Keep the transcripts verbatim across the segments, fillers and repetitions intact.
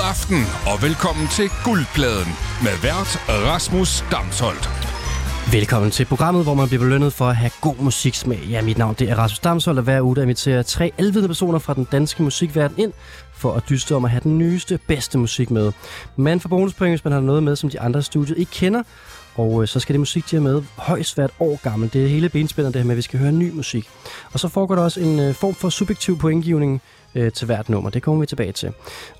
God aften og velkommen til Guldpladen med vært Rasmus Damsholt. Velkommen til programmet, hvor man bliver belønnet for at have god musiksmag. Ja, mit navn det er Rasmus Damsholt, og hver uge der inviterer tre alvidende personer fra den danske musikverden ind for at dyste om at have den nyeste, bedste musik med. Man får bonuspoint, hvis man har noget med, som de andre studier ikke kender. Og øh, så skal det musik, de har med, højst hvert år gammel. Det er hele benspændende det her med, at vi skal høre ny musik. Og så foregår der også en øh, form for subjektiv pointgivning øh, til hvert nummer. Det kommer vi tilbage til.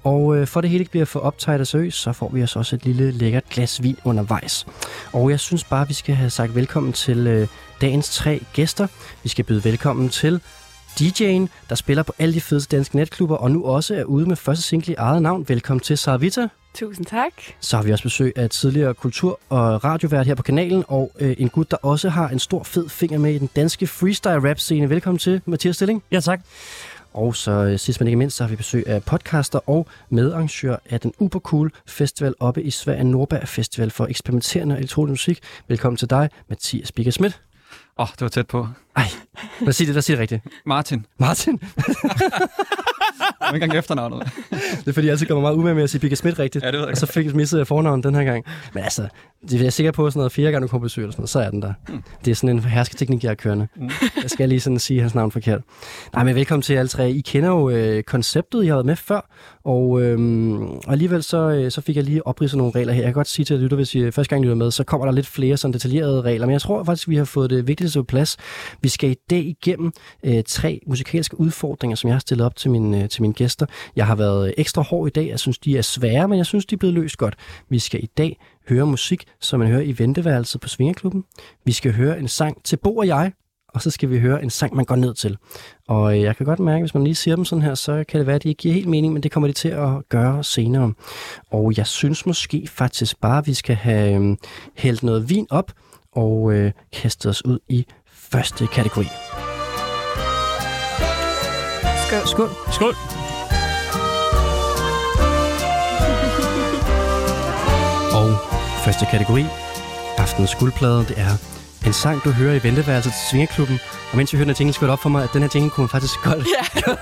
Og øh, for det hele bliver for optaget og seriøst, så får vi os også et lille lækkert glas vin undervejs. Og jeg synes bare, vi skal have sagt velkommen til øh, dagens tre gæster. Vi skal byde velkommen til D J'en, der spiller på alle de fedeste danske netklubber, og nu også er ude med første single i eget navn. Velkommen til Sarvita. Tusind tak. Så har vi også besøg af tidligere kultur- og radiovært her på kanalen, og øh, en gut, der også har en stor fed finger med i den danske freestyle-rap-scene. Velkommen til, Mathias Stilling. Ja, tak. Og så øh, sidst men ikke mindst, så har vi besøg af podcaster og medarrangør af den ubercool festival oppe i Sverige, Nordberg Festival for eksperimenterende elektronisk musik. Velkommen til dig, Mathias Birgit Schmidt. Åh, oh, det var tæt på. Ej, lad sige det, lad sige det rigtigt. Martin. Martin? Ikke engang efternavnet. Det er fordi, jeg altid kommer meget umage med at sige Birgit Schmidt rigtigt. Ja, det ved jeg. Og så fik jeg misset fornavnet den her gang. Men altså, det er jeg sikker på, sådan noget fire gange, du kommer besøg, eller sådan noget, så er den der. Mm. Det er sådan en hersketeknik, jeg er kørende. Mm. Jeg skal lige sådan sige hans navn forkert. Nej, men velkommen til alle tre. I kender jo øh, konceptet, I har været med før. Og, øhm, og alligevel så, øh, så fik jeg lige opridset nogle regler her. Jeg kan godt sige til at lytte, hvis I første gang lytter med, så kommer der lidt flere sådan detaljerede regler. Men jeg tror faktisk, vi har fået det vigtigste på plads. Vi skal i dag igennem øh, tre musikalske udfordringer, som jeg har stillet op til mine, øh, til mine gæster. Jeg har været ekstra hård i dag. Jeg synes, de er svære, men jeg synes, de er blevet løst godt. Vi skal i dag høre musik, som man hører i venteværelset på Svingerklubben. Vi skal høre en sang til Bo og jeg, og så skal vi høre en sang, man går ned til. Og jeg kan godt mærke, at hvis man lige siger dem sådan her, så kan det være, at de ikke giver helt mening, men det kommer de til at gøre senere. Og jeg synes måske faktisk bare, at vi skal have hældt noget vin op og øh, kaste os ud i første kategori. Skål. Skål. Skål. Og første kategori, aftenens guldplade, det er en sang, du hører i venteværelset til Svingerklubben. Og mens vi hører den her jingle, skulle det op for mig, at den her jingle kunne faktisk godt. Ja.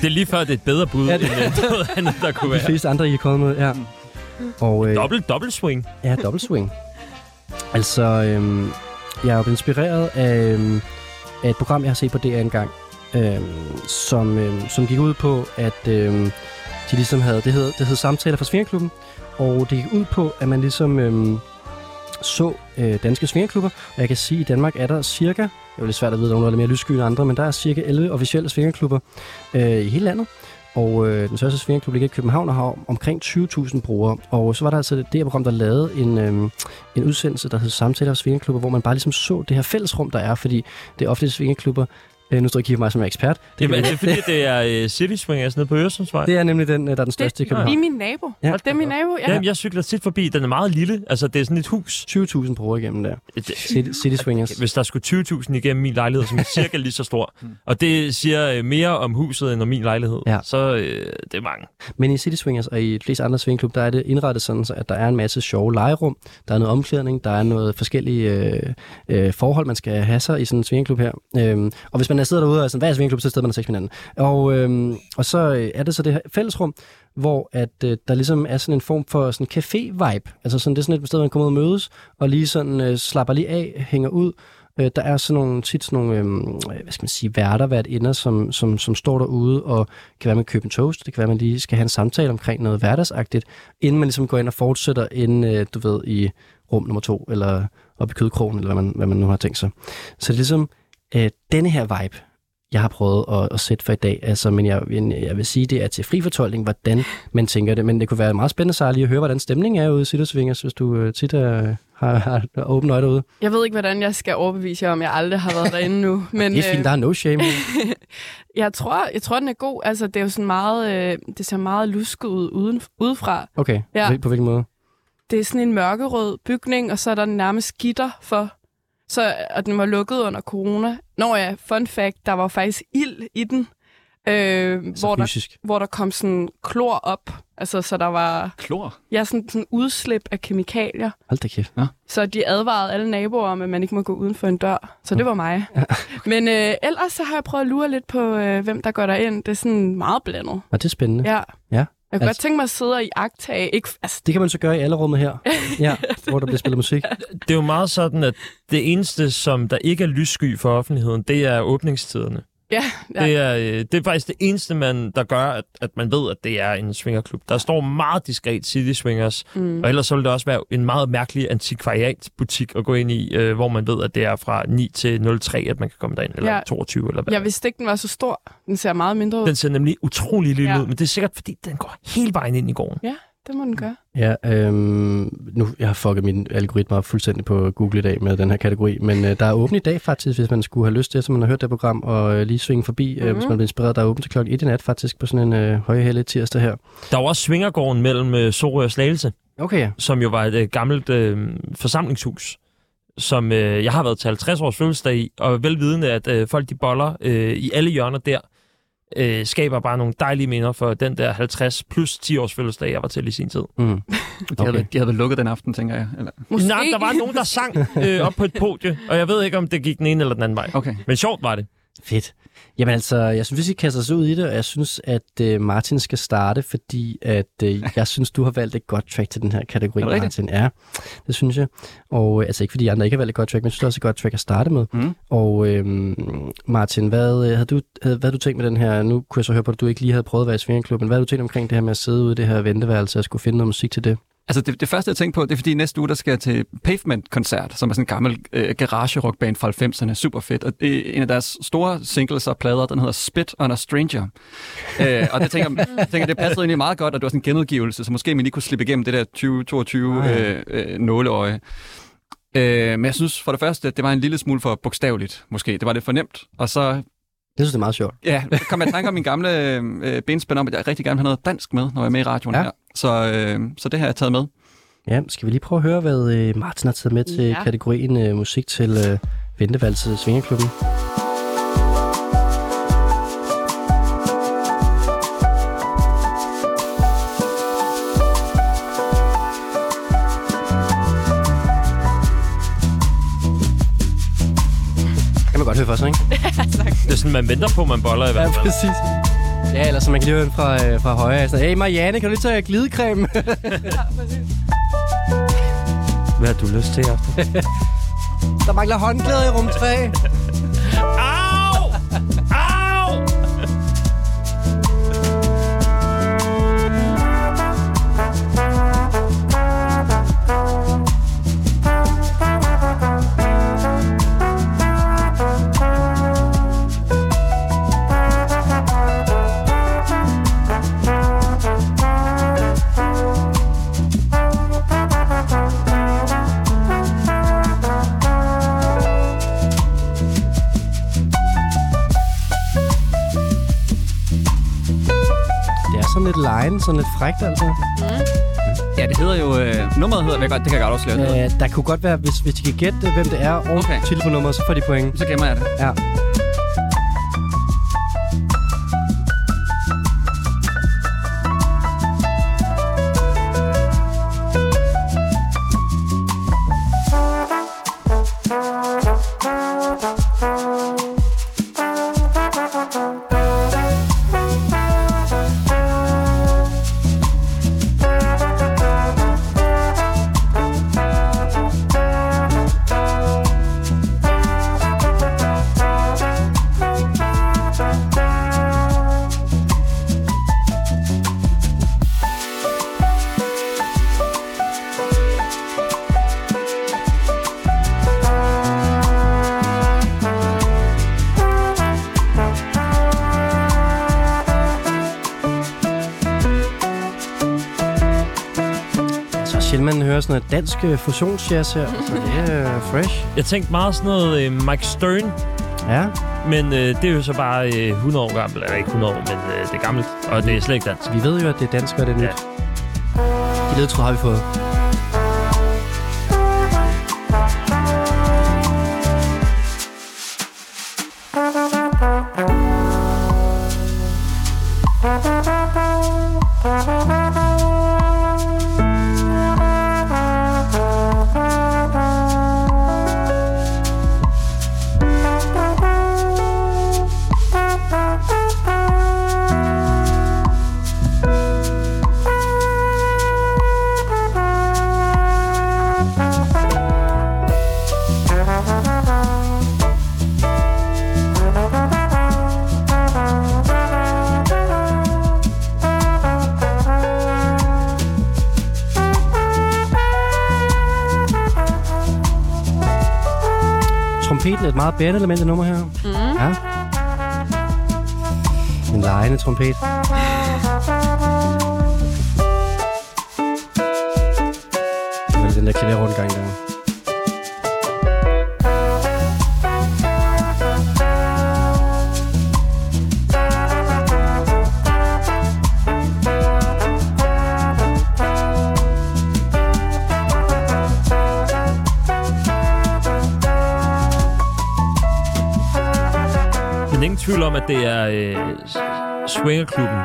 Det er lige før, det er et bedre bud, ja, det end noget andet, der kunne være. De fleste andre, I er kommet med, ja. Og, øh, dobbelt, dobbelt swing. Ja, dobbelt swing. Altså, øh, jeg er jo blevet inspireret af, af et program, jeg har set på D R en gang, øh, som, øh, som gik ud på, at øh, de ligesom havde, det hed, det hed Samtaler fra Svingerklubben, og det gik ud på, at man ligesom øh, så øh, danske svingerklubber, og jeg kan sige, at i Danmark er der cirka, jeg er jo lidt svært at vide, der er nogle mere lyssky end andre, men der er cirka elleve officielle svingerklubber øh, i hele landet, og øh, den største svingerklub ligger i København og har omkring tyve tusind brugere, og så var der altså det her program, der lavede en, øh, en udsendelse, der hed Samtaler af Svingerklubber, hvor man bare ligesom så det her fællesrum, der er, fordi det er ofte svingerklubber. Nu står jeg og kigger mig som ekspert. Det Jamen, er det fordi, det er uh, City Swingers nede på Øresundsvej? Det er nemlig den, der er den største i København. Det er min nabo. Ja. Og det er min nabo, ja. Jamen, jeg cykler tit forbi. Den er meget lille. Altså, det er sådan et hus. tyve tusind brugere igennem der. City, City Swingers. Hvis der skulle tyve tusind igennem min lejlighed, som er cirka lige så stor, og det siger mere om huset end om min lejlighed, ja. så øh, det er mange. Men i City Swingers og i de fleste andre swingklub, der er det indrettet sådan, så at der er en masse sjove legerum. Der er noget omklædning. Der er noget forskellige øh, øh, forhold, man skal have sig i sådan en swingklub her. Øhm, og hvis man jeg sidder derude og sådan, hvad er svingeklub, så sidder man og seks hinanden. Og, øhm, og så er det så det her fællesrum, hvor at, øh, der ligesom er sådan en form for sådan café-vibe. Altså sådan, det er sådan et sted, man kommer ud og mødes, og lige sådan øh, slapper lige af, hænger ud. Øh, der er sådan nogle, tit sådan nogle, øh, hvad skal man sige, værter, værtinder, som, som, som står derude, og kan være med at købe en toast, det kan være, man lige skal have en samtale omkring noget hverdagsagtigt, inden man ligesom går ind og fortsætter ind, øh, du ved, i rum nummer to, eller op i kødkrogen, eller hvad man, hvad man nu har tænkt sig. Så det er ligesom Øh, denne her vibe, jeg har prøvet at, at sætte for i dag, altså, men jeg, jeg vil sige, det er til fri fortolkning, hvordan man tænker det, men det kunne være meget spændende, Sarah, lige at høre, hvordan stemningen er ude i City Swingers, hvis du øh, tit øh, har, har åbne øje derude. Jeg ved ikke, hvordan jeg skal overbevise jer, om jeg aldrig har været derinde nu. Men, det er fint, der er no shame. jeg, tror, jeg tror, den er god. Altså, det er jo sådan meget, øh, det ser meget lusket ud uden, udefra. Okay, ja. På hvilken måde? Det er sådan en mørkerød bygning, og så er der nærmest gitter for. Så, og den var lukket under corona. Nå ja, fun fact, der var faktisk ild i den, øh, hvor, der, hvor der kom sådan klor op. Altså, så der var klor? Ja, sådan en udslip af kemikalier. Hold da kæft. Ja. Så de advarede alle naboer om, at man ikke må gå uden for en dør. Så det var mig. Ja. Men øh, ellers så har jeg prøvet at lure lidt på, øh, hvem der går derind. Det er sådan meget blandet. Og det er spændende. Ja. Ja. Jeg kunne altså, godt tænke mig at sidde og iagttage. Ikke, altså. Det kan man så gøre i alle rummet her, ja, hvor der bliver spillet musik. Det er jo meget sådan, at det eneste, som der ikke er lyssky for offentligheden, det er åbningstiderne. Ja, ja. Det, er, det er faktisk det eneste, man, der gør, at, at man ved, at det er en swingerklub. Der står meget diskret City Swingers, mm. og ellers så vil det også være en meget mærkelig antikvariatbutik at gå ind i, øh, hvor man ved, at det er fra ni til nul tre, at man kan komme derind, eller ja. toogtyve eller hvad. Jeg vidste ikke, den var så stor. Den ser meget mindre ud. Den ser nemlig utrolig lille ja. ud, men det er sikkert, fordi den går hele vejen ind i gården. Ja, det må den gøre. Ja, øhm, nu jeg har fucket min algoritmer fuldstændig på Google i dag med den her kategori, men øh, der er åbent i dag faktisk, hvis man skulle have lyst til, som man har hørt det program, og øh, lige svinge forbi, mm-hmm. øh, hvis man bliver inspireret. Der er åbent til klokken et i nat faktisk på sådan en øh, højhældet tirsdag her. Der var også Svingergården mellem øh, Sorø og Slagelse, okay, ja. som jo var et øh, gammelt øh, forsamlingshus, som øh, jeg har været til halvtreds års fødselsdag i, og velvidende, at øh, folk de boller øh, i alle hjørner der, Øh, skaber bare nogle dejlige minder for den der halvtreds plus ti års fødselsdag, jeg var til i sin tid. Mm. Okay. De havde, de havde lukket den aften, tænker jeg. Eller? Nej, der var nogen, der sang øh, op på et podie, og jeg ved ikke, om det gik den ene eller den anden vej. Okay. Men sjovt var det. Fedt. Jamen altså, jeg synes, vi kaster os ud i det, og jeg synes, at øh, Martin skal starte, fordi at øh, jeg synes, du har valgt et godt track til den her kategori, Martin. Ja, det synes jeg. Og øh, altså ikke, fordi andre ikke har valgt et godt track, men jeg synes, det er også et godt track at starte med. Mm. Og øh, Martin, hvad øh, havde du, havde, hvad havde du tænkt med den her? Nu kunne jeg så høre på, at du ikke lige havde prøvet at være i swingerklub, men hvad havde du tænkt omkring det her med at sidde ude i det her venteværelse og skulle finde noget musik til det? Altså det, det første, jeg tænkte på, det er, fordi næste uge, der skal jeg til Pavement-koncert, som er sådan en gammel øh, garage-rockband fra halvfemserne. Super fedt. Og det er en af deres store singles og plader, den hedder Spit on a Stranger. øh, og det tænker jeg, tænker, det passede egentlig meget godt, og det var sådan en genudgivelse, så måske man lige kunne slippe igennem det der tyve toogtyve øh, øh, nåleøje. Øh, men jeg synes for det første, det var en lille smule for bogstaveligt, måske. Det var lidt for nemt, og så... Jeg synes, det er meget sjovt. Ja, det kom jeg i tanke om min gamle øh, benspænd om, at jeg rigtig gerne vil have noget dansk med, når jeg er med i radioen ja. her. Så, øh, så det har jeg taget med. Ja, skal vi lige prøve at høre, hvad øh, Martin har taget med ja. til kategorien øh, musik til øh, Ventevalset Svingerklubben. For sig, ikke? Ja, det er sådan, man venter på, man boller i hvert fald. Ja, præcis. Ja, eller så man kan lige høre den fra, øh, fra højre. Sådan, hey Marianne, kan du lige tage glidecreme? Ja, præcis. Hvad har du lyst til, aften? Der mangler håndklæder i rum tre. Au! Au! Lejen, sådan lidt frækt, altså. Mm. Ja, det hedder jo... Øh, nummeret hedder... Hvad godt, det kan jeg godt afsløre. Øh, der kunne godt være, hvis, hvis de kan gætte, hvem det er, og okay. titel på nummeret, så får de point. Så gemmer jeg det. Ja. Sådan noget dansk fusionsjazz her, så det er uh, fresh. Jeg tænkte meget sådan noget uh, Mike Stern, ja. men uh, det er jo så bare uh, hundrede år gammelt, eller ikke hundrede år, men uh, det er gammelt, og det er slet ikke dansk. Vi ved jo, at det er dansk, og det er nyt. Ja. De ledtråd har vi fået. sådan et meget bærende element af nummer her. Mm. Ja. En lejende trompet. Det er den der klaverrundgang der. Ingen tvivl om, at det er øh, swingerklubben.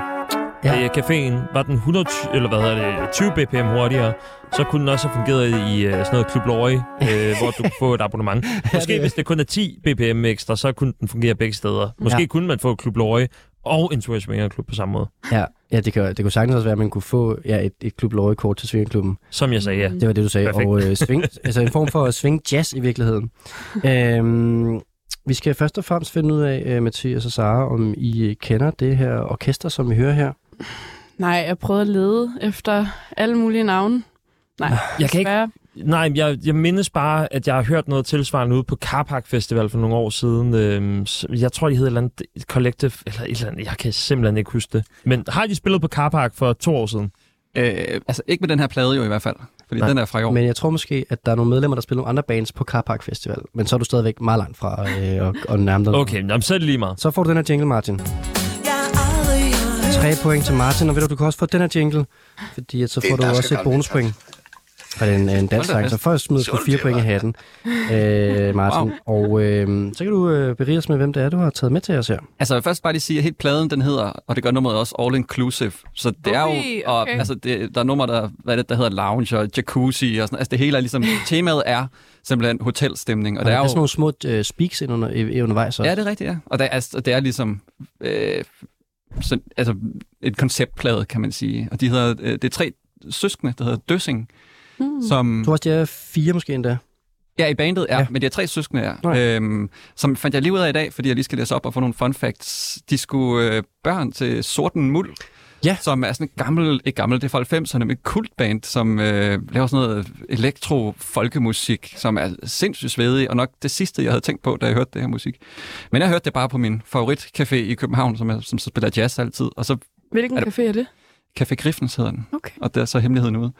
Ja. Øh, caféen var den hundrede eller hvad hedder det, tyve B P M hurtigere, så kunne den også have fungeret i øh, sådan noget Klub Lorry, øh, hvor du kunne få et abonnement. Måske ja, det hvis det kun er ti B P M ekstra, så kunne den fungere begge steder. Måske ja. kunne man få et Klub Lorry og en swingerklub på samme måde. Ja, ja det, kan, det kunne sagtens også være, at man kunne få ja, et, et Klub Lorry-kort til swingerklubben. Som jeg sagde, ja. Det var det, du sagde. Perfekt. Og øh, swing, altså en form for swing jazz i virkeligheden. øhm, Vi skal først og fremmest finde ud af, Mathias og Sara, om I kender det her orkester, som vi hører her. Nej, jeg prøvede at lede efter alle mulige navne. Nej, jeg kan ikke. Nej, jeg, jeg mindes bare, at jeg har hørt noget tilsvarende ude på Car Park Festival for nogle år siden. Jeg tror, de hedder et eller andet Collective, eller et eller andet. Jeg kan simpelthen ikke huske det. Men har de spillet på Car Park for to år siden? Øh, altså ikke med den her plade jo i hvert fald, fordi nej, den er fra i år. Men jeg tror måske, at der er nogle medlemmer, der spiller nogle andre bands på Car Park Festival, men så er du stadigvæk meget langt fra øh, og, og nærme dig. Okay, jamen, så er det lige meget. Så får du den her jingle, Martin. Tre point til Martin, og ved du, du kan også få den her jingle, fordi at så får du også et bonuspoint. For den en dansk sang, så først smider du fire point i hatten, øh, Martin. Wow. Og øh, så kan du øh, berige os med, hvem det er, du har taget med til os her. Altså først bare lige sige, at helt pladen, den hedder, og det gør nummeret også, All Inclusive. Så det okay, er jo, og, okay. altså det, der er nummer, der, hvad det, der hedder lounge og jacuzzi og sådan. Altså det hele er ligesom, temaet er simpelthen hotelstemning. Og, og der, der er, er jo sådan nogle små uh, speaks ind under, i, undervejs også. Ja, det er rigtigt, ja. Og det er, det er ligesom øh, sådan, altså et konceptplade, kan man sige. Og de hedder, øh, det er tre søskende, der hedder Døsing. Hmm. Som, du også, de er fire måske endda? Ja, i bandet, ja, ja. Men det er tre søskende, ja. Okay. Øhm, som fandt jeg lige ud af i dag, fordi jeg lige skal læse op og få nogle fun facts. De skulle øh, børn til Sorten Muld, ja. Som er sådan et gammel, ikke gammel, det er fra halvfemserne, med kultband, som øh, laver sådan noget elektro-folkemusik, som er sindssygt svedig, og nok det sidste, jeg havde tænkt på, da jeg hørte det her musik. Men jeg hørte det bare på min favoritcafé i København, som, jeg, som så spiller jazz altid. Og så, hvilken er det, café er det? Café Griffens hedder den, okay. Og der er så hemmeligheden ude.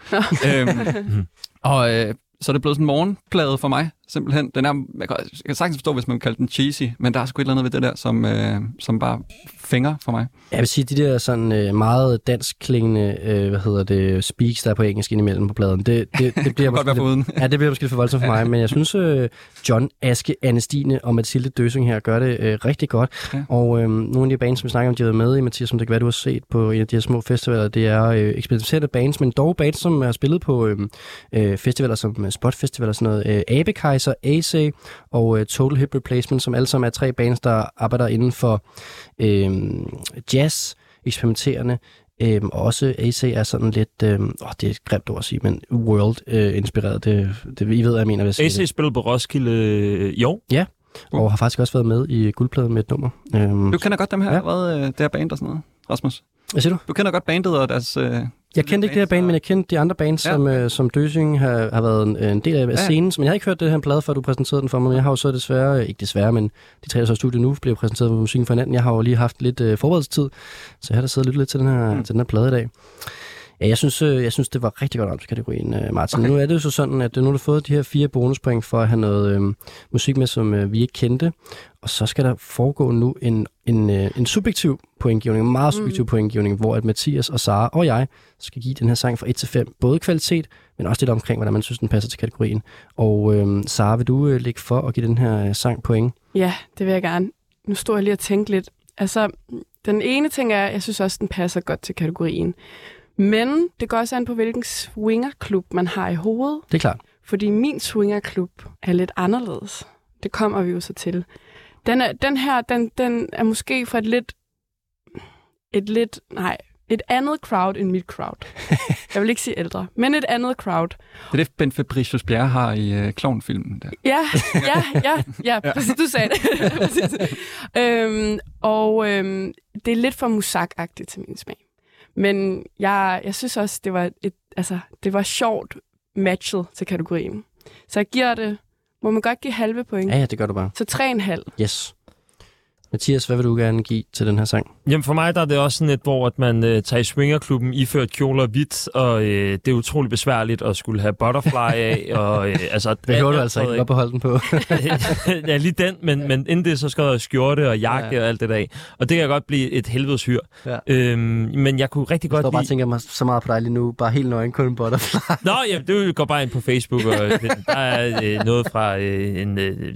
øhm, og øh, så er det blevet sådan en morgenplade for mig, simpelthen. Den er, jeg kan, jeg kan sagtens forstå, hvis man kalder den cheesy, men der er sgu et eller andet ved det der, som, øh, som bare fænger for mig. Jeg vil sige, de der sådan øh, meget dansk-klingende, øh, hvad hedder det, speaks, der på engelsk indimellem på pladen, det, det, det bliver måske lidt, ja, det bliver måske lidt for voldsomt for mig, men jeg synes, øh, John, Aske, Anne Stine og Mathilde Døsing her gør det øh, rigtig godt, ja. Og øh, nogle af de bands, som vi snakker om, de har været med i, Mathias, som det kan være, du har set på en af de her små festivaler, det er øh, eksperimenterende bands, men dog bands, som er spillet på øh, festivaler som Spot Festival og sådan noget, øh, Abekaj, så A C og uh, Total Hip Replacement, som alle sammen er tre bands, der arbejder inden for øhm, jazz, eksperimenterende, øhm, og også A C er sådan lidt, øhm, åh, det er et grimt ord at sige, men world-inspireret, øh, det, det I ved, hvad jeg mener. Hvis A C spillede på Roskilde i år? Ja, og uh. har faktisk også været med i guldpladen med et nummer. Øhm, du kender godt dem her, ja. Hvad, det her band og sådan noget, Rasmus? Hvad siger du? Du kender godt bandet og deres... Øh Jeg kendte ikke det her band, men jeg kendte de andre bands, ja. Som, øh, som Døsing har, har været en, en del af, af scenen. Men jeg har ikke hørt det her plade, før du præsenterede den for mig. Jeg har jo så desværre, ikke desværre, men de tre, der så i studiet nu, blev præsenteret med musikken for hinanden. Jeg har jo lige haft lidt øh, forberedelsestid, så jeg har da siddet og lyttet lidt til den her, mm. til den her plade i dag. Ja, jeg synes, øh, jeg synes det var rigtig godt ramt i kategorien, øh, Martin. Okay. Nu er det jo så sådan, at nu har du fået de her fire bonuspoint for at have noget øh, musik med, som øh, vi ikke kendte. Og så skal der foregå nu en, en, en subjektiv pointgivning, en meget subjektiv mm. pointgivning, hvor at Mathias og Sara og jeg skal give den her sang fra et til fem, både kvalitet, men også lidt omkring, hvordan man synes, den passer til kategorien. Og øh, Sara, vil du øh, lægge for at give den her øh, sang point? Ja, det vil jeg gerne. Nu står jeg lige og tænker lidt. Altså, den ene ting er, jeg synes også, den passer godt til kategorien. Men det går også an på, hvilken swingerklub man har i hovedet. Det er klart. Fordi min swingerklub er lidt anderledes. Det kommer vi jo så til. Den, er, den her, den, den er måske fra et lidt, et lidt, nej, et andet crowd end mit crowd. Jeg vil ikke sige ældre, men et andet crowd. Det er det, Ben Fabricius Bjerre har i Clown-filmen. Øh, ja, ja, ja, ja, ja, præcis, du sagde det. øhm, og øhm, det er lidt for musakagtigt til min smag. Men jeg, jeg synes også, det var et, altså, det var sjovt matchet til kategorien. Så jeg giver det Må man godt give halve point? Ja, ja, det gør du bare. Så tre en halv. Yes. Mathias, hvad vil du gerne give til den her sang? Jamen for mig der er det også sådan et, hvor at man øh, tager i swingerklubben, iført kjoler hvidt, og øh, det er utrolig besværligt at skulle have butterfly af. Og, øh, altså, det gjorde du altså ikke, op at holde den på. Ja, lige den, men, men inden det så skal der skjorte og jakke ja. Og alt det der. Og det kan godt blive et helvedes hyr. Ja. Øhm, men jeg kunne rigtig godt lide... Jeg står bare og tænker mig så meget på dig lige nu, bare helt nøgen, kun butterfly. Nå, jamen det går bare ind på Facebook, og der er øh, noget fra øh, en... Øh,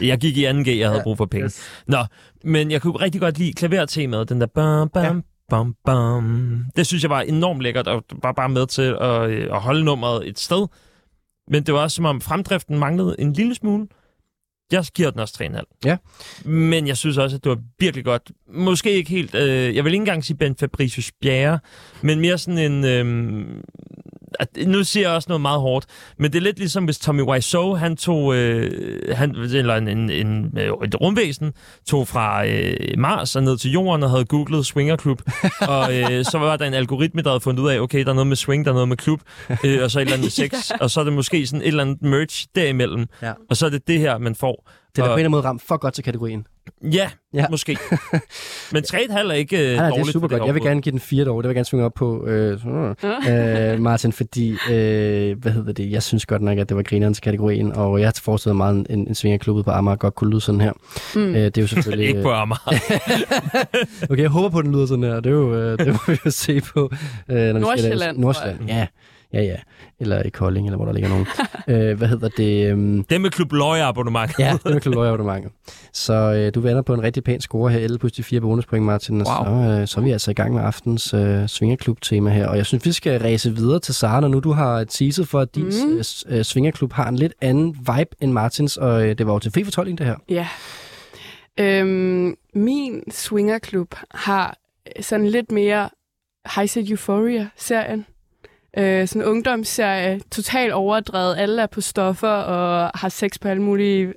jeg gik i anden G, jeg havde brug for penge. Yes. Nå. Men jeg kunne rigtig godt lide klavertemaet, den der bam, bam, ja. Bam, bam. Det synes jeg var enormt lækkert, og var bare med til at, at holde nummeret et sted. Men det var også som om fremdriften manglede en lille smule. Jeg giver den også tre komma fem. Ja. Men jeg synes også, at det var virkelig godt. Måske ikke helt, øh, jeg vil ikke engang sige Ben Fabricius Bjerre, men mere sådan en... Øh, at, nu siger jeg også noget meget hårdt, men det er lidt ligesom, hvis Tommy Wiseau, han tog... Øh, han, eller en, en, en, et rumvæsen, tog fra øh, Mars og ned til jorden og havde googlet swingerklub. Og øh, så var der en algoritme, der havde fundet ud af, okay, der er noget med swing, der er noget med klub, øh, og så et eller andet med sex, og så er det måske sådan et eller andet merch derimellem. Ja. Og så er det det her, man får. Det er på en eller anden måde ramt for godt til kategorien. Ja, ja. Måske. Men tre komma fem er ikke dårligt. Nej, det er super godt. Jeg vil gerne give den fire år. Det vil jeg gerne svinge op på, øh, øh, Martin, fordi, øh, hvad hedder det, jeg synes godt nok, at det var grinerens kategorien, og jeg har forestillet meget, en, en svingerklub på Amager godt kunne lyde sådan her. Mm. Øh, det er jo selvfølgelig... ikke på Amager. Okay, jeg håber på, den lyder sådan her. Det, er jo, øh, det må vi jo se på. Øh, Nordsjælland. Nordsjælland, ja. Ja, ja. Eller i Kolding, eller hvor der ligger nogen. øh, hvad hedder det? Um... Dem med Klub Løje-abonnementet. Ja, dem med Klub Løje-abonnementet. Så øh, du vender på en rigtig pæn score her. elleve plus de fire bonuspoint, Martin. Wow. Så, øh, så er vi altså i gang med aftens øh, svingerklub-tema her. Og jeg synes, vi skal ræse videre til Sara, når nu du har teaset for, at din mm. s- øh, svingerklub har en lidt anden vibe end Martins. Og øh, det var jo til fri fortolkning, det her. Ja. Øhm, min svingerklub har sådan lidt mere High Set Euphoria-serien. Øh, sådan en ungdomsserie, totalt overdrevet. Alle er på stoffer og har sex på alle mulige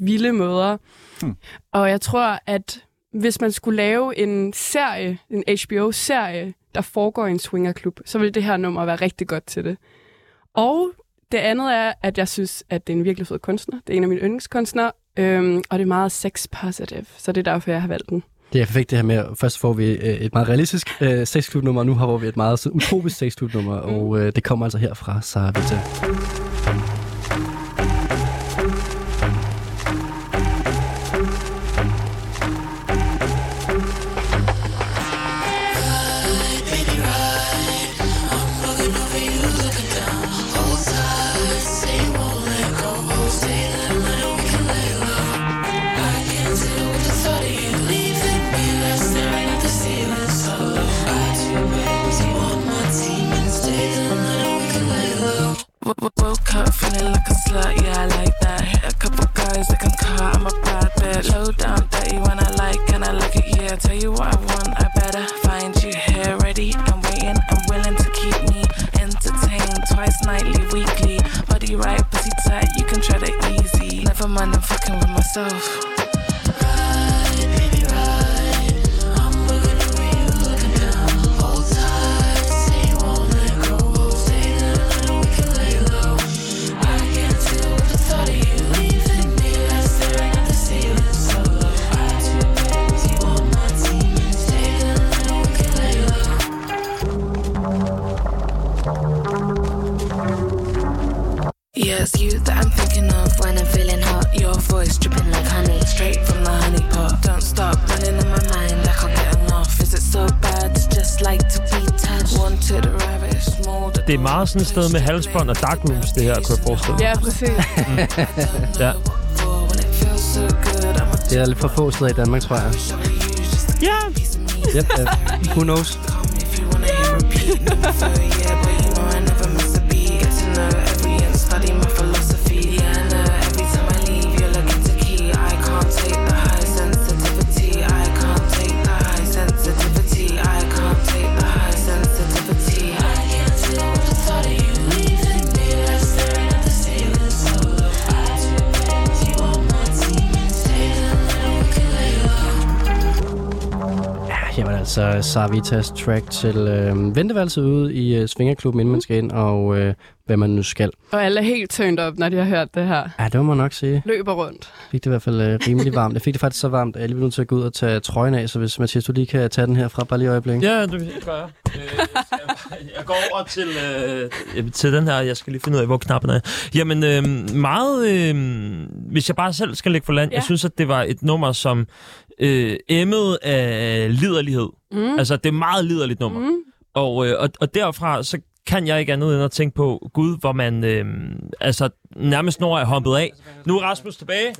vilde måder. Hmm. Og jeg tror, at hvis man skulle lave en serie, en H B O-serie, der foregår i en swingerklub, så ville det her nummer være rigtig godt til det. Og det andet er, at jeg synes, at det er en virkelig fed kunstner. Det er en af mine yndlingskunstnere, øhm, og det er meget sex-positive, så det er derfor, jeg har valgt den. Det er perfekt det her med, først får vi et meget realistisk øh, sexklubnummer, og nu har vi et meget utopisk sexklubnummer, mm. og øh, det kommer altså her fra Sarvita. Woke up feeling like a slut, yeah, I like that. Hit a couple guys like I'm caught, I'm a bad bitch. Low down, dirty when I like, and I like it, yeah. Tell you what I want, I better find you here. Ready, I'm waiting, I'm willing to keep me entertained. Twice nightly, weekly, body right, pussy tight, you can try that easy. Never mind, I'm fucking with myself. Yeah, it's you that I'm thinking of when I'm feeling hot. Your voice dripping like honey, straight from the honey pot. Don't stop running in my mind, I can't get enough. Is it so bad to just like to be touched? Wanted to ravish, mold. Det er meget sådan et sted med halsbånd og darkrooms, det her, kunne jeg forestille mig. Ja, præcis. Mm. Ja. Det er lidt for få steder i Danmark, tror jeg. Ja! Yep, uh, who knows? altså Sarvitas track til øh, venteværelset ude i øh, Svingerklubben, inden man skal ind, og øh, hvad man nu skal. Og alle er helt turned up, når de har hørt det her. Ja, det må man nok sige. Løber rundt. Fik det i hvert fald øh, rimelig varmt. Jeg fik det faktisk så varmt, at jeg lige blev nødt til at gå ud og tage trøjen af, så hvis Mathias, du lige kan tage den her fra, bare lige øjeblik. Ja, det gør jeg. Øh, jeg, jeg går over til, øh, til den her, jeg skal lige finde ud af, hvor knappen er. Jamen, øh, meget... Øh, hvis jeg bare selv skal lægge for land, ja. Jeg synes, at det var et nummer, som... Øh, emmet af liderlighed. Mm. Altså, det er meget liderligt nummer. Mm. Og, øh, og, og derfra, så kan jeg ikke andet end at tænke på, gud, hvor man øh, altså, nærmest når er hoppet af. Nu er Rasmus tilbage.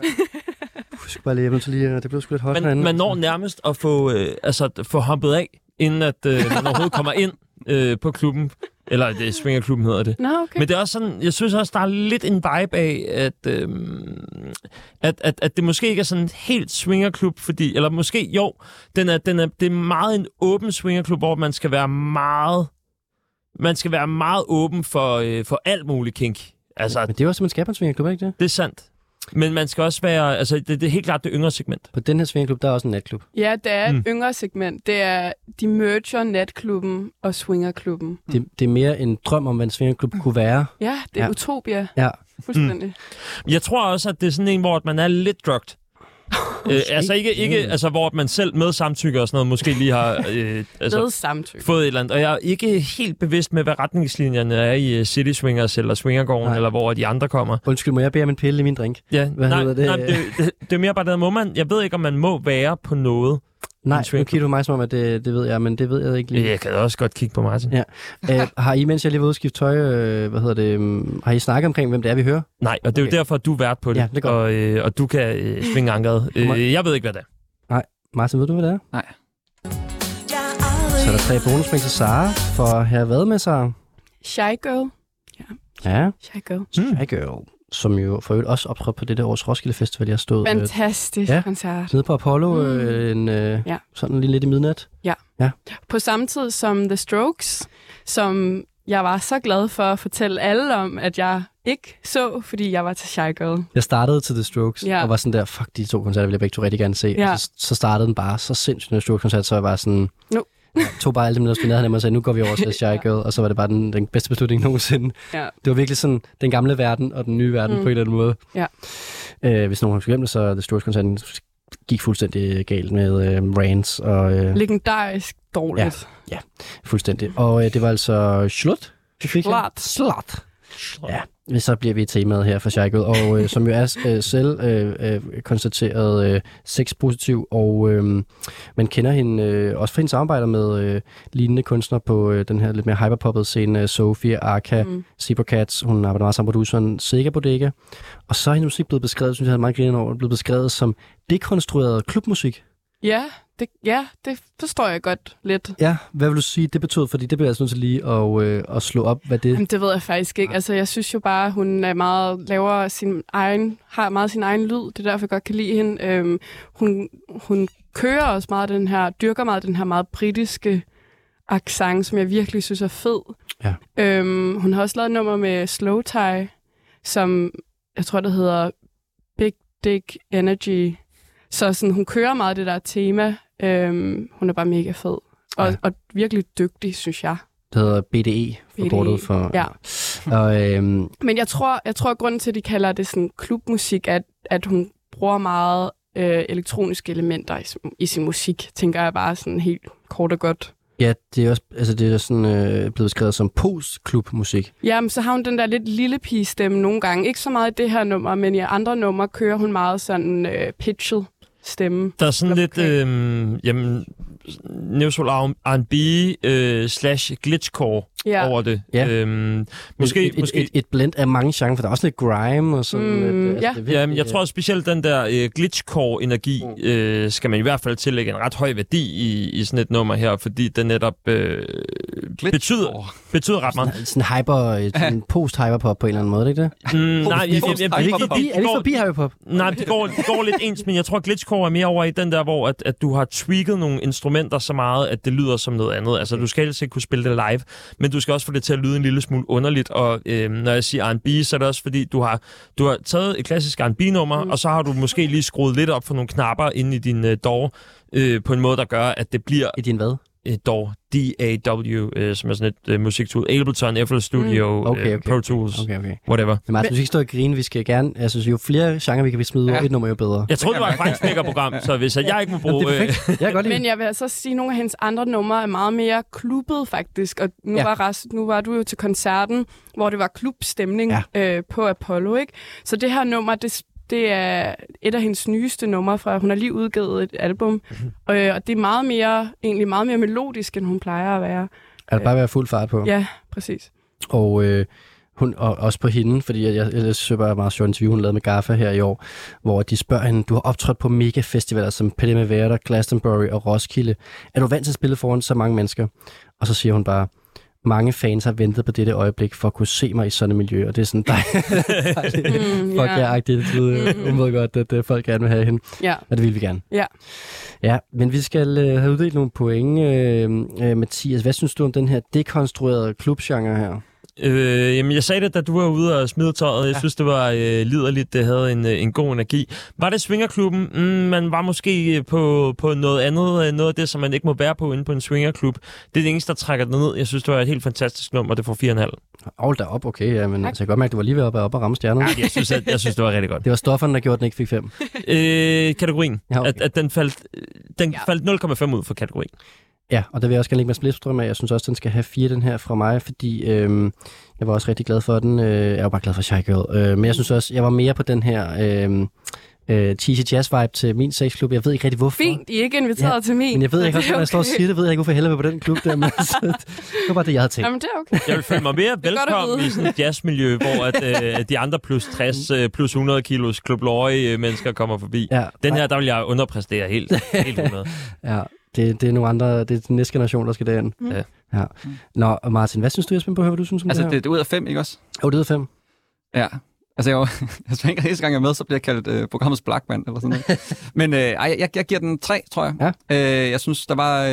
Husk bare lige, lige, det blev sgu lidt højt herinde. Man når nærmest at få, øh, altså, få hoppet af, inden at øh, man overhovedet kommer ind øh, på klubben. Eller det Swingerklubben hedder det. No, okay. Men det er også sådan, jeg synes også, der er lidt en vibe af, at, øhm, at, at, at det måske ikke er sådan en helt swingerklub, fordi, eller måske jo, den er, den er, det er meget en åben swingerklub, hvor man skal være meget, man skal være meget åben for, øh, for alt muligt kink. Altså, men det er jo også, man skal på en swingerklub, ikke det? Det er sandt. Men man skal også være, altså det, det er helt klart det yngre segment. På den her swingerklub, der er også en natklub. Ja, det er et mm. yngre segment. Det er, de merger natklubben og swingerklubben. Det, det er mere en drøm om, hvad en swingerklub kunne være. Ja, det er ja. Utopia. Ja. Fuldstændig. Mm. Jeg tror også, at det er sådan en, hvor man er lidt drugt. øh, altså ikke, ikke altså, hvor man selv med samtykke og sådan noget, måske lige har øh, altså, fået et eller andet. Og jeg er ikke helt bevidst med, hvad retningslinjerne er i City Swingers eller Swingergården, nej. Eller hvor de andre kommer. Undskyld, må jeg bære min pille i min drink? Ja, hvad nej, hedder det? Nej, det, det, det er mere bare det, må man. Jeg ved ikke, om man må være på noget. Nej, nu kigger du mig som om, at det, det ved jeg, men det ved jeg ikke lige. Jeg kan også godt kigge på Martin. Ja. Æ, har I, mens jeg lige var ude og skifte tøj, øh, hvad hedder det, um, har I snakket omkring, hvem det er, vi hører? Nej, og det er okay. Jo derfor, at du er vært på det, ja, det og, øh, og du kan øh, svinge ankeret. Øh, jeg ved ikke, hvad det er. Nej, Martin, ved du, hvad det er? Nej. Så er der tre bonusmænd til Sara, for her hvad med Sara? Shygirl. Ja. Ja. Shygirl. Mm. Shygirl. Som jo for øvrigt også optrådte på det der års Roskilde Festival, jeg stod... Fantastisk øh, ja, koncert. Nede på Apollo, mm. øh, en, øh, ja. Sådan lige lidt i midnat. Ja. ja. På samme tid som The Strokes, som jeg var så glad for at fortælle alle om, at jeg ikke så, fordi jeg var til Shygirl. Jeg startede til The Strokes, ja. Og var sådan der, fuck, de to koncerter ville jeg begge to rigtig gerne se. Ja. Så, så startede den bare så sindssygt, The Strokes-koncert, så jeg var sådan... No. Jeg tog bare alle dem, der spillede nærheden og sagde, nu går vi over til Shygirl, og så var det bare den, den bedste beslutning nogensinde. Ja. Det var virkelig sådan den gamle verden og den nye verden mm. på en eller anden måde. Ja. Øh, hvis nogen har glemt det, så The Strokes koncerten gik fuldstændig galt med øh, rants og... Øh... Legendarisk dårligt. Ja, ja, fuldstændig. Og øh, det var altså slut. Slut. Slut. Ja, så bliver vi temaet her for Shygirl, og øh, som jo er øh, selv øh, øh, konstateret øh, sexpositiv, og øh, man kender hende øh, også fra hendes samarbejder med øh, lignende kunstnere på øh, den her lidt mere hyperpoppede scene, Sophie, Arca, mm. Cats, hun arbejder meget sammen med produceren Sikker Bodega, og så er hendes musik blevet beskrevet, synes jeg, jeg havde meget glæden over, blevet beskrevet som dekonstrueret klubmusik. Ja, det, ja, det forstår jeg godt lidt. Ja, hvad vil du sige, det betød? Fordi det bliver jeg altså nødt til lige at, øh, at slå op, hvad det... Jamen, det ved jeg faktisk ikke. Altså, jeg synes jo bare, hun er meget, laver sin egen, har meget sin egen lyd. Det er derfor, jeg godt kan lide hende. Øhm, hun, hun kører også meget den her, dyrker meget den her meget britiske accent, som jeg virkelig synes er fed. Ja. Øhm, hun har også lavet nummer med Slow Tie, som jeg tror, det hedder Big Dick Energy. Så sådan, hun kører meget det der tema. Øhm, hun er bare mega fed. Og, ja. Og virkelig dygtig, synes jeg. Det hedder B D E, forkortet for... Ja. Og, øhm... Men jeg tror, jeg tror, at grunden til, at de kalder det sådan klubmusik, at, at hun bruger meget øh, elektroniske elementer i, i sin musik, tænker jeg bare sådan helt kort og godt. Ja, det er også altså det er sådan øh, blevet skrevet som post-klubmusik. Jamen, så har hun den der lidt lille pige-stemme nogle gange. Ikke så meget i det her nummer, men i andre numre kører hun meget sådan øh, pitchet. Stemme. Der er sådan lidt, øh, jamen, neo-soul R and B øh, slash glitchcore ja. Over det. Ja. Øhm, måske et, et, måske... Et, et blend af mange genrer, for der er også lidt grime og sådan mm, lidt. Altså, ja. Virkelig, jamen, jeg tror specielt den der øh, glitchcore-energi øh, skal man i hvert fald tillægge en ret høj værdi i, i sådan et nummer her, fordi den netop øh, betyder, betyder ret meget. Sådan, sådan hyper, sådan post-hyperpop på en eller anden måde, ikke det? Mm, nej, jeg, jeg, jeg, jeg, de, de, er det forbi hyperpop? Nej, det går, det går lidt ens, men jeg tror glitchcore er mere over i den der, hvor at, at du har tweaked nogle instrumenter, forventer så meget, at det lyder som noget andet. Altså, du skal helst ikke kunne spille det live, men du skal også få det til at lyde en lille smule underligt. Og øh, når jeg siger R and B, så er det også fordi, du har, du har taget et klassisk R and B-nummer, mm. og så har du måske lige skruet lidt op for nogle knapper inde i din øh, door, øh, på en måde, der gør, at det bliver... I din hvad? Door, D A W, øh, som er sådan et øh, musiktool. Ableton, F L Studio, mm. okay, okay, øh, Pro Tools, okay, okay. whatever. Men Martin, du skal ikke stå og grine. Vi skal gerne... Jeg synes, jo flere genre, vi kan smide ja. et nummer, jo bedre. Jeg troede, det var et franskmækkerprogram, så hvis jeg ikke må bruge... Jamen, det er jeg godt men jeg vil så sige, at nogle af hendes andre numre er meget mere klubbet, faktisk. Og nu, ja. var rest, nu var du jo til koncerten, hvor det var klubstemning ja. øh, på Apollo, ikke? Så det her nummer, det Det er et af hendes nyeste numre fra, hun har lige udgivet et album, mm-hmm. og, og det er meget mere, egentlig meget mere melodisk, end hun plejer at være. Altså bare være fuld fart på. Ja, præcis. Og, øh, hun, og også på hende, fordi jeg, jeg, jeg synes bare meget sjovt interview, hun lavede med Gaffa her i år, hvor de spørger hende, du har optrådt på megafestivaler som Primavera, Glastonbury og Roskilde. Er du vant til at spille foran så mange mennesker? Og så siger hun bare, mange fans har ventet på dette øjeblik for at kunne se mig i sådan et miljø, og det er sådan dejligt. Mm, fuck jer-agtigt. Hun ved godt, at uh, folk gerne vil have hende, yeah. og det vil vi gerne. Yeah. Ja, men vi skal uh, have uddelt nogle point. Uh, uh, Mathias, hvad synes du om den her dekonstruerede klubgenre her? Øh, jamen, jeg sagde det, da du var ude og smide tøjet. Jeg ja. synes, det var øh, liderligt. Det havde en, øh, en god energi. Var det swingerklubben? Mm, man var måske på, på noget andet. Øh, noget af det, som man ikke må være på inde på en swingerklub. Det er det eneste, der trækker det ned. Jeg synes, det var et helt fantastisk nummer. Det får fire komma fem. All da op, okay. Ja, men, altså, jeg kan godt mærke, at du var lige ved at være oppe og ramme stjernen. Ja, jeg, synes, at, jeg synes, det var rigtig godt. Det var stofferne, der gjorde, den ikke fik fem. Øh, kategorien. Ja, okay. at, at den faldt, den ja. faldt nul komma fem ud for kategorien. Ja, og der vil jeg også gerne lægge mig splitstrøm af. Jeg synes også, den skal have fire, den her, fra mig, fordi øh, jeg var også rigtig glad for den. Øh, jeg var bare glad for Shygirl. Øh, men jeg synes også, jeg var mere på den her øh, øh, cheesy jazz-vibe til min sexklub. Jeg ved ikke rigtig, hvorfor. Fint, I er ikke inviteret ja, til min. Men jeg ved ikke også, okay. når jeg står og siger det, ved jeg ikke, hvorfor jeg hellere vil på den klub der. Men det var bare det, jeg havde tænkt. Jamen, det er okay. Jeg vil føle mig mere velkommen i sådan et jazzmiljø, hvor at, øh, de andre plus tres, øh, plus hundrede kilos klubløje øh, mennesker kommer forbi. Ja, den her, der vil jeg underpræstere helt, helt hundrede. Ja. Det, det er nogle andre, det er den næste generation, der skal derind. Mm. Ja. Ja. Nå, Martin, hvad synes du, jeg spændte på at høre, hvad du synes om altså, det her? Altså, det er ud af fem, ikke også? Jo, oh, det er ud af fem. Ja. Altså, jeg var, jeg tænker, at næste gang jeg er med, så bliver jeg kaldt øh, programmets Blackman, eller sådan noget. Men øh, ej, jeg, jeg giver den tre, tror jeg. Ja. Øh, jeg synes, der var... Øh,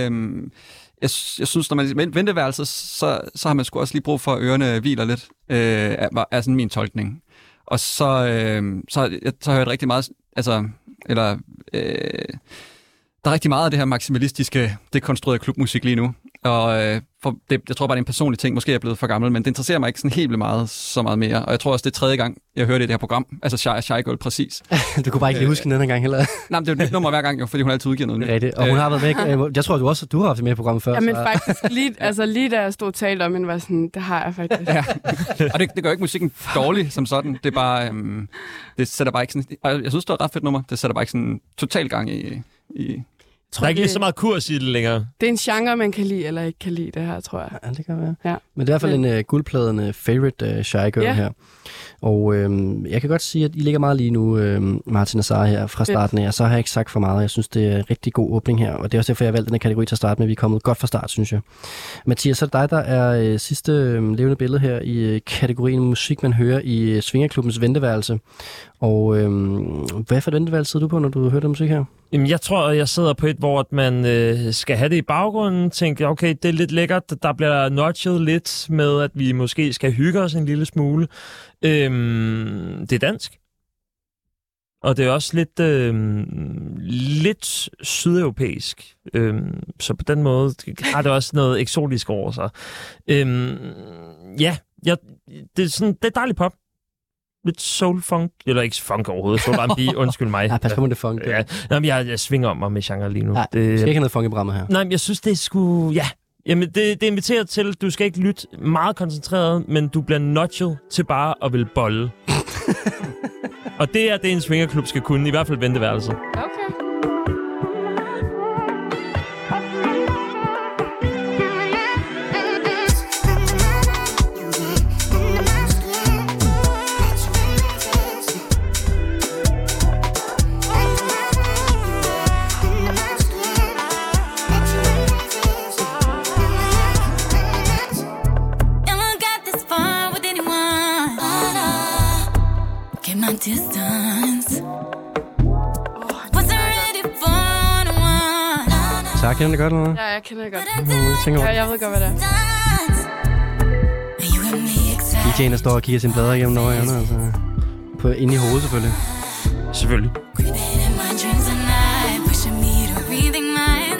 jeg, jeg synes, når man er i venteværelset, så, så har man sgu også lige brug for, at ørerne hviler lidt, øh, er, er sådan min tolkning. Og så, øh, så, jeg, så har jeg hørt rigtig meget... Altså, eller... Øh, Der er rigtig meget af det her maksimalistiske, dekonstruerede klubmusik lige nu. Og øh, for det, jeg tror bare, det er en personlig ting. Måske er jeg blevet for gammel, men det interesserer mig ikke sådan helt meget, så meget mere. Og jeg tror også, det er tredje gang, jeg hørte det her program. Altså Shygirl, præcis. Du kunne bare ikke øh, huske den anden gang heller. Nej, men det er jo et nyt nummer hver gang, jo, fordi hun altid udgiver noget nyt. Rigtigt, og hun øh. har været væk. Jeg tror du også, at du har haft det med i programmet før. Ja, men så. faktisk lige, altså, lige da jeg stod og talte om hende, var sådan, det har jeg faktisk. Ja. Og det, det gør ikke musikken dårlig som sådan. Det er bare, øhm, det sætter bare ikke sådan... Jeg synes, det var et ret fedt nummer. Det sætter bare ikke sådan total gang i... i Tror, der er ikke lige så meget kurs i det længere. Det er en genre, man kan lide eller ikke kan lide det her, tror jeg. Ja, det kan være. Ja. Men det er i hvert fald en uh, guldpladende favorite uh, Shygirl yeah. her. Og øhm, jeg kan godt sige, at I ligger meget lige nu, øhm, Martin og Sara her, fra starten af. Og så har jeg ikke sagt for meget. Jeg synes, det er en rigtig god åbning her. Og det er også derfor, jeg valgte den her kategori til at starte med. Vi er kommet godt fra start, synes jeg. Mathias, så er det dig, der er øh, sidste øh, levende billede her i øh, kategorien musik, man hører i øh, Svingerklubbens venteværelse. Og øhm, hvad for et venteværelse sidder du på, når du hører den musik her? Jamen, jeg tror, jeg sidder på et, hvor man øh, skal have det i baggrunden. Tænke, okay, det er lidt lækkert. Der bliver notchet lidt med, at vi måske skal hygge os en lille smule. Øhm, det er dansk. Og det er også lidt, øhm, lidt sydeuropæisk. Øhm, så på den måde har det også noget eksotisk over sig. Øhm, ja, jeg, det, er sådan, det er dejlig pop. Lidt soul-funk, eller ikke funk overhovedet, soul R and B, undskyld mig. Ja, pas på, det funk. Ja. Nå, men jeg, jeg svinger om mig med genre lige nu. Nej, det, du skal ikke have noget funk i programmet her. Nej, men jeg synes, det skulle... Ja, jamen, det, det inviterer til, du skal ikke lytte meget koncentreret, men du bliver notchet til bare at ville bolle. Og det er det, en swingerklub skal kunne, i hvert fald venteværelset. Okay. Så guitar. Kender det godt, eller hvad? Ja, jeg kender det godt. Mm-hmm. Jeg, jeg ved godt, hvad det er. D J'en, der står og kigger sine plader igennem over hjørnet, altså. På, inde i hovedet, selvfølgelig. Selvfølgelig.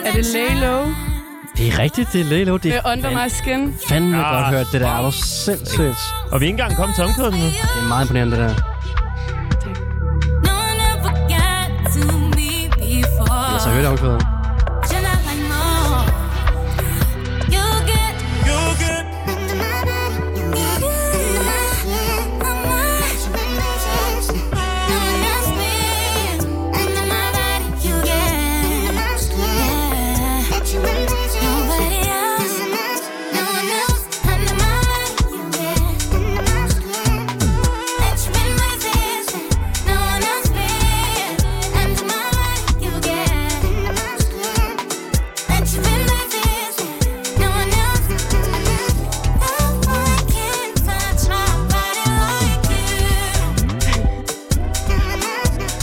Er det Leilow? Det er rigtigt, det er Leilow. Det er Under My Skin. Fandme ah, godt hørt, det der er jo sindssygt. Og vi er ikke engang kommet til omkødet nu. Det er meget imponerende, det der. Jeg så hørt omkødet.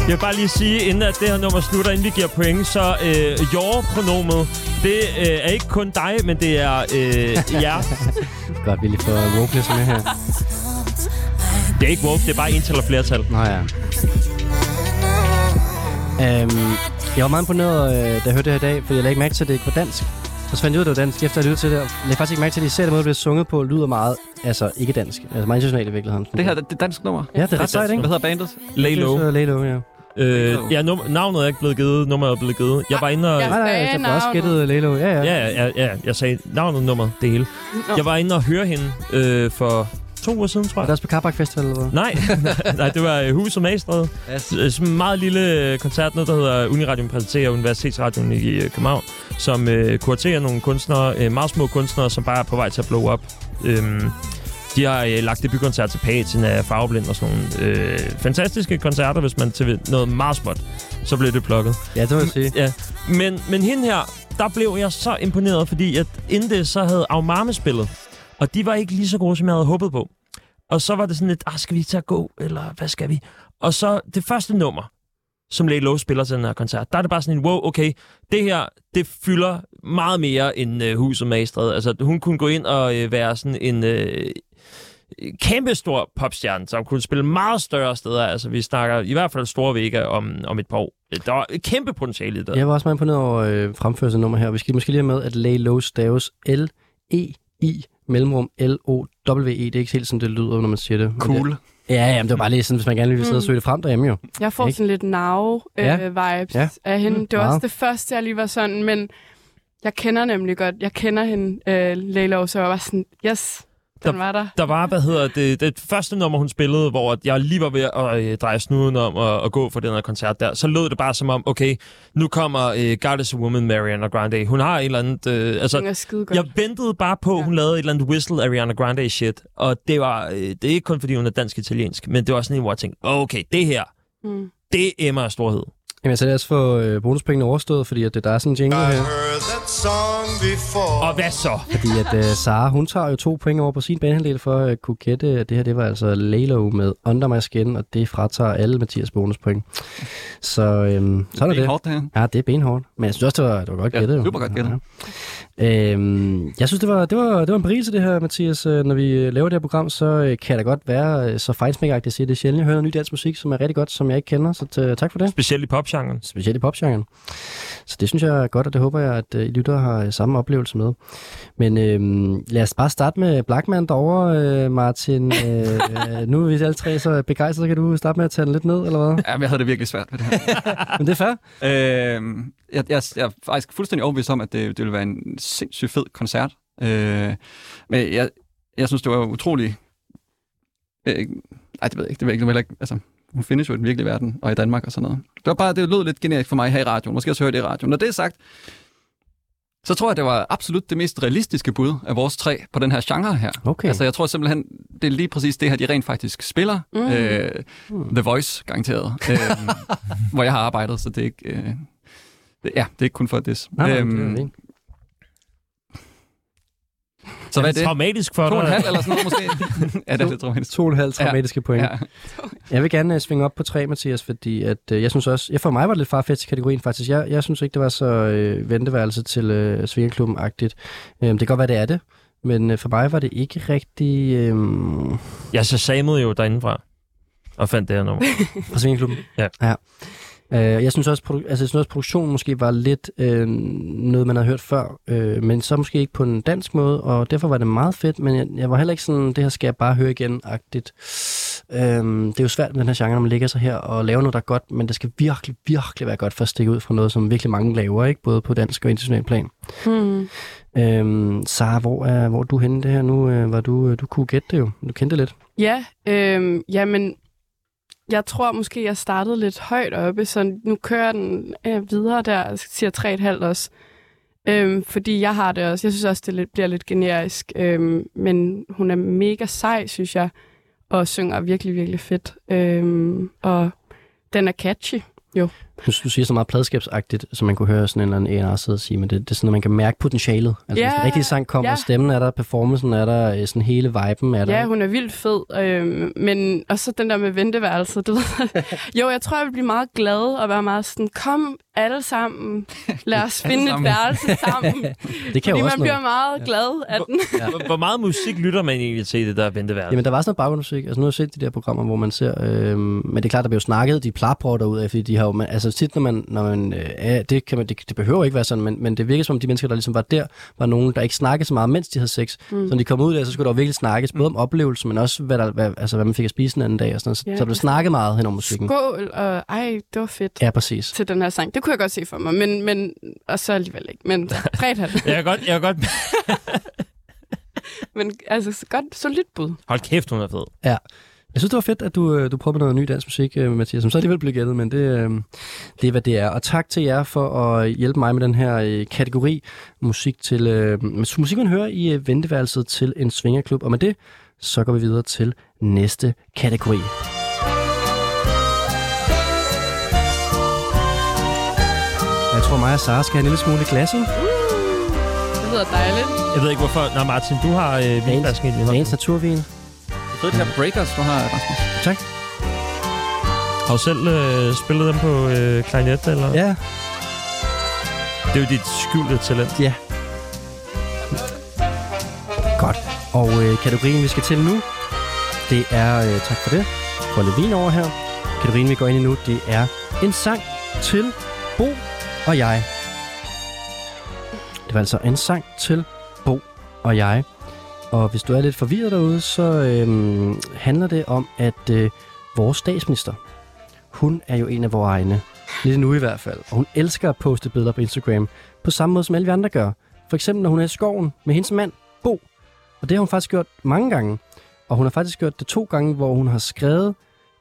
Jeg vil bare lige sige, inden at det her nummer slutter, inden vi giver point, så øh, your-pronomet, det øh, er ikke kun dig, men det er øh, jer. Godt, vi lige får woke-læs med her. Det er ikke woke, det er bare ental og flertal. Nå ja. Øhm, jeg var meget imponeret, øh, da jeg hørte det her i dag, fordi jeg lagde ikke mærke til, at det ikke var dansk. Og så fandt jeg ud af, det var dansk, efter jeg lyttede til det. Jeg lagde faktisk ikke mærke til, at især den måde, det blev sunget på, lyder meget, altså ikke dansk. Altså meget internationalt i virkeligheden. Det her, det er dansk nummer? Ja, det er ret sejt, ikke? Hvad hedder bandet? Leilow. Leilow, ja. Øh, ja, num- navnet er ikke blevet givet, nummeret er blevet givet. Jeg var inde og... Jeg sagde navnet. Også gættet Leilow. Ja, ja. Ja, ja, jeg sagde navnet, nummer, det hele. No. Jeg var inde og høre hende øh, for to uger siden, tror jeg. Var det også på Car Park Festival, eller hvad? Nej, nej, det var Huset Magestræde. Yes. En meget lille koncert, noget der hedder Uniradion præsenterer Universitetsradioen i København, som øh, kuraterer nogle kunstnere, øh, meget små kunstnere, som bare er på vej til at blow up. Øhm, De har øh, lagt det bykoncert til Patin af Farveblind og sådan nogle øh, fantastiske koncerter, hvis man til noget meget småt, så blev det plukket. Ja, det må jeg sige. Ja. Men, men hende her, der blev jeg så imponeret, fordi at inden det så havde Aumame spillet, og de var ikke lige så gode, som jeg havde håbet på. Og så var det sådan lidt, skal vi tage at gå, eller hvad skal vi? Og så det første nummer, som Leilow spiller til den her koncert, der er det bare sådan en, wow, okay, det her, det fylder meget mere end øh, Huset Magestræde. Altså, hun kunne gå ind og øh, være sådan en... Øh, kæmpestor popstjerne, som kunne spille meget større steder. Altså, vi snakker i hvert fald store vægge om, om et par år. Der var et kæmpe potentiale i det. Jeg var også meget imponeret over øh, fremførelsenummer her. Vi skal måske lige have med, at Leilow staves L-E-I mellemrum L-O-W-E. Det er ikke helt sådan, det lyder, når man siger det. Cool. Det, ja, jamen, det var bare lige sådan, hvis man gerne ville sidde og søge det frem derhjemme jo. Jeg får sådan lidt now-vibes øh, ja. af hende. Det var også det første, jeg lige var sådan, men jeg kender nemlig godt. Jeg kender hende, øh, Leilow, så jeg var sådan, yes... Der var, der. der var, hvad hedder det, det første nummer, hun spillede, hvor jeg lige var ved at øh, dreje snuden om og, og gå for den her koncert der. Så lød det bare som om, okay, nu kommer øh, Goddess Woman, Ariana Grande. Hun har et eller andet... Øh, altså, jeg ventede bare på, ja. Hun lavede et eller andet whistle Ariana Grande shit. Og det var øh, det er ikke kun, fordi hun er dansk-italiensk, men det var sådan en, hvor jeg tænkte, okay, det her, mm. det emmer af storhed. Jamen, så lad os få øh, bonuspengene overstået, fordi at, der er sådan en jingle her. Og hvad så? Fordi at øh, Sara, hun tager jo to point over på sin banehandel for at øh, kunne gætte, at det her, det var altså Leilow med Under My Skin, og det fratager alle Mathias bonuspoint. Så øh, sådan er det. Det er hårdt, det her. Ja, det er benhårdt. Men jeg synes også, det var, det var godt gættet. Ja, super godt gættet. Ja. Øhm, jeg synes, det var, det, var, det var en berigelse, det her, Mathias. Når vi laver det her program, så øh, kan det godt være øh, så fejnsmækagtigt at sige, det er sjældent. Jeg hører noget ny dansk musik, som er rigtig godt, som jeg ikke kender, så t- tak for det. Specielt i pop. Specielt i popgenren. Så det synes jeg er godt, og det håber jeg, at I lyttere har samme oplevelse med. Men øhm, lad os bare starte med Blackman derovre, øh, Martin. Øh, nu er vi alle tre så begejstrede, så kan du starte med at tage den lidt ned, eller hvad? Jamen, jeg havde det virkelig svært med det her. Men det er fair. Øhm, jeg, jeg, jeg er faktisk fuldstændig overbevist om, at det, det ville være en sindssygt fed koncert. Øh, men jeg, jeg synes, det var utrolig... Øh, nej, det ved jeg ikke. Det ved jeg ikke. Det var ikke altså... Hun findes jo i den virkelige verden, og i Danmark og sådan noget. Det var bare, det lød lidt generisk for mig her i radioen. Måske også hørte det i radioen. Når det er sagt, så tror jeg, det var absolut det mest realistiske bud af vores tre på den her genre her. Okay. Altså, jeg tror simpelthen, det er lige præcis det her, de rent faktisk spiller. Mm. Øh, The Voice, garanteret. øh, hvor jeg har arbejdet, så det er ikke... Øh, det, ja, det er ikke kun for at diss. Nej, nej, øhm, det er det ikke. Så hvad er det? Traumatisk for dig? To og en halv eller sådan noget måske? Ja, det er lidt traumatisk. To og en halv traumatiske point. Ja. Jeg vil gerne uh, svinge op på tre, Mathias, fordi at, uh, jeg synes også... Jeg for mig var det lidt farfetch til kategorien, faktisk. Jeg, jeg synes ikke, det var så uh, venteværelse til uh, svingerklubben-agtigt. Uh, det kan godt være, det er det. Men uh, for mig var det ikke rigtig... Uh... Jeg så samede jo derindefra og fandt det her nummer. Fra svingerklubben? Ja. Ja. Jeg synes også, produ- altså, jeg synes også produktionen måske var lidt øh, noget, man havde hørt før, øh, men så måske ikke på en dansk måde, og derfor var det meget fedt, men jeg, jeg var heller ikke sådan, det her skal jeg bare høre igen-agtigt. Øh, det er jo svært med den her genre, når man ligger sig her og laver noget, der er godt, men det skal virkelig, virkelig være godt for at stikke ud fra noget, som virkelig mange laver, ikke? Både på dansk og international plan. Hmm. Øhm, Sara, hvor er, hvor er du henne det her nu? Øh, var du, du kunne gætte det jo. Du kendte det lidt. Ja, øh, jamen... Jeg tror måske, jeg startede lidt højt oppe, så nu kører den øh, videre der, jeg siger tre komma fem også. Øhm, fordi jeg har det også. Jeg synes også, det lidt, bliver lidt generisk. Øhm, men hun er mega sej, synes jeg, og synger virkelig, virkelig fedt. Øhm, og den er catchy, jo. Du siger så meget pladskabsagtigt, som man kunne høre sådan en eller anden A og R sidde og sige, men det, det er sådan, at man kan mærke potentialet. Altså, yeah, hvis den rigtige sang kommer, yeah, stemmen er der, performancen er der, sådan hele viben er der. Ja, hun er vildt fed, øh, men også den der med venteværelset, du ved. Jo, jeg tror, jeg vil blive meget glad og være meget sådan, kom alle sammen, lad os finde et værelse sammen. Det kan fordi man bliver noget meget glad af den. Ja. Hvor, hvor meget musik lytter man egentlig til det der venteværelse? Jamen, der var sådan noget baggrundsmusik. Altså, nu har jeg set de der programmer, hvor man ser, øh, men det er klart, der bliver jo snakket, de plapper derude af, fordi de har jo, man, altså, så tit, når man... Når man, øh, det, kan man det, det behøver ikke være sådan, men, men det virkede som om de mennesker, der ligesom var der, var nogen, der ikke snakkede så meget, mens de havde sex. Mm. Så når de kom ud der, så skulle der jo virkelig snakkes, både om oplevelsen, men også hvad, der, hvad, altså, hvad man fik at spise den anden dag. Og sådan, så, yeah, så blev snakket meget hen over musikken. Skål, og ej, det var fedt. Ja, præcis. Til den her sang. Det kunne jeg godt se for mig, men... men og så alligevel ikke, men fredag. Jeg kan godt... Jeg kan godt. Men altså, godt solidt bud. Hold kæft, hun er fed. Ja. Jeg synes, det var fedt, at du, du prøvede med noget ny dansk musik, Mathias, som så alligevel blev gættet, men det, det er, hvad det er. Og tak til jer for at hjælpe mig med den her kategori musik, til, musik man hører i venteværelset til en svingerklub. Og med det, så går vi videre til næste kategori. Jeg tror, mig og Sara skal have en lille smule i glasset. Det lyder dejligt. Jeg ved ikke, hvorfor. Nå, Martin, du har øh, vinflasken. Dagens naturvin. Det her breakers, du har, Rasmus. Tak. Har du selv øh, spillet dem på øh, klarinet, eller? Ja. Det er jo dit skjulte talent. Ja. Godt. Og øh, kategorien, vi skal til nu, det er... Øh, tak for det. Får lidt vin over her. Kategorien, vi går ind i nu, det er en sang til Bo og jeg. Det var altså en sang til Bo og jeg. Og hvis du er lidt forvirret derude, så øhm, handler det om, at øh, vores statsminister, hun er jo en af vores egne. Lidt nu i hvert fald. Og hun elsker at poste billeder på Instagram på samme måde, som alle vi andre gør. For eksempel, når hun er i skoven med hendes mand, Bo. Og det har hun faktisk gjort mange gange. Og hun har faktisk gjort det to gange, hvor hun har skrevet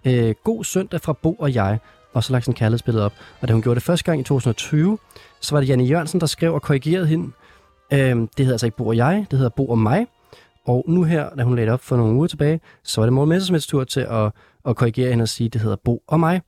øh, God søndag fra Bo og jeg. Og så lagt sådan et kærlighedsbillede op. Og da hun gjorde det første gang i to tusind og tyve, så var det Janne Jørgensen, der skrev og korrigerede hende. Øh, det hedder altså ikke Bo og jeg, det hedder Bo og mig. Og nu her, da hun lagde op for nogle uger tilbage, så var det Morten Messersmiths tur til at, at korrigere hende og sige, at det hedder Bo og mig.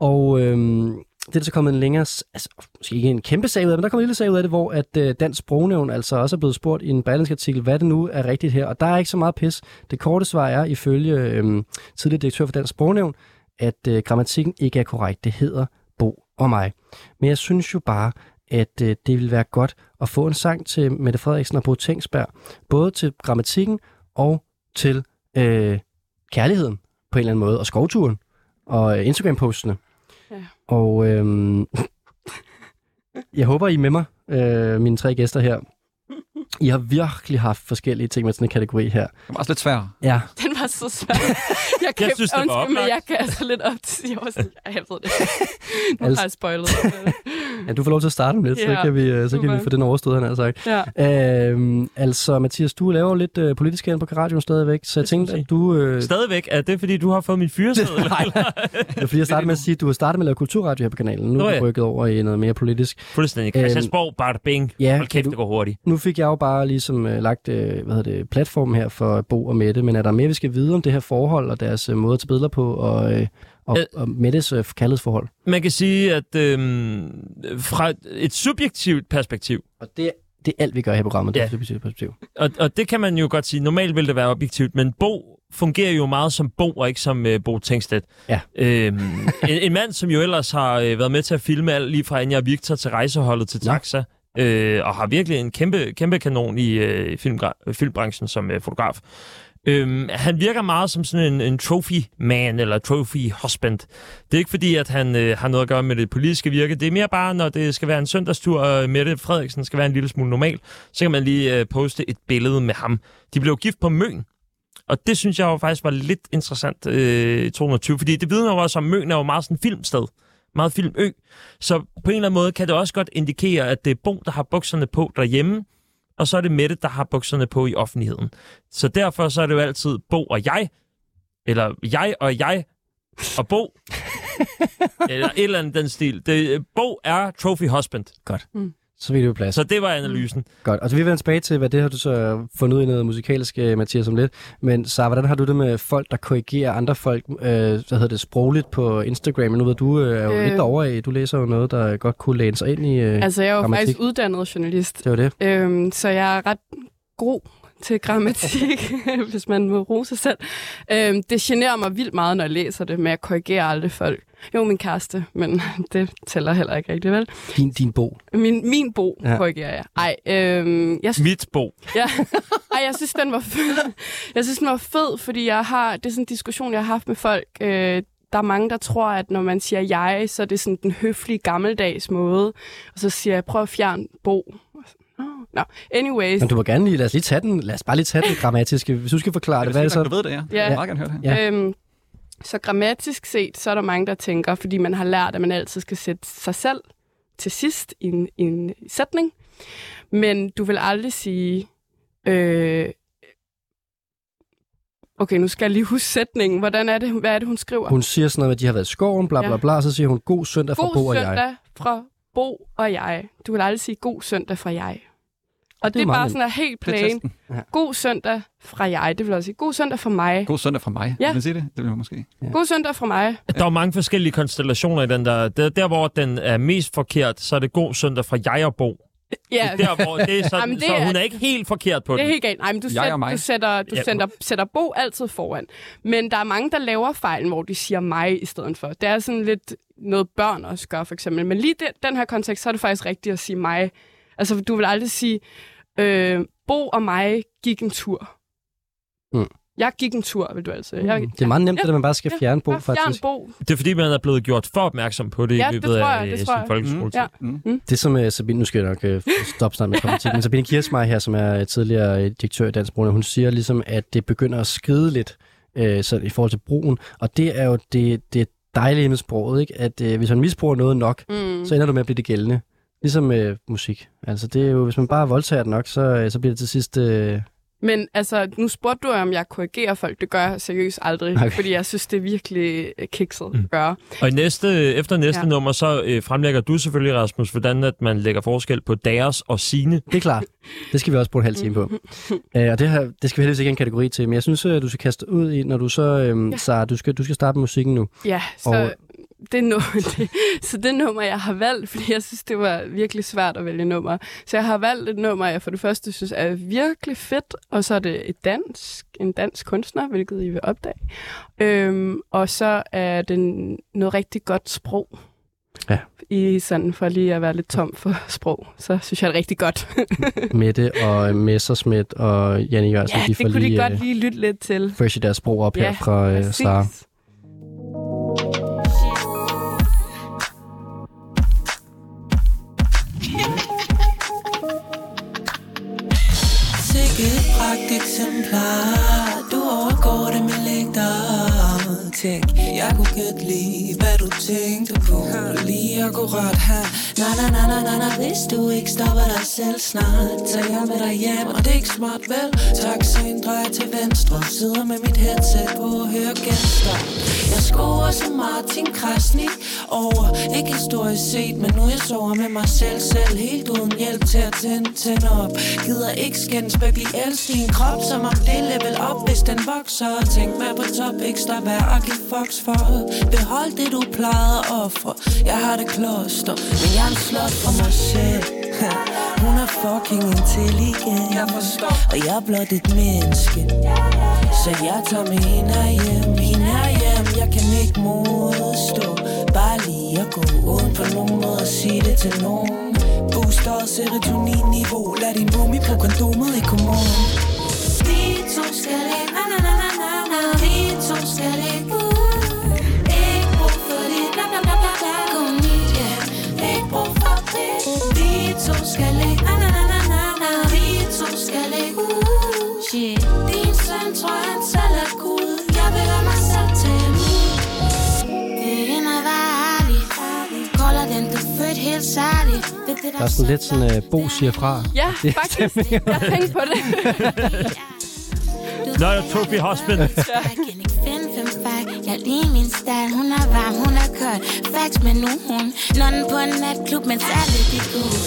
Og øhm, det er så kommet en længere, altså måske ikke en kæmpe sag ud af det, men der kom en lille sag ud af det, hvor at øh, Dansk Sprognævn altså også er blevet spurgt i en Berlingske-artikel, hvad det nu er rigtigt her. Og der er ikke så meget pis. Det korte svar er, ifølge øh, tidligere direktør for Dansk Sprognævn, at øh, grammatikken ikke er korrekt. Det hedder Bo og mig. Men jeg synes jo bare, at øh, det ville være godt at få en sang til Mette Frederiksen og Bo Tingsberg, både til grammatikken og til øh, kærligheden på en eller anden måde, og skovturen og øh, Instagram-postene. Ja. Og øh, jeg håber, I er med mig, øh, mine tre gæster her. I har virkelig haft forskellige ting med sådan en kategori her. Den var også lidt svær. Ja. Den var så svær. Jeg, jeg synes, det var oplagt. Men jeg kan altså lidt op til i år, så jeg ved det. Nu har jeg spoilet. Ja, du får lov til at starte med lidt, ja, så kan vi, så kan vi få den overstået, han har sagt. Ja. Øhm, altså, Mathias, du laver lidt øh, politisk herinde på radioen stadigvæk, så jeg det tænkte, at du... Øh... Stadigvæk? Er det, fordi du har fået min fyreseddel? Nej, det er, fordi jeg startede med at sige, at du har startet med at lave kulturradio her på kanalen. Nu er du rykket over i noget mere politisk. Fuldstændig. Christiansborg, bare bing. Hold kæft, det går hurtigt. Nu fik jeg jo bare ligesom øh, lagt øh, hvad hedder det, platformen her for Bo og Mette, men er der mere, vi skal vide om det her forhold og deres øh, måde at tage billeder på og... Øh, Og, og Mettes øh, kærlighedsforhold. Man kan sige, at øh, fra et subjektivt perspektiv... Og det, Det er alt, vi gør her i programmet. Det er subjektivt perspektiv. Og, og det kan man jo godt sige. Normalt vil det være objektivt, men Bo fungerer jo meget som Bo, og ikke som uh, Bo Tingsberg. Ja. Øhm, en, en mand, som jo ellers har uh, været med til at filme alt, lige fra Anja og Victor til Rejseholdet til Taxa, ja. øh, og har virkelig en kæmpe, kæmpe kanon i uh, filmgra- filmbranchen som uh, fotograf. Øhm, han virker meget som sådan en, en trophy man eller trophy husband. Det er ikke fordi, at han øh, har noget at gøre med det politiske virke. Det er mere bare, når det skal være en søndagstur, og Mette Frederiksen skal være en lille smule normal, så kan man lige øh, poste et billede med ham. De blev gift på Møn, og det synes jeg jo faktisk var lidt interessant øh, i to tusind og tyve, fordi det vidner jo også om, at Møn er jo meget sådan et filmsted. Meget filmø. Så på en eller anden måde kan det også godt indikere, at det er Bo, der har bukserne på derhjemme, og så er det Mette, der har bukserne på i offentligheden. Så derfor så er det jo altid Bo og jeg, eller jeg og jeg og Bo, eller et eller andet den stil. Det, Bo er trophy husband. Godt. Mm. Så vi det jo plads. Så det var analysen. Mm. Godt. Og så vi vender tilbage til, hvad det har du så fundet ud i noget musikalsk, Mathias, om lidt. Men så hvordan har du det med folk, der korrigerer andre folk, øh, hvad hedder det, sprogligt på Instagram? Men nu ved du, øh, er jo øh. lidt derovre, du læser jo noget, der godt kunne læne sig ind i øh, altså, jeg er jo grammatik. Faktisk uddannet journalist. Det var det. Øhm, så jeg er ret god til grammatik, hvis man må rose selv. Øhm, det generer mig vildt meget, når jeg læser det, men jeg korrigerer aldrig folk. Jo, min kæreste, men det tæller heller ikke rigtig, vel? Din, din bog. Min, min bog, ja. Korrigerer jeg. Ej, øhm, jeg sy- Mit bog. Ja. Ej, jeg synes, den var fed. Jeg synes, den var fed, fordi jeg har, det er sådan en diskussion, jeg har haft med folk. Øh, der er mange, der tror, at når man siger jeg, så er det sådan den høflige, gammeldags måde. Og så siger jeg, prøv at fjerne bog. No. Anyways. Men du må gerne lige, lad os lige tage den, lad os bare lige tage den grammatiske, hvis du skal forklare det, hvad er så? Du ved det, ja. Yeah. Jeg vil meget gerne høre det. Yeah. Øhm, så grammatisk set, så er der mange, der tænker, fordi man har lært, at man altid skal sætte sig selv til sidst i en, i en sætning. Men du vil aldrig sige, øh, okay, nu skal jeg lige huske sætningen. Hvordan er det, hvad er det, hun skriver? Hun siger sådan noget, at de har været i skoven, bla bla ja. bla, så siger hun, god søndag fra god Bo og jeg. God søndag fra Bo og jeg. Du vil aldrig sige, god søndag fra jeg. Og det er, det er bare sådan en helt plain. God søndag fra jeg. Det vil også sige, god søndag fra mig. God søndag fra mig. Ja. Vil man sige det? Det vil man måske. Ja. God søndag fra mig. Der er mange forskellige konstellationer i den der. Der, der hvor den er mest forkert, så er det god søndag fra jeg og Bo. Ja. Det der, hvor det er sådan, jamen, det så er, hun er ikke helt forkert på det. Det er helt galt. Nej, men du, sæt, du, sætter, du ja. sætter, sætter Bo altid foran. Men der er mange, der laver fejlen, hvor de siger mig i stedet for. Det er sådan lidt noget børn også gør, for eksempel. Men lige i den her kontekst, så er det faktisk rigtigt at sige mig. Altså, du vil aldrig sige, øh, Bo og mig gik en tur. Mm. Jeg gik en tur, vil du altså. Jeg, mm. Det er meget nemt, ja, at man bare skal fjerne Bo, faktisk. Bo. Det er fordi, man er blevet gjort for opmærksom på det i ja, løbet det af jeg, sin folkeskoletid. Mm. Mm. Ja. Mm. Det som uh, Sabine, nu skal jeg nok uh, stoppe snart med kommentik, men Sabine Kiersmeier her, som er tidligere direktør i Dansk Sprognævn, hun siger ligesom, at det begynder at skride lidt øh, så i forhold til brugen, og det er jo det, det dejlige med sproget, ikke? At øh, hvis man misbruger noget nok, mm. så ender du med at blive det gældende. Ligesom øh, musik. Altså, det er jo, hvis man bare voldtager det nok, så, øh, så bliver det til sidst... Øh... Men altså, nu spurgte du, om jeg korrigerer folk. Det gør jeg seriøst aldrig, okay. Fordi jeg synes, det er virkelig kikset at gøre. Mm. Og i næste, efter næste ja. nummer, så øh, fremlægger du selvfølgelig, Rasmus, hvordan at man lægger forskel på deres og sine. Det er klart. Det skal vi også bruge en halv time på. Æ, og det, her, det skal vi heldigvis ikke have en kategori til, men jeg synes, du skal kaste ud i, når du så... Øh, ja. Sara, du skal, du skal starte musikken nu. Ja, så... Og, Det nummer, det, så det nummer, jeg har valgt, fordi jeg synes, det var virkelig svært at vælge nummer. Så jeg har valgt et nummer, jeg for det første synes er virkelig fedt, og så er det et dansk, en dansk kunstner, hvilket I vil opdage. Øhm, og så er det noget rigtig godt sprog. Ja. I sådan, for lige at være lidt tom for sprog, så synes jeg det er rigtig godt. Mette og Messersmith og Janne Jørgensen, ja, de får lige... Ja, det kunne de godt lige lytte lidt til. Fresh i deres sprog op ja, her fra uh, Sara. Du overgår det med længder. Tjek, jeg kunne gætte lige, hvad du tænkte på. Lige at gå ret her. Nej, nej, nej, nej, nej, nej. Hvis du ikke stopper dig selv snart, så jeg med dig hjem, og det er ikke smart, vel? Taxaen drejer til venstre. Sidder med mit headset på og hører gæster. Jeg scorer som Martin Krasnik over. Ikke historisk set, men nu jeg sover med mig selv selv. Helt uden hjælp til at tænde tænde op. Gider ikke skændes, baby, elsker din krop. Som om det level op, hvis den vokser. Tænk med på top, ekstra vær Aki Fox for. Behold det, du plejede at ofre. Jeg har det kloster, men jeg er en slot for mig selv. Hun er fucking intelligent. Jeg forstår. Og jeg er blot et menneske. Så jeg tager med hende hjem, hende hjem. Jeg kan ikke modstå bare lige at gå uden på nogen måde og sige det til nogen. Booster serotonin-niveau. Lad din boomy på kondomet i kommunen. Vi to skal ikke, na na na na na na. Vi to skal ikke ud. Ikke brug for dit bla bla bla bla. Kom i hjem. Ikke brug for det. Vi to skal ikke, na na na na na. Vi to skal ikke ud. Shit. Din søn tror han selv er Gud. Jeg vil have mig selv til mig. Det ender varligt. Kolder den du født helt særligt. Der er sådan lidt sådan, uh, Bo siger fra. Ja, det faktisk. Jeg tænkte på det. Not a trophy husband. Jeg lige min style. Hun er varm, hun er kørt. Facts med nu hun. Nonnen på en natklub, mens alle de gode.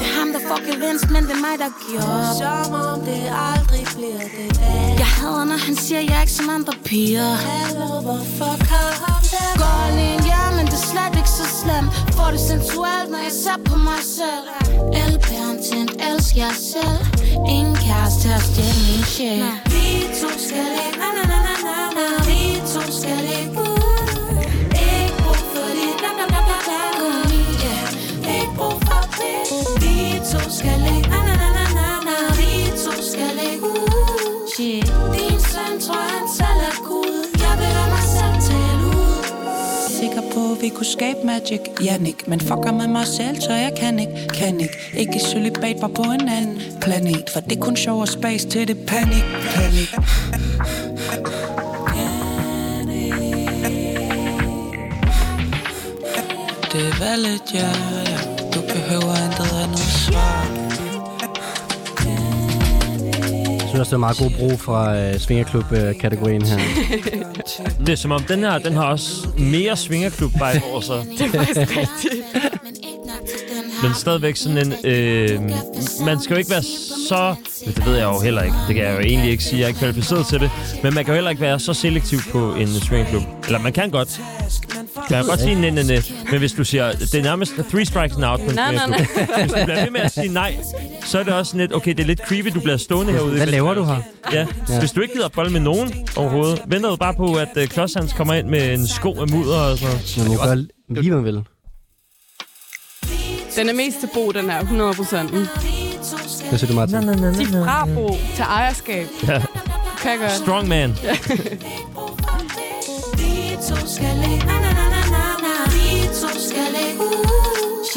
Det er ham, der får gevinst, men det er mig, der gjorde. Som om det aldrig bliver det dag. Jeg hader, når han siger, jeg er ikke som andre piger. Hallo, hvorfor kan ham der? Går en ja, men det er slet ikke så slemt. Får det sensuelt, når jeg ser på mig selv. Elbæren tændt, elsk jer selv. Ingen kæreste har stjælt min sjæl. Vi to skal ikke, na na na na na na. Vi to skal ikke ud. Ikke brug for dit bla bla bla bla bla. Kom i hjem. Ikke brug for det. Vi to skal ikke, na na na na na. Vi to skal ikke ud. Shit. Din søn tror han selv er Gud. Jeg vil have mig selv til ud. Sikker på, at vi kunne skabe magic. Jannik, men fucker med mig selv, så jeg kan ikke. Kan ikke. Ikke celibat var på en anden planet. For det kun sjov og space til det panik. Panik. Det er valget, ja, ja. Du behøver intet andet svar. Jeg synes også, det er meget god brug fra uh, svingerklub-kategorien her. Det er som om, den her den har også mere svingerklub-vibe over sig. Det er faktisk rigtigt. Men stadigvæk sådan en... Øh, man skal jo ikke være så... Det ved jeg jo heller ikke. Det kan jeg jo egentlig ikke sige. Jeg er ikke kvalificeret til det. Men man kan jo heller ikke være så selektiv på en swingklub. Eller man kan godt. Jeg kan godt sige nej, nej, nej. Men hvis du siger, det er nærmest three strikes and out på en swingklub. Hvis du bliver ved med at sige nej, så er det også sådan lidt, okay, det er lidt creepy, du bliver stående herude. Hvad laver du her? Ja. Ja. Hvis du ikke gider at bolle med nogen overhovedet, venter du bare på, at uh, klodshands kommer ind med en sko af mudder og sådan noget. Ja, du gør lige, hvad vel. Den er mest til Bo, den her, hundrede procent. Mm. Hvad siger du, Martin? De fra Bo til ejerskab. Ja. Kan jeg gøre det? Strong man. Ja.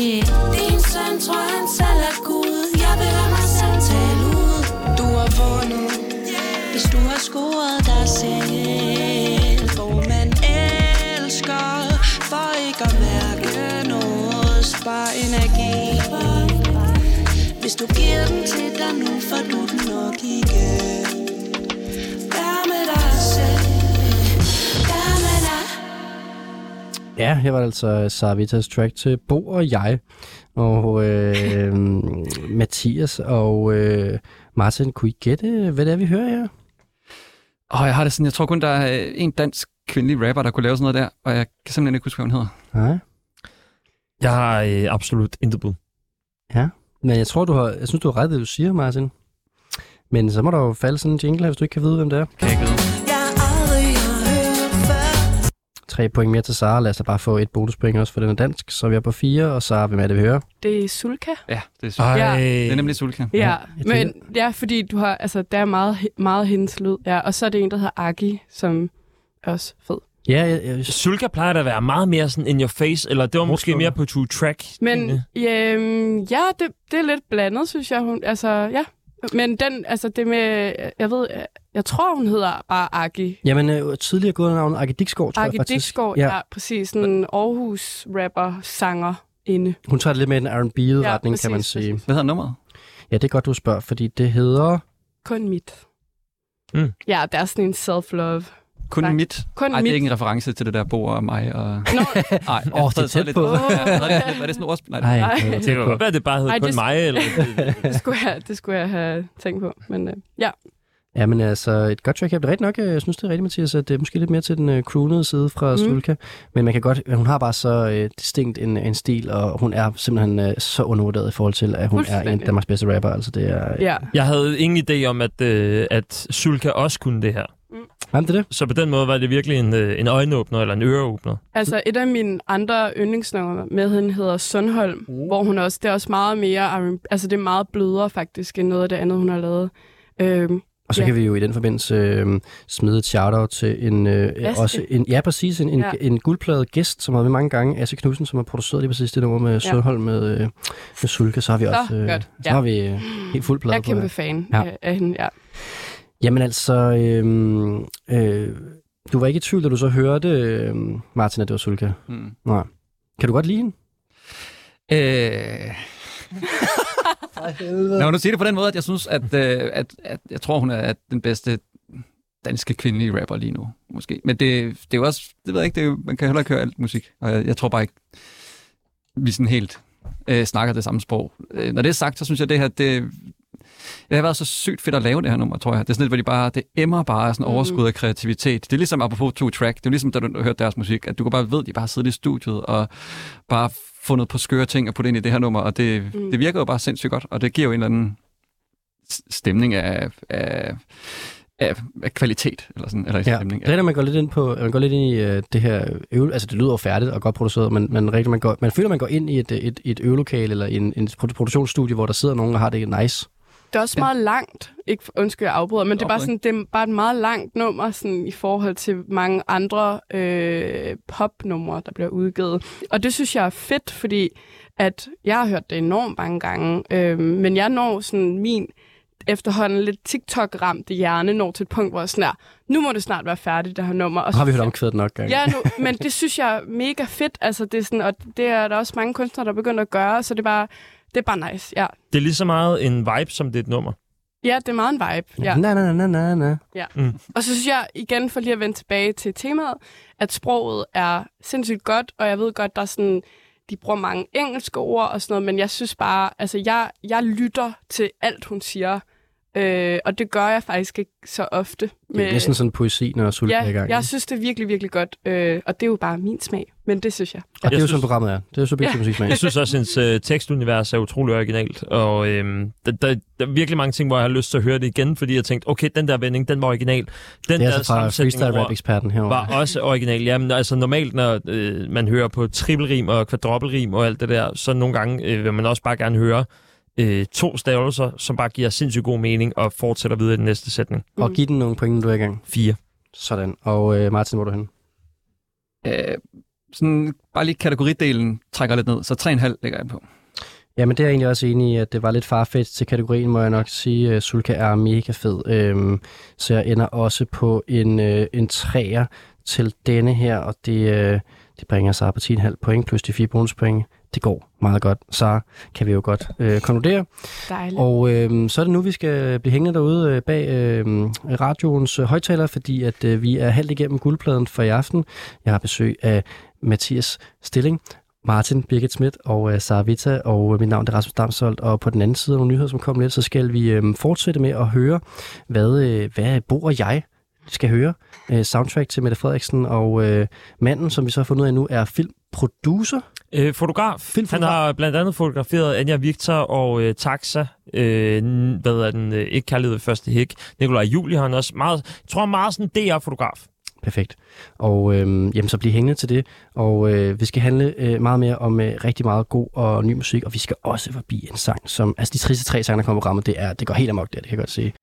Din søn tror han selv er Gud. Jeg vil have mig selv tale ud. Du har vundet, hvis du har scoret dig selv. Hvor man elsker, for ikke at mærke noget. Spar energi. Hvis du giver den til dig nu, får du den nok igen. Vær med dig selv. Vær med dig. Ja, her var det altså Sarvitas track til Bo og jeg. Og øh, Mathias og øh, Martin, kunne I gætte, hvad det er, vi hører her? Åh, oh, jeg har det sådan, jeg tror kun, der er en dansk kvindelig rapper, der kunne lave sådan noget der, og jeg kan simpelthen ikke huske, hvad hun hedder. Nej. Jeg har øh, absolut intet bud. Ja. Men jeg tror, du har... Jeg synes, du har ret, det du siger, Martin. Men så må der jo falde sådan en jingle, hvis du ikke kan vide, hvem det er. Kan jeg ikke vide. Tre point mere til Sara. Lad os da bare få et bonuspoint også, for den er dansk. Så er vi oppe på fire, og Sara, hvem er det, vi hører? Det er Sulka. Ja, det er Sulka. Ej. Det er nemlig Sulka. Ja, ja men det er fordi, du har... Altså, der er meget, meget hendes lyd. Ja, og så er det en, der hedder Aki, som er også fed. Ja, jeg, jeg... Sulka plejer at være meget mere sådan in your face, eller det var måske mere på two track. Men øhm, ja, det, det er lidt blandet, synes jeg. Hun, altså, ja. Men den, altså det med, jeg ved, jeg tror, hun hedder bare Aki. Jamen, øh, tidligere gået navnet Aki Diksgaard, tror Aki jeg faktisk. Aki Diksgaard, ja. Ja, præcis. En Aarhus-rapper-sanger inde. Hun tager det lidt med en R and B-retning, ja, kan man sige. Præcis. Hvad hedder nummeret? Ja, det er godt, du spørger, fordi det hedder... Kun mit. Mm. Ja, der er sådan en self-love. Kun tak. Mit? Kun Ej, mit. Det er ikke en reference til det der Bo og mig og... Nej, no. oh, det er tæt på. Var det sådan noget ordspil? Nej, Ej, det er godt. Hvad det bare hedder kun just... mig? Eller... det, skulle jeg, det skulle jeg have tænkt på, men uh, ja. Jamen altså, et godt track-up. Det er rigtigt nok, jeg synes, det er rigtigt, Mathias, at det er måske lidt mere til den uh, croonede side fra mm. Sulka. Men man kan godt, hun har bare så uh, distinkt en, en stil, og hun er simpelthen uh, så undervurderet i forhold til, at hun er en af Danmarks bedste rapper. Altså, det er, ja. Jeg havde ingen idé om, at, uh, at Sulka også kunne det her. Mm. Jamen, det er det. Så på den måde var det virkelig en, en øjenåbner eller en øreåbner. Altså, et af mine andre yndlingsnumre med hende hedder Sundholm, uh. hvor hun også, det er også meget mere, altså det er meget blødere faktisk, end noget af det andet, hun har lavet. Øhm, Og så ja. kan vi jo i den forbindelse øh, smide et shout-out til en, øh, også en, ja, præcis, en, ja. en, en guldpladet gæst, som har været mange gange, Asse Knudsen, som har produceret lige præcis det nummer med ja. Sundholm med, øh, med Sulka. Så har vi så, også øh, så ja. har vi øh, helt fuld plade på. Jeg er kæmpe her. fan ja. af hende, ja. Jamen altså, øh, øh, du var ikke i tvivl, da du så hørte, øh, Martin, at det var Sulka. Mm. Nej. Kan du godt lide hende? Øh... Nå, nu siger det på den måde, at jeg synes, at, at, at, at jeg tror, hun er den bedste danske kvindelige rapper lige nu, måske. Men det, det er jo også, det ved jeg ikke, det er, man kan heller ikke høre alt musik. Og jeg, jeg tror bare ikke, vi sådan helt øh, snakker det samme sprog. Øh, når det er sagt, så synes jeg, det her, det... Det har været så sygt fedt at lave det her nummer, tror jeg. Det er sådan lidt, hvor de bare, det emmer bare sådan overskud af kreativitet. Det er ligesom apropos to track. Det er ligesom, da du hørte deres musik, at du kan bare ved, at de bare har siddet i studiet og bare fundet på skøre ting og puttet ind i det her nummer. Og det, mm. det virker jo bare sindssygt godt, og det giver jo en eller anden stemning af... af Af, af kvalitet, eller sådan, eller ja, stemning. Ja, det er, man går lidt ind på, man går lidt ind i øh, det her øvel, altså det lyder jo færdigt og godt produceret, men man, rigtig, man, går, man føler, man går ind i et, et, et øvelokale eller en, en produktionsstudie, hvor der sidder nogen, der har det nice. Det er også ja. meget langt, ikke undskyld, jeg afbryder, men det er, bare sådan, det er bare et meget langt nummer sådan, i forhold til mange andre øh, popnumre, der bliver udgivet. Og det synes jeg er fedt, fordi at jeg har hørt det enormt mange gange, øh, men jeg når sådan min efterhånden lidt TikTok-ramte hjerne når til et punkt, hvor sådan er, nu må det snart være færdigt, det her nummer. Og så har vi hørt omkvædet nok gange. Ja, nu, men det synes jeg er mega fedt, altså det er sådan, og det er der også mange kunstnere, der begynder at gøre, så det er bare... Det er bare nice, ja. Det er lige så meget en vibe, som det er et nummer. Ja, det er meget en vibe, ja. Na, na, na, na, na. Ja. Mm. Og så synes jeg, igen for lige at vende tilbage til temaet, at sproget er sindssygt godt, og jeg ved godt, der er sådan, de bruger mange engelske ord og sådan noget, men jeg synes bare, altså jeg, jeg lytter til alt, hun siger, øh, og det gør jeg faktisk ikke så ofte. Med, det er næsten sådan en poesi, når Sulka ja, er i gang. Jeg synes, det er virkelig, virkelig godt, øh, og det er jo bare min smag. Men det synes jeg. Og det er jo synes... sådan, programmet er. Det er jo så vigtigt, ja. musiksmag. Jeg synes også, at hendes uh, tekstunivers er utrolig originalt. Og øhm, der, der, der er virkelig mange ting, hvor jeg har lyst til at høre det igen, fordi jeg tænkte, okay, den der vending, den var original. Den der altså freestyle-rap-eksperten herovre. Var også original. Jamen, altså normalt, når øh, man hører på trippelrim og kvadruppelrim og alt det der, så nogle gange øh, vil man også bare gerne høre øh, to stavelser, som bare giver sindssygt god mening og fortsætter videre i den næste sætning. Mm. Og giv den nogle point, når du er i gang. Fire. Sådan. Og øh, Martin, hvor er du henne? Øh... Sådan, bare lige kategoridelen trækker lidt ned, så tre komma fem lægger jeg på. Ja, men det er jeg egentlig også enig i, at det var lidt farfetch til kategorien, må jeg nok sige. Uh, Sulka er mega fed, øhm, så jeg ender også på en, øh, en treer til denne her, og det, øh, det bringer Sara på ti komma fem point plus de fire bonuspoint. Det går meget godt, så kan vi jo godt øh, konkludere. Dejligt. Og øh, så er det nu, vi skal blive hængende derude bag øh, radioens øh, højtaler, fordi at øh, vi er halvt igennem guldpladen for i aften. Jeg har besøg af Mathias Stilling, Martin Birgit Schmidt og øh, Sarvita, og øh, mit navn er Rasmus Damsholt, og på den anden side af nogle nyheder, som kommer lidt, så skal vi øh, fortsætte med at høre, hvad, øh, hvad Bo og jeg skal høre. Øh, soundtrack til Mette Frederiksen, og øh, manden, som vi så har fundet ud af nu, er filmproducer. Øh, fotograf. Filmfotograf. Han har blandt andet fotograferet Anja Victor og øh, Taxa. Øh, hvad er den? Øh, ikke kaldet ved første hæk. Nikolaj Julie har han også. Meget, jeg tror meget sådan D R-fotograf. Perfekt. Og øh, jamen, så bliv hængende til det. Og øh, vi skal handle øh, meget mere om øh, rigtig meget god og ny musik, og vi skal også forbi en sang, som... Altså de triste tre sange, der kommer på programmet, det, er, det går helt amok der, det kan jeg godt sige.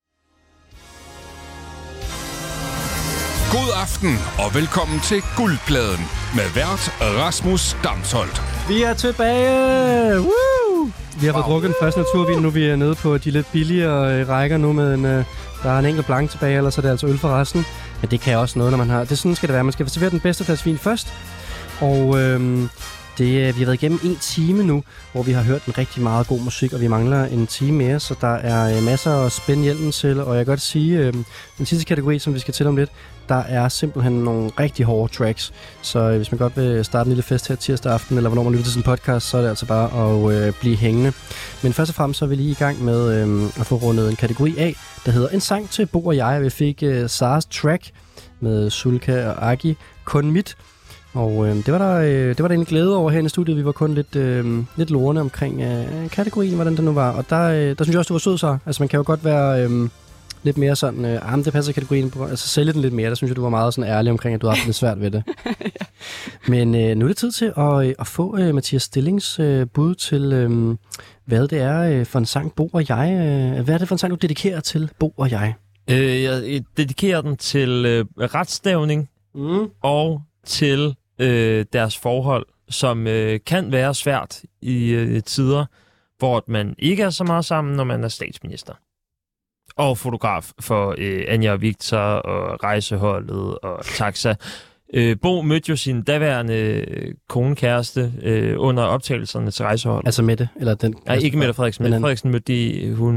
God aften og velkommen til Guldpladen med vært Rasmus Damsholt. Vi er tilbage! Woo! Vi har fået wow. drukket den første naturvin, nu vi er nede på de lidt billigere rækker nu med en... Der er en enkelt blank tilbage, eller så er det altså øl for resten. Men det kan også noget, når man har... Det sådan skal det være. Man skal servere den bedste flaske vin først. Og øhm, Det, vi har været igennem en time nu, hvor vi har hørt en rigtig meget god musik, og vi mangler en time mere, så der er masser at spænde hjelmen til. Og jeg kan godt sige, øh, den sidste kategori, som vi skal til om lidt, der er simpelthen nogle rigtig hårde tracks. Så hvis man godt vil starte en lille fest her tirsdag aften, eller hvornår man lytter til sin podcast, så er det altså bare at øh, blive hængende. Men først og fremmest så er vi lige i gang med øh, at få rundet en kategori af, der hedder En sang til Bo og jeg. Vi fik øh, Saras track med Sulka og Aki, Kun Mit. Og øh, det var der øh, det var der en glæde over herinde i studiet. Vi var kun lidt, øh, lidt lorne omkring øh, kategorien, hvordan det nu var. Og der, øh, der synes jeg også, du var sød, så. Altså, man kan jo godt være øh, lidt mere sådan, øh, ah, det passer kategorien, altså sælge den lidt mere. Der synes jeg, du var meget sådan ærlig omkring, at du har haft det svært ved det. Ja. Men øh, nu er det tid til at, at få øh, Mathias Stillings øh, bud til, øh, hvad det er øh, for en sang, Bo og jeg. Øh, hvad er det for en sang, du dedikerer til, Bo og jeg? Øh, jeg dedikerer den til øh, retstavning mm. og til øh, deres forhold, som øh, kan være svært i øh, tider, hvor man ikke er så meget sammen, når man er statsminister. Og fotograf for øh, Anja og Victor og Rejseholdet og Taxa. Øh, Bo mødte jo sin daværende øh, konekæreste øh, under optagelserne til Rejseholdet. Altså Mette? Eller den, Nej, ikke Mette Frederiksen. Mette Frederiksen mødte de, hun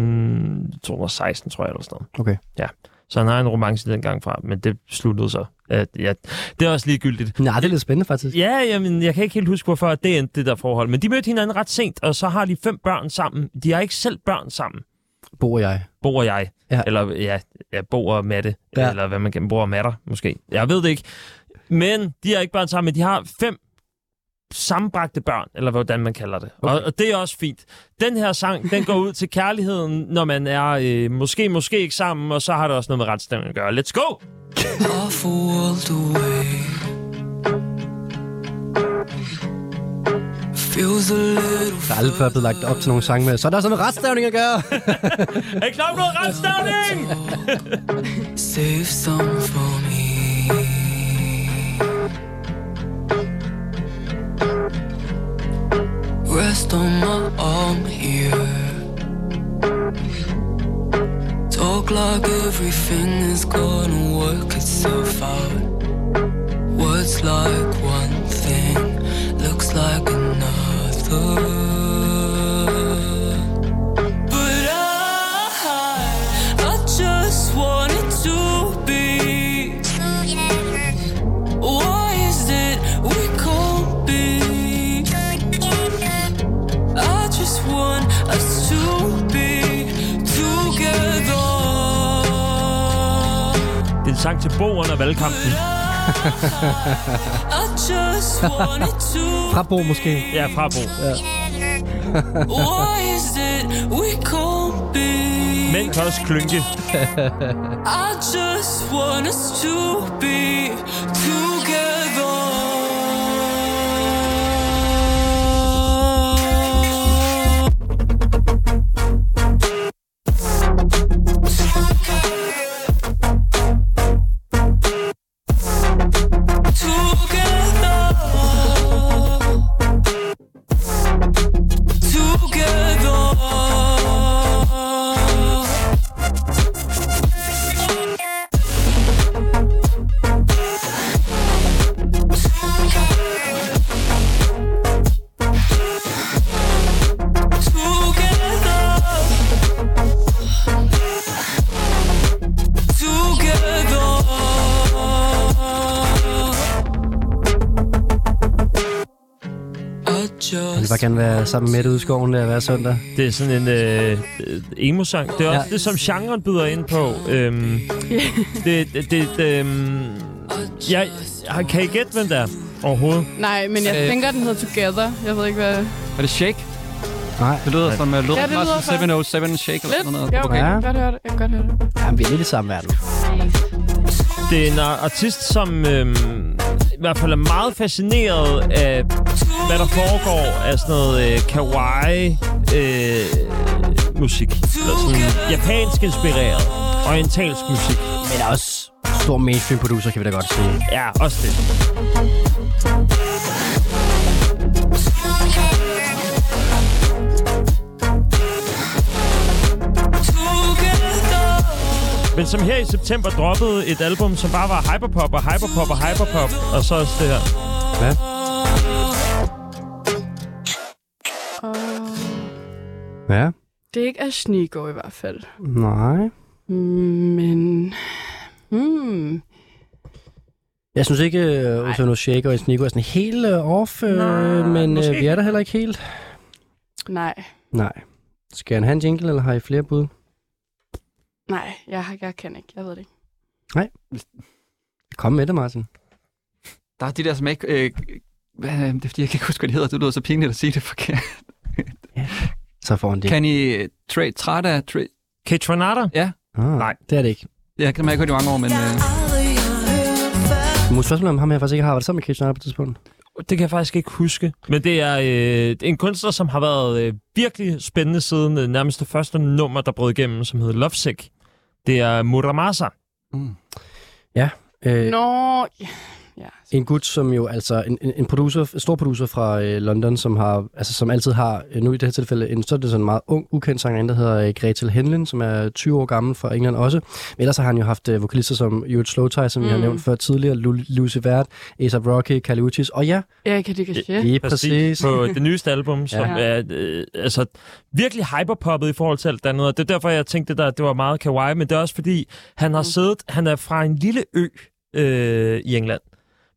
to hundrede og seksten, tror jeg, eller sådan noget. Okay. Ja. Så han har en romance den gang fra, men det sluttede så. At, ja, det er også ligegyldigt. Nej, det er lidt spændende faktisk. Ja, jamen, jeg kan ikke helt huske, hvorfor det endte det der forhold. Men de mødte hinanden ret sent, og så har de fem børn sammen. De har ikke selv børn sammen. Bo og jeg. Bo og jeg. Ja. Eller ja, ja, Bo og Matte. Ja. Eller hvad man kan bruge, Matter måske. Jeg ved det ikke. Men de har ikke børn sammen, men de har fem sammenbragte børn, eller hvordan man kalder det. Okay. Og, og det er også fint. Den her sang, den går ud til kærligheden, når man er øh, måske, måske ikke sammen, og så har det også noget med retstemning at gøre. Let's go! Der er aldrig før blevet lagt op til nogle sange med, så er der sådan noget retstemning at gøre! Er I klar på noget retstemning? Save some for me. Rest on my arm here. Talk like everything is gonna work itself out. Words like one thing, looks like another. Sang til Bo under valgkampen. Fra Bo måske. Ja, fra Bo. Ja. Men kan også klynke. Kan være sammen med det ude i skoven der hver søndag. Det er sådan en øh, emo-sang. Det er også ja. det, som genren byder ind på. Øhm, det, det, det, øhm, jeg, kan I gætte, hvem der overhovedet? Nej, men jeg øh. tænker, den hedder Together. Jeg ved ikke, hvad... Er det Shake? Nej. Det lyder som uh, ja, syv nul syv Shake eller sådan noget. Ja, okay. Ja. Jeg kan godt høre det. Jeg kan godt høre det. Jamen, vi er lidt i samme verden. Det er en artist, som øhm, i hvert fald er meget fascineret af... hvad der foregår af sådan noget øh, kawaii-musik. Øh, japansk inspireret. Orientalsk musik. Men der er også stor mainstream producer, kan vi da godt sige. Ja, også det. Men som her i september droppede et album, som bare var hyperpop og hyperpop og hyperpop. Og så også det her. Hvad? Ja. Det er ikke af Snigård i hvert fald. Nej. Men... Hmm... Jeg synes ikke, at Oceano Shaker og Snigo er sådan helt off, nej, men måske. Vi er der heller ikke helt. Nej. Nej. Skal han have en jingle, eller har I flere bud? Nej, jeg, jeg kan ikke. Jeg ved det ikke. Nej. Kom med det, Martin. Der er de der, som ikke... Øh, hvad, det er fordi, jeg kan ikke huske, hvad de hedder. Det lyder så pinligt at sige det forkert. Ja, så får han det. Kan I... Tre Trada... Tre... Ketronada? Ja. Ah, nej, det er det ikke. Jeg kan mærke det i mange år, men... Øh... Måske spørgsmål om ham, jeg faktisk ikke har været sammen med Kitchener på et tidspunkt. Det kan jeg faktisk ikke huske. Men det er øh, en kunstner, som har været øh, virkelig spændende siden øh, nærmest det første nummer, der brød igennem, som hedder Lovesick. Det er Mura Masa. Mm. Ja. Øh, Nå. Ja. En gut, som jo altså en, en producer, en stor producer fra øh, London, som har altså som altid har nu i det her tilfælde en sådan sådan meget ung ukendt sangerinde, der hedder øh, Gretel Henlin, som er tyve år gammel fra England også. Men ellers har han jo haft øh, vokalister som Jude Slowthai, som mm. vi har nævnt før tidligere, Lu- Lucy Vert, A$AP Rocky, Kali Uchis og ja, Erika ja, Dickache. Lige præcis på det nyeste album, som ja. er øh, altså virkelig hyperpoppet i forhold til alt andet. Og det er derfor jeg tænkte der, det var meget kawaii, men det er også fordi han har siddet, han er fra en lille ø øh, i England,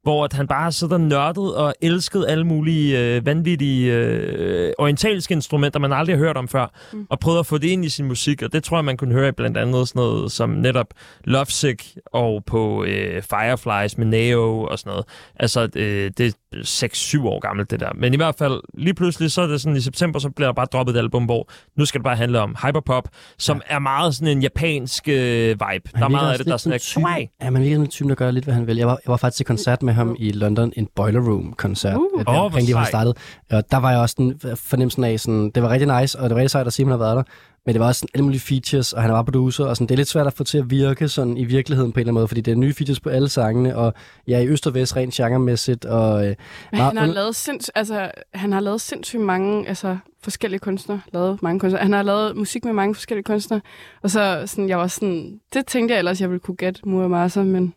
hvor at han bare sidder nørdet og elskede alle mulige øh, vanvittige øh, orientalske instrumenter, man aldrig har hørt om før, mm. og prøvede at få det ind i sin musik, og det tror jeg, man kunne høre i blandt andet sådan noget som netop Lovesick og på øh, Fireflies med Neo og sådan noget. Altså, øh, det er seks syv år gammelt, det der. Men i hvert fald, lige pludselig, så er det sådan, i september, så bliver der bare droppet et album, hvor nu skal det bare handle om hyperpop, som ja. er meget sådan en japansk øh, vibe. Man der er meget af det, der er sådan en... Ja, man ligger sådan en type, der gør lidt, hvad han vil. Jeg var, jeg var faktisk til koncert med ham i London, en Boiler Room-koncert. Uh, der oh, omkring, de var startet. Og der var jeg også den fornemmelse af, sådan, det var rigtig nice, og det var rigtig sejt at Simon har været der. Men det var også sådan alle mulige features, og han var producer, og sådan, det er lidt svært at få til at virke sådan i virkeligheden på en eller anden måde, fordi det er nye features på alle sangene, og jeg er i øst og vest rent genremæssigt. Og, øh, Men han har, un... lavet sinds... altså, han har lavet sindssygt mange altså, forskellige kunstnere, lavet mange kunstnere. Han har lavet musik med mange forskellige kunstnere, og så sådan, jeg var sådan, det tænkte jeg ellers, jeg ville kunne gætte Mura Masa, men...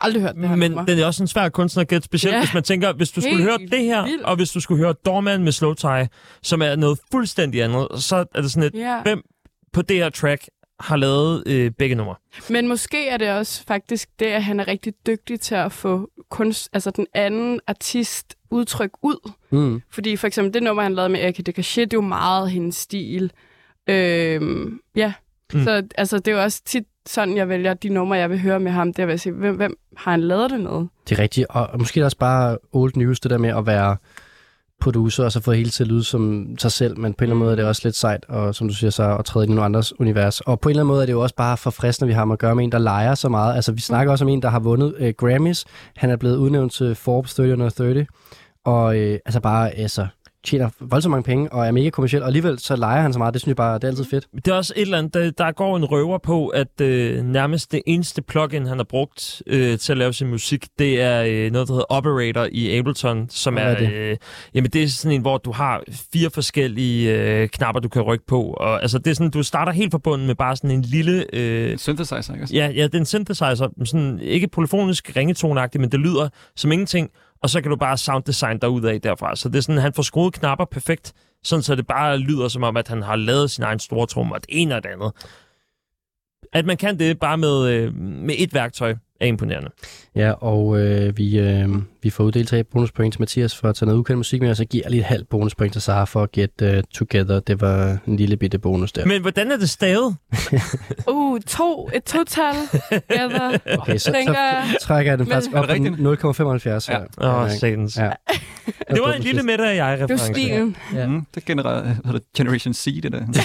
aldrig hørt det her. Men den er også en svær kunstner at gætte, specielt ja. hvis man tænker, hvis du skulle helt høre det her, vildt. Og hvis du skulle høre Doorman med Slowthai, som er noget fuldstændig andet, så er det sådan et, ja. hvem på det her track har lavet øh, begge numre. Men måske er det også faktisk det, at han er rigtig dygtig til at få kunst, altså den anden artist udtryk ud. Mm. Fordi for eksempel det nummer, han lavede med Erika Dickache, det er jo meget hendes stil. Øhm, ja, mm. så altså, det er jo også tit sådan, jeg vælger de numre, jeg vil høre med ham, der vil jeg sige, hvem, hvem har han lavet det med? Det er rigtigt, og måske også bare old news, det der med at være producer, og så få det hele til at lyde som sig selv, men på en eller anden måde er det også lidt sejt, og som du siger så, at træde ind i nogle andres univers. Og på en eller anden måde er det jo også bare forfriskende, vi har med at gøre med en, der leger så meget. Altså, vi snakker også om en, der har vundet øh, Grammys. Han er blevet udnævnt til Forbes tredive under tredive, og øh, altså bare, altså... tjener voldsomt mange penge, og er mega kommerciel, og alligevel så leger han så meget. Det synes jeg bare, det er altid fedt. Det er også et eller andet, der, der går en røver på, at øh, nærmest det eneste plugin, han har brugt øh, til at lave sin musik, det er øh, noget, der hedder Operator i Ableton, som Hvad er... er det? Øh, jamen, det er sådan en, hvor du har fire forskellige øh, knapper, du kan rykke på, og altså, det er sådan, du starter helt forbundet med bare sådan en lille... Øh, en synthesizer, ikke? Ja, ja, det er en synthesizer. Sådan, ikke polyfonisk ringetonagtigt, men det lyder som ingenting, og så kan du bare sounddesign derudaf derfra. Så det er sådan, han får skruet knapper perfekt, sådan så det bare lyder som om, at han har lavet sin egen store trum, og det ene og det andet. At man kan det bare med, med et værktøj, er imponerende. Ja, og øh, vi, øh, vi får uddelt tre bonuspoint til Mathias for at tage noget ukendt musik med, og så giver jeg lige et halvt bonuspoint til Sara for at gætte uh, Together. Det var en lille bitte bonus der. Men hvordan er det stavet? uh, to, et total. Okay, så, så trækker jeg den faktisk op på nul komma femoghalvfjerds. Ja. Åh, oh, satans. Ja. Det var en lille Mette og jeg-reference. Det var stilen. Ja. Mm, det genererer Generation C, det der.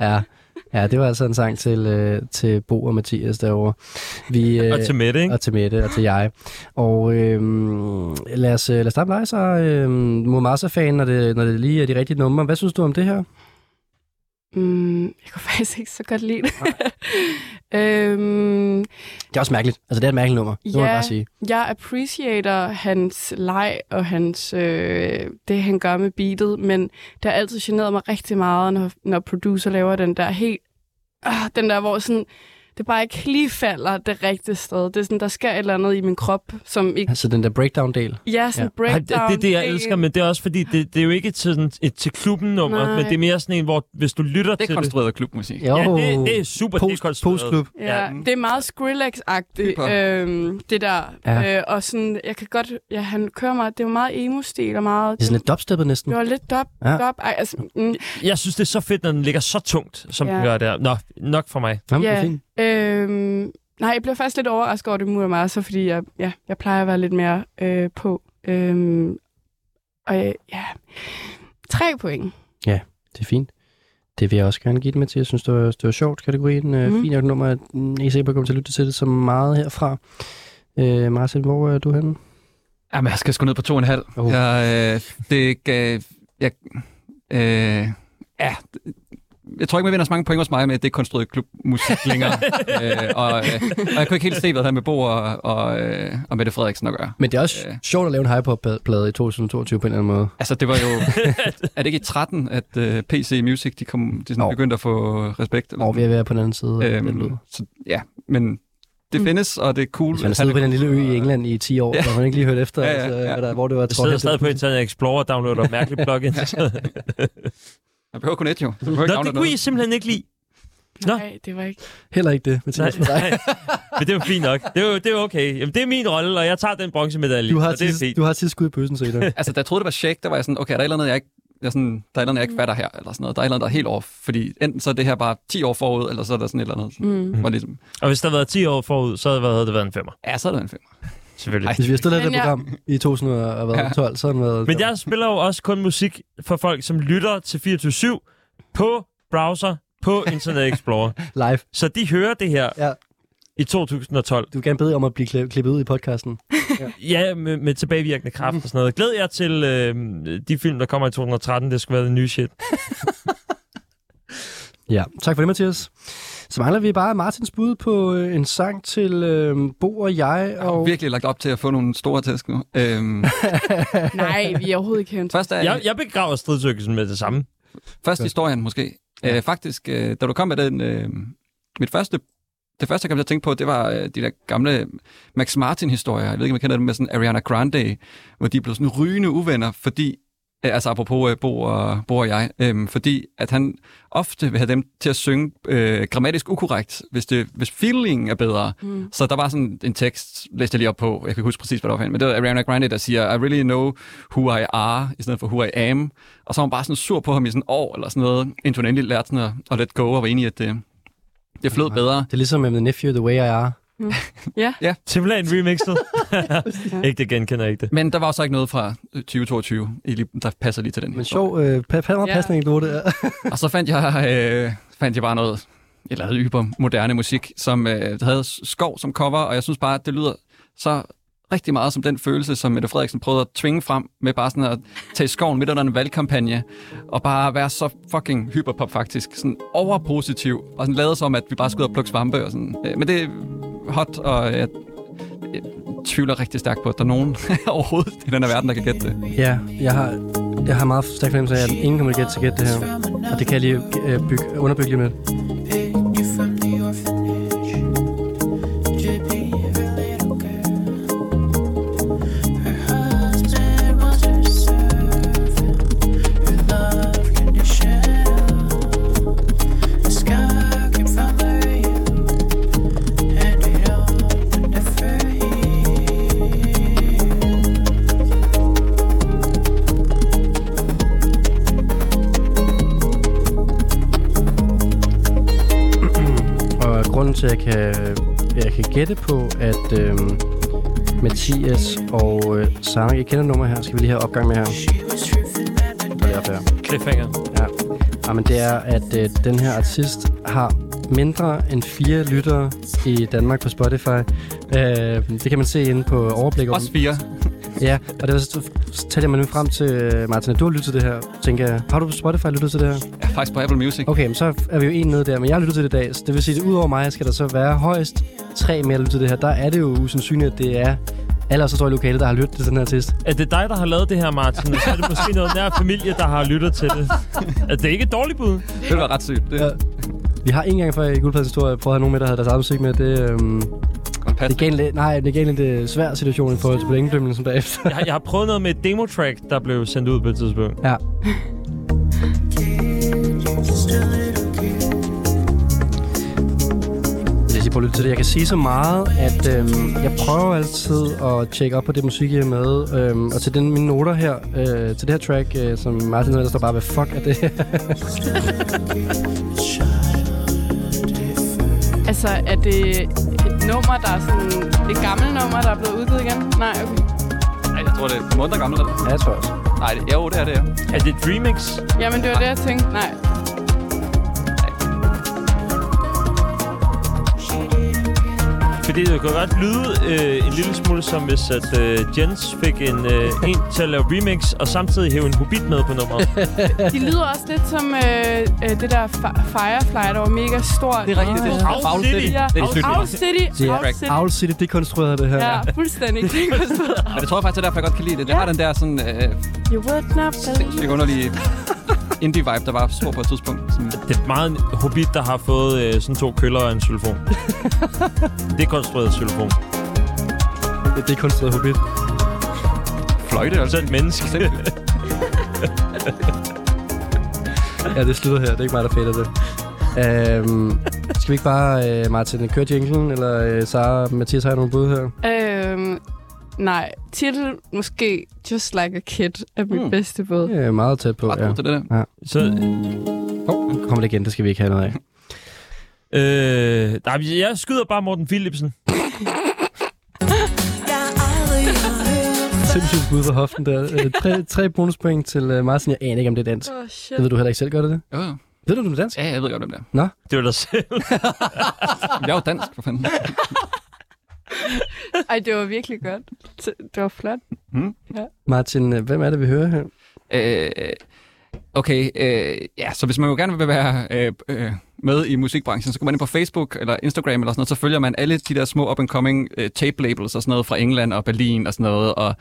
Ja. Ja, det var altså en sang til, øh, til Bo og Mathias derovre. Vi, øh, og til Mette, ikke? Og til Mette, og til jeg. Og øh, lad os lad os starte med dig så, øh, Mura Masa-fan, når det, når det lige er de rigtige numre. Hvad synes du om det her? Mm, jeg kunne faktisk ikke så godt lide det. øhm, det er også mærkeligt. Altså, det er et mærkeligt nummer. Det ja, må man bare sige. Jeg appreciater hans leg og hans, øh, det, han gør med beatet, men det har altid generet mig rigtig meget, når, når producer laver den der helt... Øh, den der, hvor sådan... det bare ikke lige falder det rigtige sted. Det er sådan, der sker et eller andet i min krop, som ikke... Altså den der breakdown-del? Ja, sådan ja. breakdown-del. Det er det, jeg elsker, men det er også fordi, det, det er jo ikke sådan et til klubben-nummer, men det er mere sådan en, hvor hvis du lytter det til det... Det er konstrueret klubmusik. Jo. Ja, det, det er super post, dekonstrueret. Postklub. Ja, ja, det er meget Skrillex-agtigt, øh, det der. Ja. Øh, og sådan, jeg kan godt... Ja, han kører meget... Det er jo meget emo-stil og meget... Det er sådan lidt dubsteppet næsten. Det var lidt dub, ja. dub. Ej, altså, mm. Jeg synes, det er så fedt, når den ligger så tungt, som ja. den gør der. Nå, nok for mig. Jamen, yeah. det Øhm, nej, jeg bliver faktisk lidt overrasket over det Mura Masa, fordi jeg, ja, jeg plejer at være lidt mere øh, på. Øhm, og øh, ja, tre point. Ja, det er fint. Det vil jeg også gerne give det med til. Jeg synes, det var, det var sjovt, kategorien. Mm. Fint nok nummer. Jeg er ikke sikker på, at komme til at lytte til det så meget herfra. Øh, Martin, hvor er du henne? Jamen, jeg skal sgu ned på to og en halv. Oh. Jeg, øh, det gav... Jeg, øh, ja... Jeg tror ikke, man vinder så mange point hos mig med, at det er konstrueret klubmusik længere. øh, og, øh, og jeg kunne ikke helt se, hvad det havde med Bo og, og, øh, og Mette Frederiksen at gøre. Men det er også øh. sjovt at lave en hyperplade i to tusind toogtyve på en eller anden måde. Altså, det var jo... er det ikke i tretten, at uh, P C Music de kom, de sådan begyndte at få respekt? Nå, vi er ved på den anden side. Øhm, så, ja, men... Det findes, og det er cool. Man har siddet på den lille ø i England i ti år, ja. og man ikke lige hørt efter, ja, ja, ja. Altså, hvad der, hvor det var. Jeg sidder stadig på Internet Explorer og downloader mærkelige plugins. Jeg behøver kun et, jo. Nå, det kunne noget. I simpelthen ikke lide. Nå. Nej, det var ikke. Heller ikke det, Mathias. Nej, nej. Men det var fint nok. Det var, det var okay. Jamen, det er min rolle, og jeg tager den bronzemedalje. Du har tit, du har tit skud i pøsen, så i dag. Altså, da jeg troede, det var shake, der var jeg sådan, okay, der er et eller andet, jeg ikke... Jeg sådan, der er et eller andet, jeg ikke fatter her, eller sådan noget. Der er et eller andet, der er helt over, fordi enten så er det her bare ti år forud, eller så er der sådan et eller andet. Mm. Var ligesom... Og hvis der havde været ti år forud, så havde det været en femmer. Ja, så havde det været en femmer. Selvfølgelig. Ej, hvis vi havde stillet det jeg... program i to tusind tolv, ja. så havde det været... Men jeg spiller jo også kun musik for folk, som lytter til fireogtyve syv på browser, på Internet Explorer. Live. Så de hører det her. Ja. I to tusind tolv. Du vil gerne bede om at blive klippet ud i podcasten. Ja, ja med, med tilbagevirkende kraft og sådan noget. Glæd jer til øh, de film, der kommer i to tusind tretten. Det skal være det nye shit. Ja, tak for det, Mathias. Så mangler vi bare Martins bud på en sang til øh, Bo og jeg. Og... Jeg har virkelig lagt op til at få nogle store tæsk nu. Øhm... Nej, vi er overhovedet ikke hentet. Er... Jeg, jeg begraver stridsøkelsen med det samme. Først historien måske. Ja. Æ, faktisk, øh, da du kom med den, øh, mit første Det første, jeg kom til at tænke på, det var de der gamle Max Martin-historier. Jeg ved ikke, man kender dem med sådan Ariana Grande, hvor de blev sådan rygende uvenner, fordi, altså apropos Bo og, Bo og jeg, øhm, fordi at han ofte vil have dem til at synge øh, grammatisk ukorrekt, hvis, det, hvis feelingen er bedre. Mm. Så der var sådan en tekst, læste jeg lige op på, jeg kan ikke huske præcis, hvad der var, men det var Ariana Grande, der siger, I really know who I are, i stedet for who I am. Og så var man bare sådan sur på ham i sådan år, eller sådan noget, indtil hun endelig lærte sådan at, at let go, og var enig i, at det... Det flød bedre. Det er ligesom med The Nephew, The Way I Are. Mm. Yeah. Ja. Simpelthen remixet. Ikke det genkender jeg ikke det. Men der var også ikke noget fra tyve toogtyve, der passer lige til den. Men sjov, øh, passer pasning, du det er. Og så fandt jeg, øh, fandt jeg bare noget, eller hyper moderne musik, som øh, havde skov som cover, og jeg synes bare, at det lyder så rigtig meget som den følelse, som Mette Frederiksen prøvede at tvinge frem med bare sådan at tage skoven midt under en valgkampagne og bare være så fucking hyperpop faktisk. Sådan overpositiv og sådan lavet som, at vi bare skulle ud og plukke svampe og sådan. Men det er hot, og jeg, jeg tvivler rigtig stærkt på, at der er nogen overhovedet i den her verden, der kan gætte det. Ja, jeg har, jeg har meget stærkt fornemmelse af, at ingen kommer til at gætte det her. Og det kan jeg lige øh, bygge, underbygge lige med. Så jeg kan, jeg kan gætte på, at øh, Mathias og øh, Sarah, jeg kender nummer her. Skal vi lige have opgang med her? Cliffhanger. Ja. Ja, men det er, at øh, den her artist har mindre end fire lyttere i Danmark på Spotify. Øh, det kan man se inde på overblik. Også fire. Ja, og det var så talte man nu frem til, Martin, at du har lyttet til det her, tænker jeg. Har du på Spotify lyttet til det her? Ja, faktisk på Apple Music. Okay, men så er vi jo en nede der, men jeg har lyttet til det i dag, så det vil sige, at udover mig skal der så være højst tre mere lyttet til det her. Der er det jo usandsynligt, at det er alle så står i lokalet, der har lyttet til den her artist. Er det dig, der har lavet det her, Martin? Så er det måske noget nær familie, der har lyttet til det. Er det ikke et dårligt bud? Det var ret sygt. Det. Ja. Vi har en gang før i Guldplads historie prøvet at have nogen med, der havde deres eget musik med. Det, øhm, det gav lidt, nej, det gav lidt svær situation i forhold til blænkeflimlen som bagefter. jeg, har, jeg har prøvet noget med et demotrack, der blev sendt ud på et tidspunkt. Ja. Jeg kan sige så meget, at øhm, jeg prøver altid at tjekke op på det musik, jeg er med. Øhm, og til den, mine noter her, øh, til det her track, øh, som Martin Birgit, der står bare, hvad fuck er det? Altså, er det et nummer, der er sådan et gammelt nummer, der er blevet udgivet igen? Nej, okay. Nej, jeg tror, det er måneder gammelt. Ja, jeg tror også. Nej, det, jo, det er det, ja. Er det et remix? Jamen, det var det, jeg tænkte. Nej. Fordi det kunne godt lyde øh, en lille smule som hvis at øh, Jens fik en, øh, en til at lave remix og samtidig hæve en hobbit med på nummeret. De lyder også lidt som øh, øh, det der fa- Firefly, der var mega stort. Det er rigtigt, det er Owl City. Owl City. Owl City, det konstruerede det her. Ja, fuldstændig dekonstruerede. Men det tror jeg faktisk, at derfor jeg godt kan lide det. Det har den der sådan øh, underlige indie-vibe, der var stor på et tidspunkt. Sådan. Det er meget en hobbit, der har fået øh, sådan to køller og en xylofon. Det er konstrueret xylofon. Det, det er konstrueret hobbit. Fløjte altså et menneske. Ja, det slutter her. Det er ikke mig, der fælder det. Øhm, skal vi ikke bare, øh, Martin, køre jinglen? Eller øh, Sara, Mathias, har jeg nogle bud her? Øhm... Nej, titel måske Just Like a Kid er mit mm. bedste bud. Ja, meget tæt på. Ret god til det der. Ja. Så oh, kom det igen, det skal vi ikke have noget af. Øh, nej, jeg skyder bare Morten Philipsen. Sindssygt bud for hoften der. Æ, tre, tre bonuspoint til uh, Martin. Jeg aner ikke, om det er dansk. Oh, det ved du heller ikke selv, gør det det? Jo, jo. Ved du, om det er dansk? Ja, jeg ved godt, om det er. Nå? Det var dig selv. Jeg er jo dansk, for fanden. Ej, det var virkelig godt. Det var flot. Mm. Ja. Martin, hvem er det, vi hører her? Øh, okay, øh, ja, så hvis man jo gerne vil være øh, øh, med i musikbranchen, så går man ind på Facebook eller Instagram eller sådan noget, så følger man alle de der små up-and-coming øh, tape-labels og sådan noget fra England og Berlin og sådan noget, og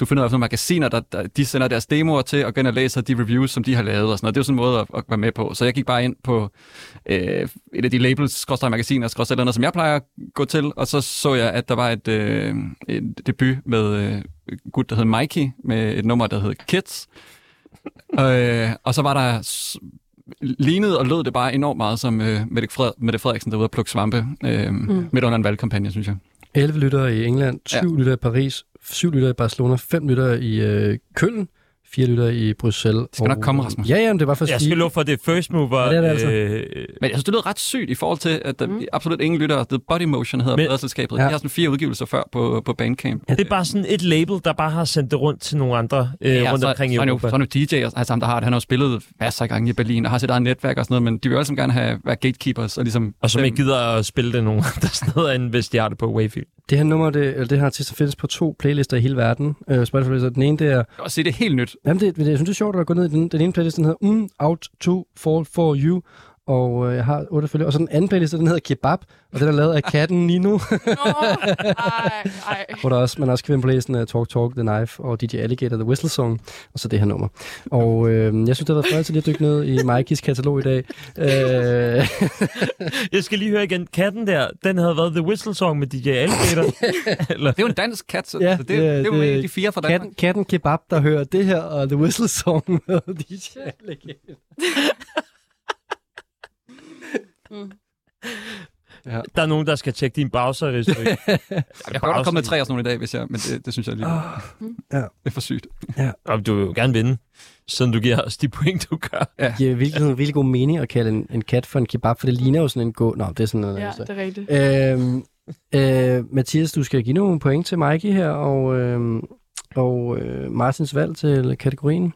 du finder i hvert fald nogle magasiner, der, der, de sender deres demoer til og går ind og læser de reviews, som de har lavet og sådan noget. Det er jo sådan en måde at, at være med på. Så jeg gik bare ind på øh, et af de labels, skråstreg magasiner, skråstreg eller andet, som jeg plejer at gå til, og så så jeg, at der var et, øh, et debut med øh, en gut, der hed Mikey, med et nummer, der hed Kids. øh, og så var der s- lignede og lød det bare enormt meget som øh, Mette, Fred- Mette Frederiksen, der var ude at plukke svampe øh, mm. midt under en valgkampagne, synes jeg. elleve lyttere i England, syv ja. lyttere i Paris, syv lyttere i Barcelona, fem lyttere i øh, Køln, fire lyttere i Bruxelles. Det skal og... nok komme, Rasmus. Ja, ja, det var for at sige. Jeg skal love for, det first mover. Ja, det er det altså. øh... Men jeg synes, det lød ret sygt i forhold til, at der mm. absolut ingen lyttere. The Body Motion hedder Men... pladeselskabet. Ja. De har sådan fire udgivelser før på, på Bandcamp. Ja, det er bare sådan et label, der bare har sendt det rundt til nogle andre øh, ja, rundt så, omkring i Europa. Så er det jo D J'er, altså, der har det. Han har jo spillet masser af gange i Berlin og har sit eget netværk og sådan noget, men de vil også gerne have været gatekeepers. Og, ligesom, og som dem... ikke gider at spille det nogen andre steder, end hvis de har det på Wayfield. Det her nummer, det, eller det her artist, der findes på to playlister i hele verden. Øh, Spotify-playlister. Den ene, det er... Og se, det er helt nyt. Jamen, det, det, jeg synes, det er sjovt at gå ned i den, den ene playlist, den hedder Un Out To Fall For You. Og øh, jeg har otte følgere. Og så den anden playlist, den hedder Kebab. Og den er lavet af katten Nino. Nå, ej, ej. Hvor der også, man også kan vinde playlisten af Talk Talk, The Knife og D J Alligator, The Whistle Song. Og så det her nummer. Og øh, jeg synes, det har været fornøjelse til lige at dykke ned i Mikeys katalog i dag. Øh... jeg skal lige høre igen. Katten der, den havde været The Whistle Song med D J Alligator. Eller... Det er jo en dansk kat, så ja, det, det, det, det er jo en af de fire fra Danmark. Katten, katten Kebab, der hører det her og The Whistle Song med D J Alligator. Mm. Ja. Der er nogen, der skal tjekke din browser-historik. Jeg kan godt komme med tre og sådan nogle i dag, hvis jeg, men det, det synes jeg lige oh, ja. Det er for sygt. Ja. Og du vil jo gerne vinde, sådan du giver os de point, du gør. Ja. Det giver virkelig, virkelig god mening at kalde en, en kat for en kebab, for det ligner jo sådan en god... Nå, det er sådan noget. Ja, det er rigtigt. Øhm, øh, Mathias, du skal give nogle point til Mikey her, og, øh, og øh, Martins valg til kategorien.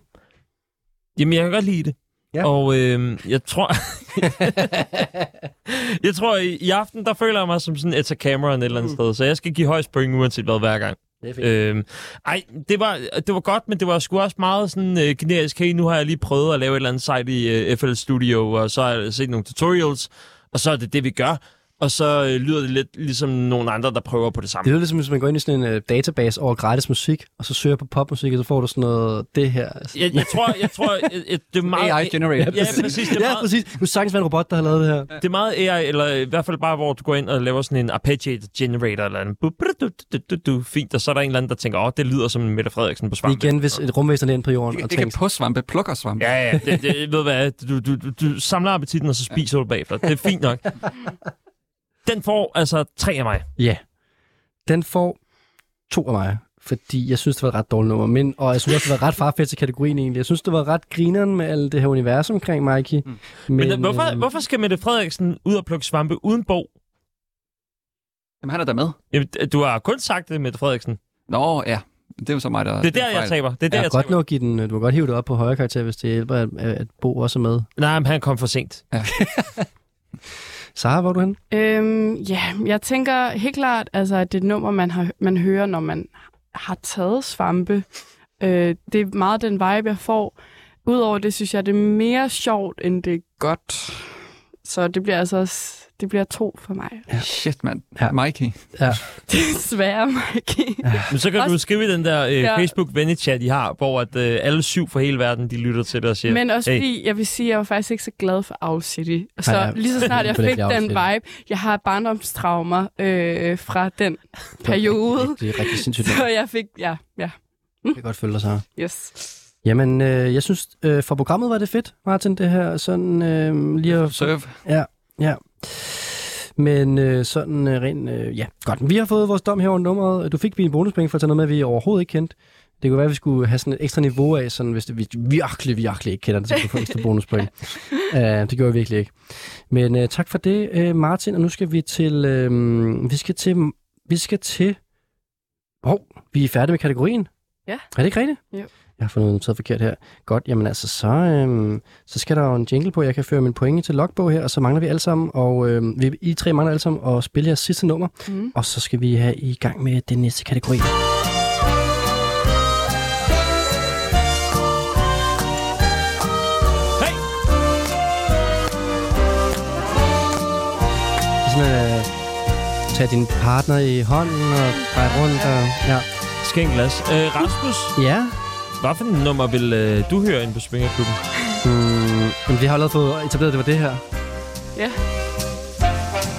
Jamen, jeg kan godt lide det. Ja. Og øh, jeg tror, jeg tror i, i aften, der føler jeg mig som sådan et kamera et eller andet mm. sted, så jeg skal give højst point uanset hvad hver gang. Det øh, ej, det var, det var godt, men det var sgu også meget sådan øh, generisk. Hey, nu har jeg lige prøvet at lave et eller andet site i øh, F L Studio, og så har jeg set nogle tutorials, og så er det det, vi gør. og så øh, lyder det lidt ligesom nogle andre, der prøver på det samme. Det lyder ligesom, hvis man går ind i sådan en uh, database over gratis musik, og så søger på popmusik, og så får du sådan noget, det her. Altså. Jeg, jeg tror, jeg tror jeg, jeg, det er meget... A I-generated. Ja, præcis. Ja, præcis. Det er meget, ja, præcis. Du kan sagtens være en robot, der har lavet det her. Det er meget A I, eller i hvert fald bare, hvor du går ind og laver sådan en arpeggio-generator, eller en... Fint, og så er der en eller anden, der tænker, åh, det lyder som Mette Frederiksen på svampe. Igen, hvis et rumvæsen er inde på jorden. Det kan på svampe, plukker svampe. Ja, ja, det, det, ved hvad, du, du, du, du samler appetitten, og så spiser du bagefter. Det er fint nok. Den får altså tre af mig. Ja, yeah. Den får to af mig, fordi jeg synes, det var et ret dårligt nummer. Men, og jeg synes også, det var ret farfæt til kategorien egentlig. Jeg synes, det var ret grineren med alt det her univers omkring Mikey. Mm. Men, men hvorfor, øh, hvorfor skal Mette Frederiksen ud og plukke svampe uden bog? Jamen, han er der med. Jamen, du har kun sagt det, Mette Frederiksen. Nå, ja. Det er jo så mig, der... Det er der, jeg taber. Det er der, jeg, jeg godt nok give den... Du må godt hive det op på højre karakter, hvis det hjælper, at, at Bo også er med. Nej, men han kom for sent. Ja. Sara, hvor er du henne? Øhm, ja, jeg tænker helt klart, altså, at det nummer, man, har, man hører, når man har taget svampe, øh, det er meget den vibe, jeg får. Udover det, synes jeg, det er mere sjovt, end det er godt. Så det bliver altså også... Det bliver to for mig. Ja. Shit, mand. Ja. Mikey. Ja. Desværre, Mikey. Ja. Men så kan også, du skrive i den der øh, ja. Facebook-vennechat, I har, hvor at, øh, alle syv fra hele verden, de lytter til dig og siger... Men også hey. Fordi, jeg vil sige, jeg var faktisk ikke så glad for Afcity. Så ja, ja. Lige så snart jeg fik den vibe, jeg har barndomstraumer øh, fra den periode. Det er rigtig sindssygt. Så jeg fik... Ja, ja. Mm. Jeg kan godt følge dig, Sarah. Yes. Jamen, øh, jeg synes, øh, for programmet var det fedt, Martin, det her sådan øh, lige at... Serve. Ja, ja. Men øh, sådan øh, rent, øh, ja, godt. Vi har fået vores dom her over nummeret. Du fik vi en bonuspenge for at tage noget med, vi overhovedet ikke kendte. Det kunne være, at vi skulle have sådan et ekstra niveau af, sådan, hvis det, vi virkelig, virkelig ikke kender det, så kunne vi få ekstra bonuspenge. uh, det gjorde vi virkelig ikke. Men øh, tak for det, øh, Martin. Og nu skal vi til, øh, vi skal til, vi skal til, åh, oh, vi er færdige med kategorien. Ja. Er det ikke rigtigt? Jo. Jeg har fundet noget noteret forkert her. Godt, jamen altså, så, øhm, så skal der jo en jingle på. Jeg kan føre min pointe til logbog her, og så mangler vi alle sammen, og øhm, vi, I tre mangler alle sammen, og spille jeres sidste nummer. Mm. Og så skal vi have i gang med den næste kategori. Hey! Sådan, øh, tag din partner i hånden og dreje rundt og... Ja. Skæn glas. Øh, Rasmus? Ja? Hvad for et nummer vil øh, du høre ind på Swingerklubben? Mm, vi har allerede fået etableret, det var det her. Ja.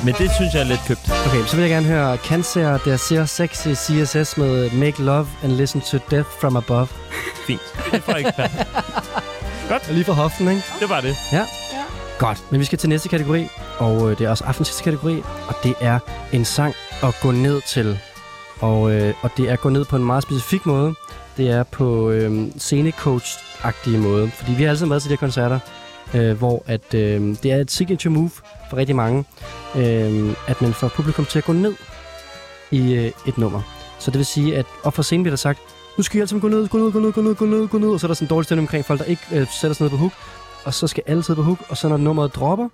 Men det synes jeg er lidt købt. Okay, så vil jeg gerne høre Cancer, der siger sexy C S S med Make Love and Listen to Death from Above. Fint. Det var ikke færdigt. Godt. Lige for hoften, ikke? Det var det. Ja. Ja. Godt. Men vi skal til næste kategori, og øh, det er også aftens sidste kategori, og det er en sang at gå ned til. Og, øh, og det er at gå ned på en meget specifik måde. Det er på øh, scenecoach-agtige måde. Fordi vi har altid været til de her koncerter, øh, hvor at, øh, det er et signature move for rigtig mange, øh, at man får publikum til at gå ned i øh, et nummer. Så det vil sige, at op fra scenen bliver der sagt, nu skal I altid gå ned, gå ned, gå ned, gå ned, gå ned, gå ned. Og så er der sådan en dårlig stemning omkring folk, der ikke øh, sætter sig ned på hook. Og så skal alle sidde på hook, og så når nummeret dropper,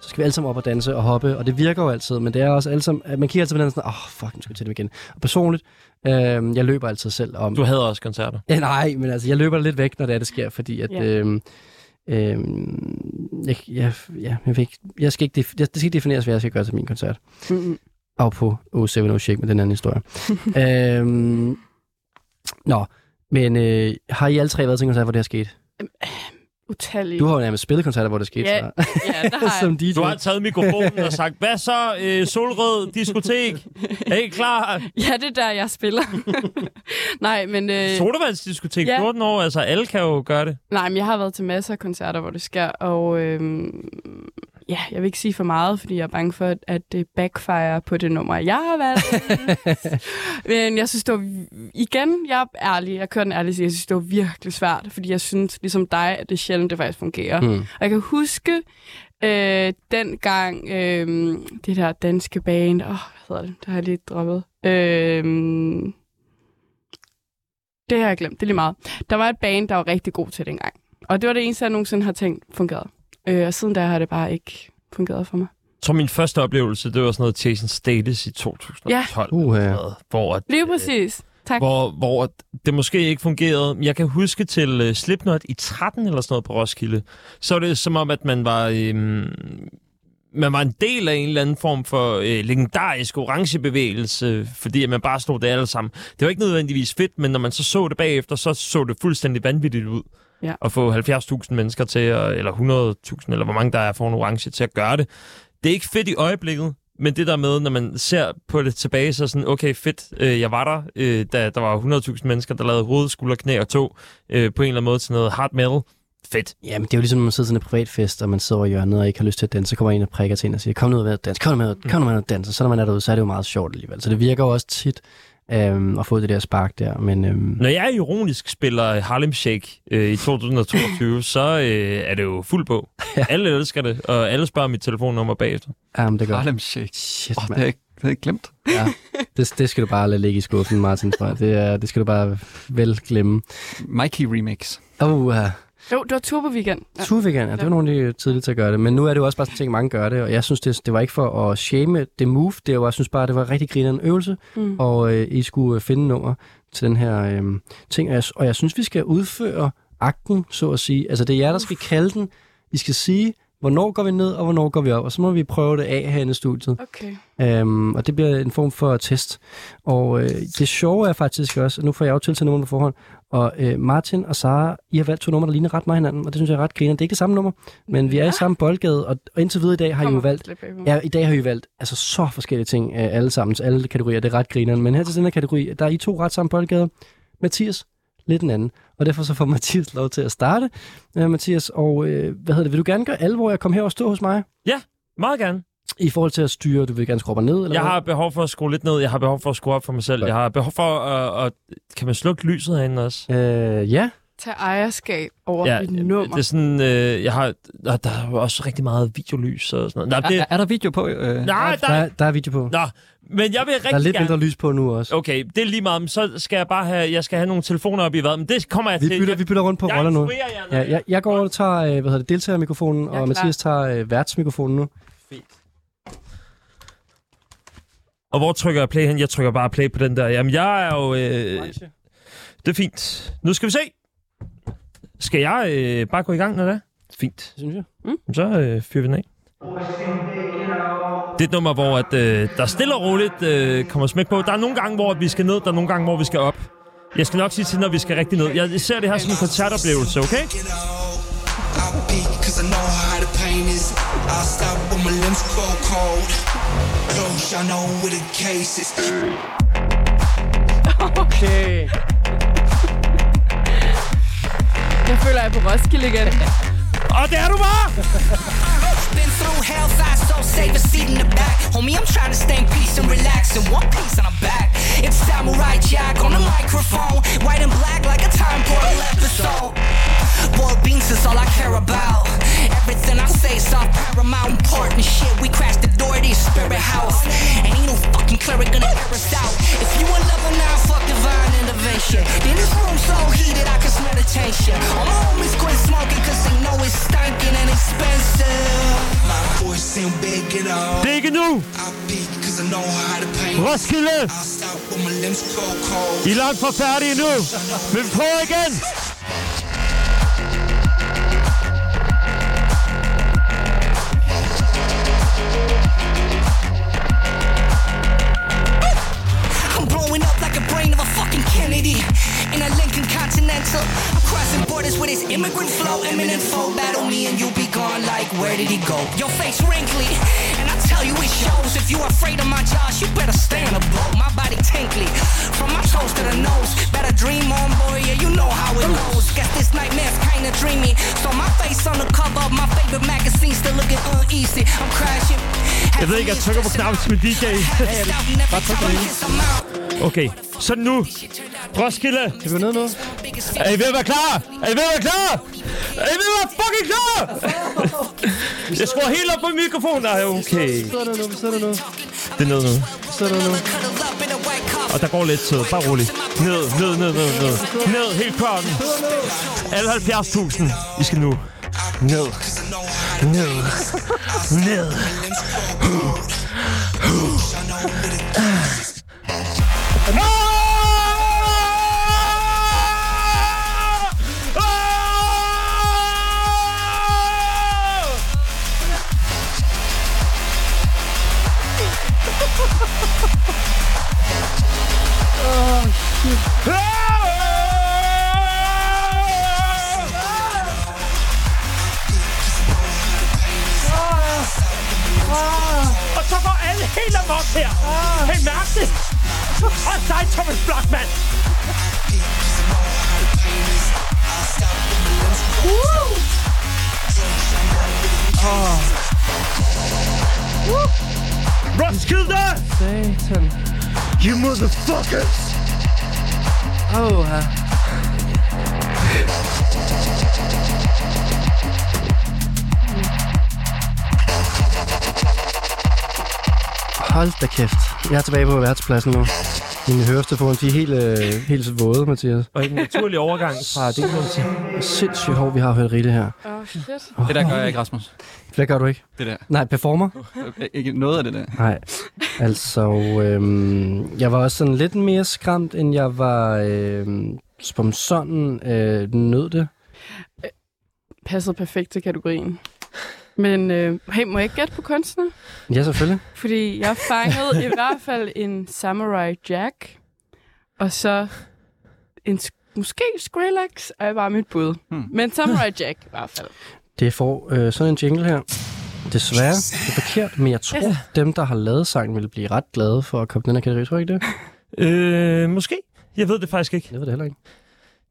så skal vi alle sammen op og danse og hoppe, og det virker jo altid, men det er også alle sammen, man kigger altid på hinanden sådan, åh, oh, fuck, nu skal vi til dem igen. Og personligt, øh, jeg løber altid selv om... Du hader også koncerter. Ja, nej, men altså, jeg løber lidt væk, når det er, det sker, fordi at... Yeah. Øh, øh, jeg, jeg, jeg, jeg, ikke, jeg skal ikke def, jeg, det skal ikke defineres, hvad jeg skal gøre til min koncert. Mm-hmm. Og på O syv O Shake med den anden historie. øh, nå, men øh, har I alle tre været til en koncert, hvor det har sket? Utallige. Du har jo nærmest spillet koncerter, hvor det skete. Ja, så. Ja, det har som D J. Du har taget mikrofonen og sagt, hvad så, øh, Solrød Diskotek? Er I klar? Ja, det er der, jeg spiller. Nej, men... Øh, Sodavandsdiskotek, ja. fjorten år, altså alle kan jo gøre det. Nej, men jeg har været til masser af koncerter, hvor det sker, og øh, ja, jeg vil ikke sige for meget, fordi jeg er bange for, at det backfire på det nummer, jeg har valgt. Men jeg synes, det var... Igen, jeg er ærlig, jeg kører den ærlig, så jeg synes, det var virkelig svært, fordi jeg synes, ligesom dig, at det sjældent, det faktisk fungerer. Mm. Og jeg kan huske øh, dengang øh, det der danske band, åh, oh, hvad hedder det? Det har jeg lige droppet. Øh, det har jeg glemt, det er lige meget. Der var et band, der var rigtig god til dengang. Og det var det eneste, jeg nogensinde har tænkt fungeret. Øh, og siden da har det bare ikke fungeret for mig. Jeg tror, min første oplevelse, det var sådan noget Jason Statham i to tusind og tolv. Ja. Uh-huh. Hvor at, lige præcis. Øh, Tak. Hvor, hvor det måske ikke fungerede. Jeg kan huske til uh, Slipknot i tretten eller sådan noget på Roskilde. Så var det som om, at man var... Øhm, man var en del af en eller anden form for øh, legendarisk orangebevægelse, fordi at man bare stod der alle sammen. Det var ikke nødvendigvis fedt, men når man så så det bagefter, så så det fuldstændig vanvittigt ud. Ja. At få halvfjerds tusind mennesker til, eller hundrede tusind, eller hvor mange der er for en orange, til at gøre det. Det er ikke fedt i øjeblikket, men det der med, når man ser på det tilbage, så er sådan, okay, fedt, øh, jeg var der, øh, da der var hundrede tusind mennesker, der lavede hoved, skulder, knæ og tå, øh, på en eller anden måde til noget hard metal. Fedt. Jamen, det er jo ligesom, når man sidder til en privatfest, og man sidder over hjørnet og ikke har lyst til at danse, så kommer en og prikker til en og siger, kom nu ud med at danse, kom nu med at, kom nu med at danse, så når man er derude, så er det jo meget sjovt alligevel. Så det virker jo også tit øhm, at få det der spark der. Men, øhm... når jeg ironisk spiller Harlem Shake øh, i to tusind og toogtyve, så øh, er det jo fuld på. Ja. Alle elsker det, og alle spørger mit telefonnummer bagefter. Jamen, det gør Harlem Shake. Shit, oh, det er ikke, det er ikke glemt. Ja, det, det skal du bare lade ligge i skuffen, Martin, tror jeg. Det, er, det skal du bare vel glemme. Mikey Remix. Oh, uh... Jo, det var Turbo-weekend. Ja. Turbo-weekend, ja. Det var nogle af de tidlige til at gøre det. Men nu er det jo også bare sådan ting, mange gør det. Og jeg synes, det, det var ikke for at shame det move. Det var, jeg synes bare, det var rigtig grineren øvelse. Mm. Og øh, I skulle finde nummer til den her øh, ting. Og jeg, og jeg synes, vi skal udføre akten, så at sige. Altså, det er jer, der skal kalde den. I skal sige, hvornår går vi ned, og hvornår går vi op. Og så må vi prøve det af herinde i studiet. Okay. Øhm, og det bliver en form for test. Og øh, det sjove er faktisk også, og nu får jeg jo til til nummeren på forhånd, og øh, Martin og Sara, I har valgt to numre, der ligner ret meget hinanden, og det synes jeg er ret griner. Det er ikke det samme nummer, men vi er ja. i samme boldgade, og, og indtil videre i dag har I jo valgt, ja, i dag har I valgt altså så forskellige ting, øh, alle sammen, til alle kategorier, det er ret grineren. Men her til den her kategori, der er I to ret samme boldgade. Mathias, lidt den anden, og derfor så får Mathias lov til at starte. Øh, Mathias, og øh, hvad hedder det, vil du gerne gøre alvor, jeg kom her og stå hos mig? Ja, meget gerne. I forhold til at styre, du vil gerne skrue op og ned? Eller jeg har behov for at skrue lidt ned. Jeg har behov for at skrue op for mig selv. Jeg har behov for at... at kan man slukke lyset herinde også? Øh, ja. Tag ejerskab over ja, dit nummer. Det er sådan... Øh, jeg har... Der er også rigtig meget videolys og sådan noget. Nå, det... er, er der video på? Øh? Nej, der... Der, der er video på. Nå, men jeg vil rigtig gerne... Der er lidt mindre lys på nu også. Okay, det er lige meget. Så skal jeg bare have... Jeg skal have nogle telefoner op i hvad. Men det kommer jeg vi til. Bytter, jeg... Vi bytter rundt på roller nu. Ja, jeg, jeg går over og tager hvad hedder det, deltagermikrofonen, og Mathias tager øh, værtsmikrofonen nu. Og hvor trykker jeg play hen? Jeg trykker bare play på den der. Jamen, jeg er jo... Øh... Det er fint. Nu skal vi se. Skal jeg øh, bare gå i gang, når det er? Fint. Synes jeg. Mm. Så øh, fyrer vi den af. Det er et nummer, hvor at, øh, der stille og roligt øh, kommer smæk på. Der er nogle gange, hvor vi skal ned. Der er nogle gange, hvor vi skal op. Jeg skal nok sige til, når vi skal rigtig ned. Jeg ser det her som en koncertoplevelse, okay? Okay. Jeg føler, jeg er på Roskilde igen. Og det er du bare! Det er ikke nu! Roskilde! I er langt fra færdige nu! Men vi prøver igen! In a Lincoln Continental, I'm crossing borders with his immigrant flow. Imminent foe, battle me and you'll be gone like, where did he go? Your face wrinkly, and I tell you it shows. If you're afraid of my jaws, you better stay in a boat. My body tinkly, from my toes to the nose. Better dream on, boy, yeah, you know how it goes. Guess this nightmare's kinda dreamy. So my face on the cover of my favorite magazine, still looking uneasy. I'm crashing. Jeg ved ikke, jeg trykker på knappen som en D J. Okay, så nu. Roskilde. Kan vi ned nu? Er I ved at være klar? Er I ved at være klar? Er I ved at være fucking klar? Jeg skruer helt op på mikrofonen. Nej, okay. Vi sidder der nu, vi sidder der nu. Det er ned nu. Vi sidder der nu. Og der går lidt tid. Bare roligt. Ned, ned, ned, ned, ned. Ned, helt kørten. Alle halvfjerds tusind. I skal nu. Ned. Ned. Ned. Oh, shit. Ah! Og så går alle helt amok her. Ah. Kan I mærke det? Og dig, Thomas Blachmann. Woo! Ah. Woo! Roskilde! Satan. You motherfuckers! Oh, her. Hold da kæft. Jeg er tilbage på værtspladsen nu. Mine hørestefone, de er helt, øh, helt våde, Mathias. Og en naturlig overgang fra det her. Sindssygt hårdt, vi har hørt rigtigt her. Åh, oh, shit. Oh. Det der gør jeg ikke, Rasmus. Hvad gør du ikke? Det der. Nej, performer? Ikke noget af det der. Nej, altså, øhm, jeg var også sådan lidt mere skræmt, end jeg var øhm, som sådan øh, nød det. Øh, passet perfekt til kategorien. Men øh, hey, må jeg ikke gætte på kunstner? Ja, selvfølgelig. Fordi jeg fangede i hvert fald en Samurai Jack, og så en måske Skrillex, og jeg var mit bud. Hmm. Men Samurai Jack i hvert fald. Det får øh, sådan en jingle her. Desværre, det er forkert, men jeg tror, yes. dem, der har lavet sangen, ville blive ret glade for at komme den her kategori. Tror ikke det? Øh, måske. Jeg ved det faktisk ikke. Jeg ved det heller ikke.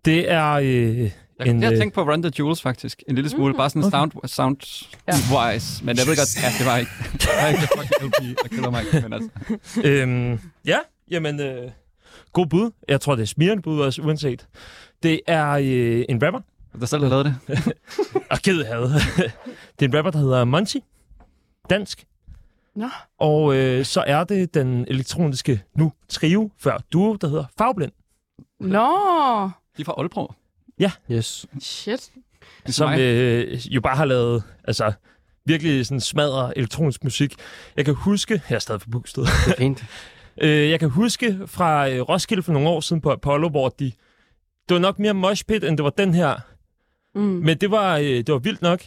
Det er... Øh En, jeg tænkte på Run the Jewels, faktisk. En lille smule, mm. bare sådan sound, sound ja. wise. Men jeg ved godt, ja, det var ikke... Det var ikke fucking L P, der kælder mig ikke, men altså... Øhm, ja, jamen... Øh, god bud. Jeg tror, det er smirende bud også, uanset. Det er øh, en rapper. Der selv har lavet det. Og ked havde. Det er en rapper, der hedder Monty. Dansk. Nå. Og øh, så er det den elektroniske nu trio, før duo, der hedder Farveblind. Nå! De er fra Aalborg. Ja. Yes. Shit. Som øh, jo bare har lavet altså, virkelig sådan smadret elektronisk musik. Jeg kan huske... Jeg er stadig forpustet. Det er fint. øh, jeg kan huske fra øh, Roskilde for nogle år siden på Apollo, hvor de... Det var nok mere moshpit, end det var den her. Mm. Men det var, øh, det var vildt nok.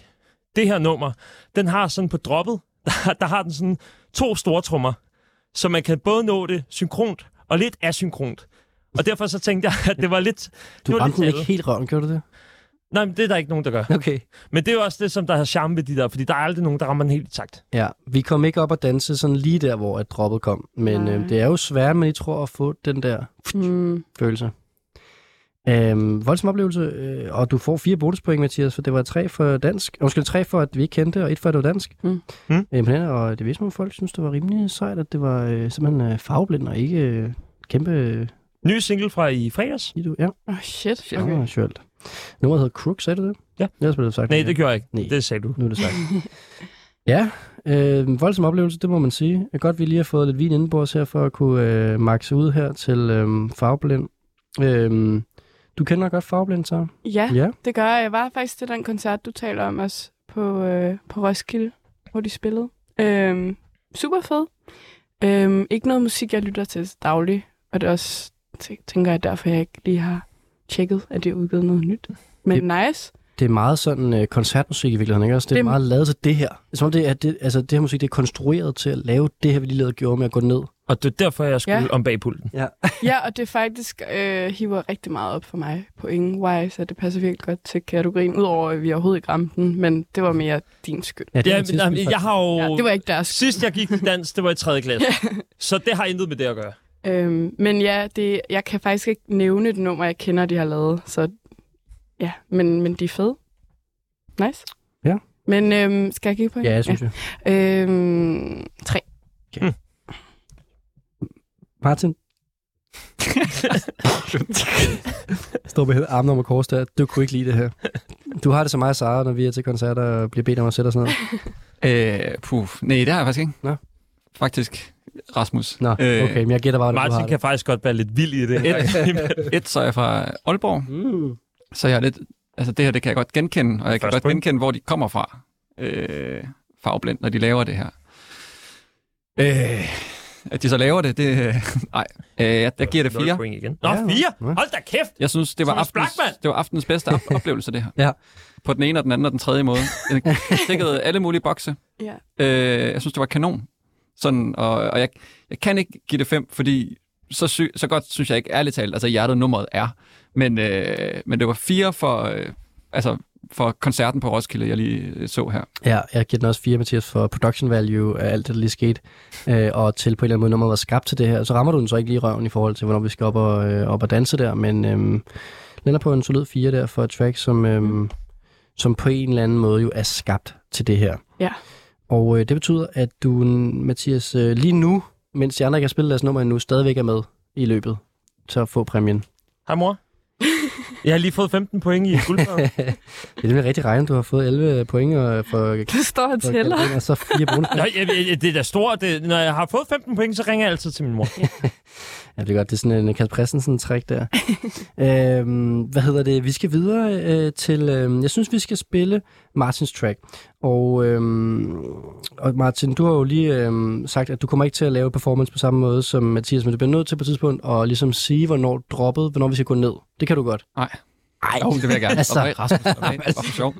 Det her nummer, den har sådan på droppet, der, der har den sådan to store trommer, så man kan både nå det synkront og lidt asynkront. Og derfor så tænkte jeg, at det var lidt... Du ramte den ikke helt røven, gjorde du det? Nej, men det er der ikke nogen, der gør. Okay. Men det er jo også det, som der har charme ved de der, fordi der er aldrig nogen, der rammer den helt i takt. Ja, vi kom ikke op og danse sådan lige der, hvor at droppet kom. Men øh, det er jo svært, man I tror at få den der mm. følelse. Øhm, voldsom oplevelse, øh, og du får fire bonuspoint, Mathias, for det var tre for dansk. Undskyld, tre for, at vi ikke kendte, og et for, at det var dansk. Mm. Mm. Øhm, og det vidste nogle folk, synes det var rimelig sejt, at det var øh, simpelthen øh, farveblind og ikke øh, kæmpe... Øh, Ny single fra i fredags. Ja. Oh, shit. shit okay. Oh, sjovt. Nummeret hedder Crook, sagde du det? Ja. Jeg spillede det sagt. Nej, det gjorde jeg ikke. Nej. Det sagde du. Nu er det sagt. ja, øh, voldsom oplevelse, det må man sige. Godt, vi lige har fået lidt vin indenbords her, for at kunne øh, makse ud her til øh, Farveblind. Øh, du kender godt Farveblind, så? Ja, ja, det gør jeg. Jeg var faktisk til den koncert, du taler om os på, øh, på Roskilde, hvor de spillede. Øh, super fed. Øh, ikke noget musik, jeg lytter til daglig, og det er også... tænker jeg, derfor jeg ikke lige har tjekket, at det er udgivet noget nyt. Men det, nice. Det er meget sådan uh, koncertmusik i virkeligheden, ikke også? Det er det, meget lavet til det her. Som det er, det, altså det her musik, det er konstrueret til at lave det her, vi lige lavede gjorde med at gå ned. Og det er derfor, jeg skulle ja. om bagpulten. Ja. ja, og det faktisk øh, hiver rigtig meget op for mig på ingen-wise, så det passer virkelig godt til kategorien, udover at vi overhovedet ikke ramte den, men det var mere din skyld. Ja, det, ja, men, jamen, jeg har jo... ja, det var ikke deres skyld. Sidst jeg gik til dans, det var i tredje klasse. Så det har intet med det at gøre. Øhm, men ja, det, jeg kan faktisk ikke nævne det nummer, jeg kender, de har lavet. Så ja, men, men de er fede. Nice. Ja. Men øhm, skal jeg kigge på jer? Ja, jeg synes ja. jeg. Øhm, tre. Okay. Mm. Martin. Stå med armen om og kors der. Du kunne ikke lide det her. Du har det så meget, Sara, når vi er til koncerter og bliver bedt om at sætte og sådan noget. Øh, puh. Nej, det har jeg faktisk ikke. Nå. Faktisk... Rasmus. Nå, okay, men jeg gætter bare, at Martin kan det. Faktisk godt være lidt vild i det. et, et, så er jeg fra Aalborg, mm. så jeg er lidt, altså det her, det kan jeg godt genkende, og jeg kan First godt point. genkende, hvor de kommer fra, øh, Farveblind, når de laver det her. Øh, at de så laver det, det, øh, nej, øh, jeg, jeg giver det fire. Nå, fire? Hold da kæft! Jeg synes, det var, aftens, det var aftens bedste oplevelse, det her. ja. På den ene og den anden og den tredje måde. Jeg tjekkede alle mulige bokse. Yeah. Øh, jeg synes, det var kanon. Sådan, og, og jeg, jeg kan ikke give det fem, fordi så, sy, så godt synes jeg ikke, ærligt talt, altså hjertet nummeret er. Men, øh, men det var fire for, øh, altså, for koncerten på Roskilde, jeg lige så her. Ja, jeg giver den også fire, Mathias, for production value af alt det, der lige skete, øh, og til på en eller anden måde, når man var skabt til det her. Så rammer du den så ikke lige røven i forhold til, hvornår vi skal op og, øh, op og danse der, men øh, lander på en solid fire der for et track, som, øh, som på en eller anden måde jo er skabt til det her. Ja. Og øh, det betyder, at du, Mathias, øh, lige nu, mens de andre ikke har spillet deres nummer endnu, stadigvæk er med i løbet til at få præmien. Hej mor. Jeg har lige fået femten point i guldfarven. Det er rigtig regnet, du har fået elleve point for... Det står og tæller. Og så fire bonuspoint. Nej, jeg, jeg, det er da stort. Det, når jeg har fået femten point, så ringer jeg altid til min mor. Ja, det er godt. Det er sådan en Kasper Christensen-træk der. øhm, hvad hedder det? Vi skal videre øh, til... Øh, jeg synes, vi skal spille Martins track. Og, øhm, og Martin, du har jo lige øhm, sagt, at du kommer ikke til at lave performance på samme måde som Mathias, men du bliver nødt til på et tidspunkt at ligesom sige, hvornår droppet, hvornår vi skal gå ned. Det kan du godt. Nej. Nej, oh, det vil jeg gerne. Altså. Okay, Rasmus. Okay, det var for sjov.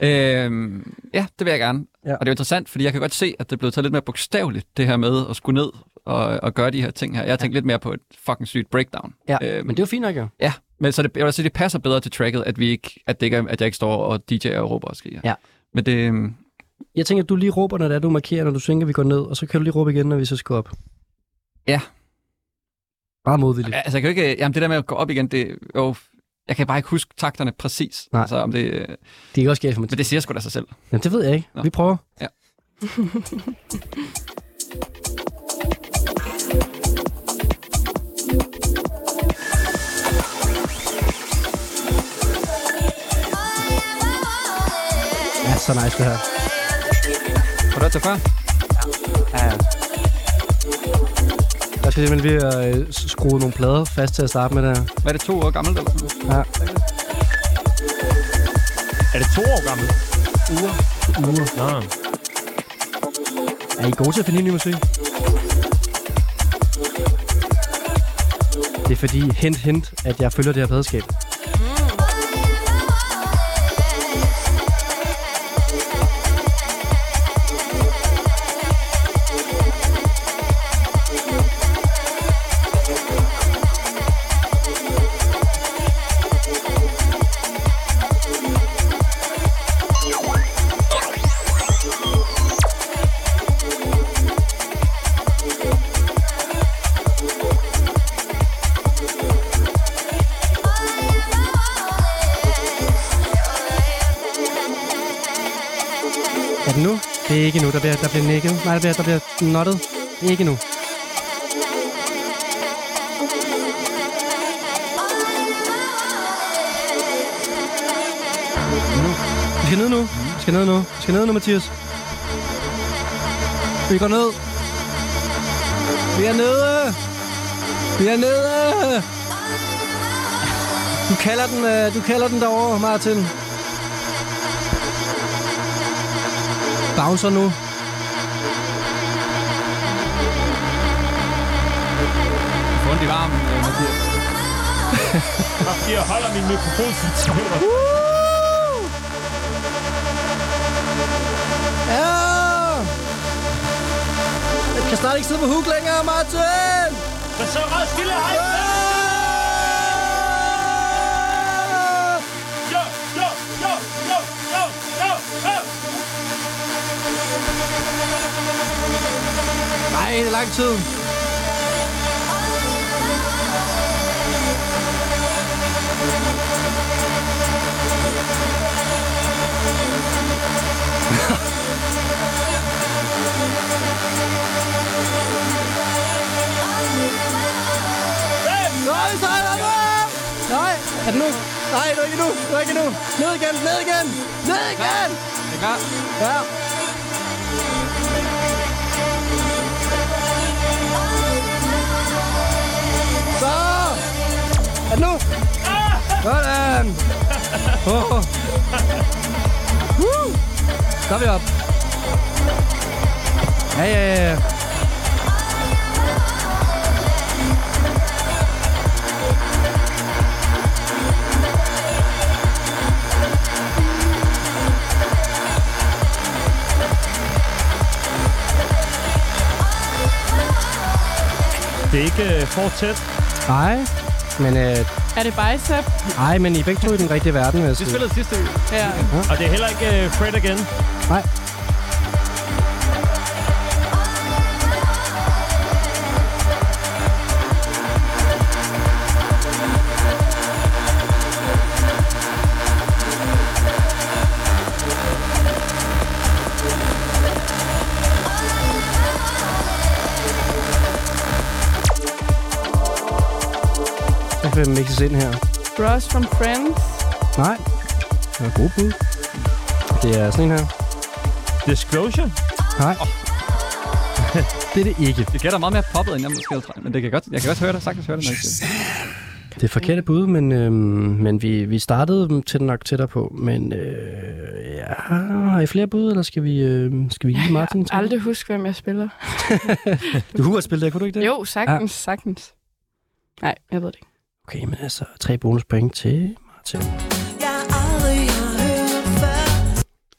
Øhm, ja, det vil jeg gerne. Ja. Og det er interessant, fordi jeg kan godt se, at det er blevet taget lidt mere bogstaveligt, det her med at skulle ned og, og gøre de her ting her. Jeg har tænkt ja. lidt mere på et fucking sygt breakdown. Ja, øhm, men det er jo fint nok, jo. Ja, men så det, jeg vil sige, det passer bedre til tracket, at, vi ikke, at, det ikke, at jeg ikke står og D J'er og råber og skriger. Ja. Men det... Øhm... Jeg tænker, at du lige råber, når det er, du markerer, når du synker, vi går ned, og så kan du lige råbe igen, når vi så skal op. Ja. Bare modvilligt. Altså, jeg kan jo ikke... Jamen, det der med at gå op igen, det... Jo, jeg kan bare ikke huske takterne præcis. Nej. Altså, om det... Det er ikke også galt for mig. Men det siger sgu da sig selv. Jamen, det ved jeg ikke. Nå. Vi prøver. Ja. Ja, så nice det her. Var du til før? Ja, ja. Jeg skal simpelthen lige at øh, skrue nogle plader fast til at starte med det her. Hvad er det, to år gammelt, eller? Ja. Er det to år gammelt? Uger. Uger. Nå. Er I gode til at finde ny musik? Det er fordi, hint, hint, at jeg følger det her pladeskab. Det er ikke nu, der bliver, der bliver nikket. Nej, der bliver, der bliver nottet. Det er ikke nu. Vi skal ned nu. Vi skal ned nu. Vi skal ned nu, Mathias. Vi går ned. Vi er nede. Vi er nede. Du kalder den, du kalder den derovre, Martin. Bouncer nu. Få ondt i varmen, Mathias. Jeg holder min mikrofon til tæller. Uh! Ja! Jeg kan snart ikke sidde på hook længere, Martin! Hvad så, Roskilde? Hej! Jo, jo, jo, jo, jo, jo, jo! Nej, det er lang tid. Nej, så er der noget! Nej, er det nu? Nej, det er ikke nu. Det er ikke nu. Ned igen, ned igen, ned igen! Det er klart. Ja. Så! Er det nu? Sådan! Oh. Woo. Så er vi op. Ja, ja, ja. Det er ikke uh, for tæt. Nej, men... Uh... Er det bicep? Nej, men I er begge to i den rigtige verden, hvis vi spillede sidste uge. Ja. Ja. Og det er heller ikke uh, Fred Again. Nej. Hvem mixes ind her? Ross from Friends. Nej. Det er gode bud. Det er sådan en her. Disclosure? Nej. Oh. Det er det ikke. Det gælder meget mere poppet, end jeg måske havde trænet. Men det kan godt, jeg kan godt høre det. Sagtens høre det. Det er forkerte bud, men, øh, men vi, vi startede dem tæt nok tættere på. Men øh, ja, har I flere bud, eller skal vi, øh, skal vi give Martin? Jeg kan aldrig huske, hvem jeg spiller. Du har spillet det, kunne du ikke det? Jo, sagtens, ah. sagtens. Nej, jeg ved det ikke. Okay, men altså, tre bonuspoint til Martin.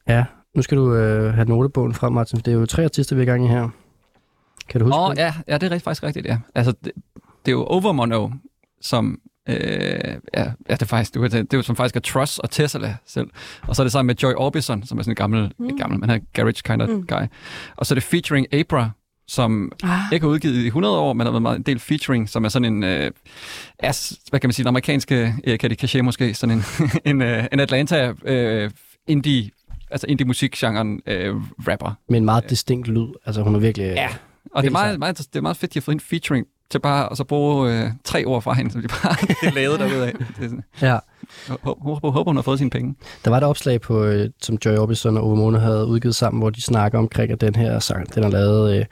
Ja, nu skal du øh, have notebogen frem, Martin, for det er jo tre artister, vi er i gang i her. Kan du huske oh, det? Ja, ja, det er faktisk rigtigt, ja. Altså, det, det er jo Overmono, som... Øh, ja, ja, det er faktisk, det er jo som faktisk er Truss og Tesla selv. Og så er det sammen med Joy Orbison, som er sådan en gammel, mm. en gammel, man har garage kind of mm. guy. Og så er det featuring Abra, som ah. ikke har udgivet i hundrede år, men har været meget en del featuring, som er sådan en, øh, as, hvad kan man sige, den amerikanske Erika øh, de Caché måske, sådan en, en, øh, en Atlanta øh, indie, altså indie musikgenren øh, rapper. Med en meget distinkt lyd, altså hun er virkelig... Ja, og det er meget, meget, det er meget fedt, at de har fået en featuring til bare at så bruge øh, tre ord fra hende, som de bare lavede derudaf. Ja. Håber, håber, hun har fået sine penge. Der var et opslag på, øh, som Joy Orbison og Overmono havde udgivet sammen, hvor de snakker omkring, at den her sang, den har lavet... Øh,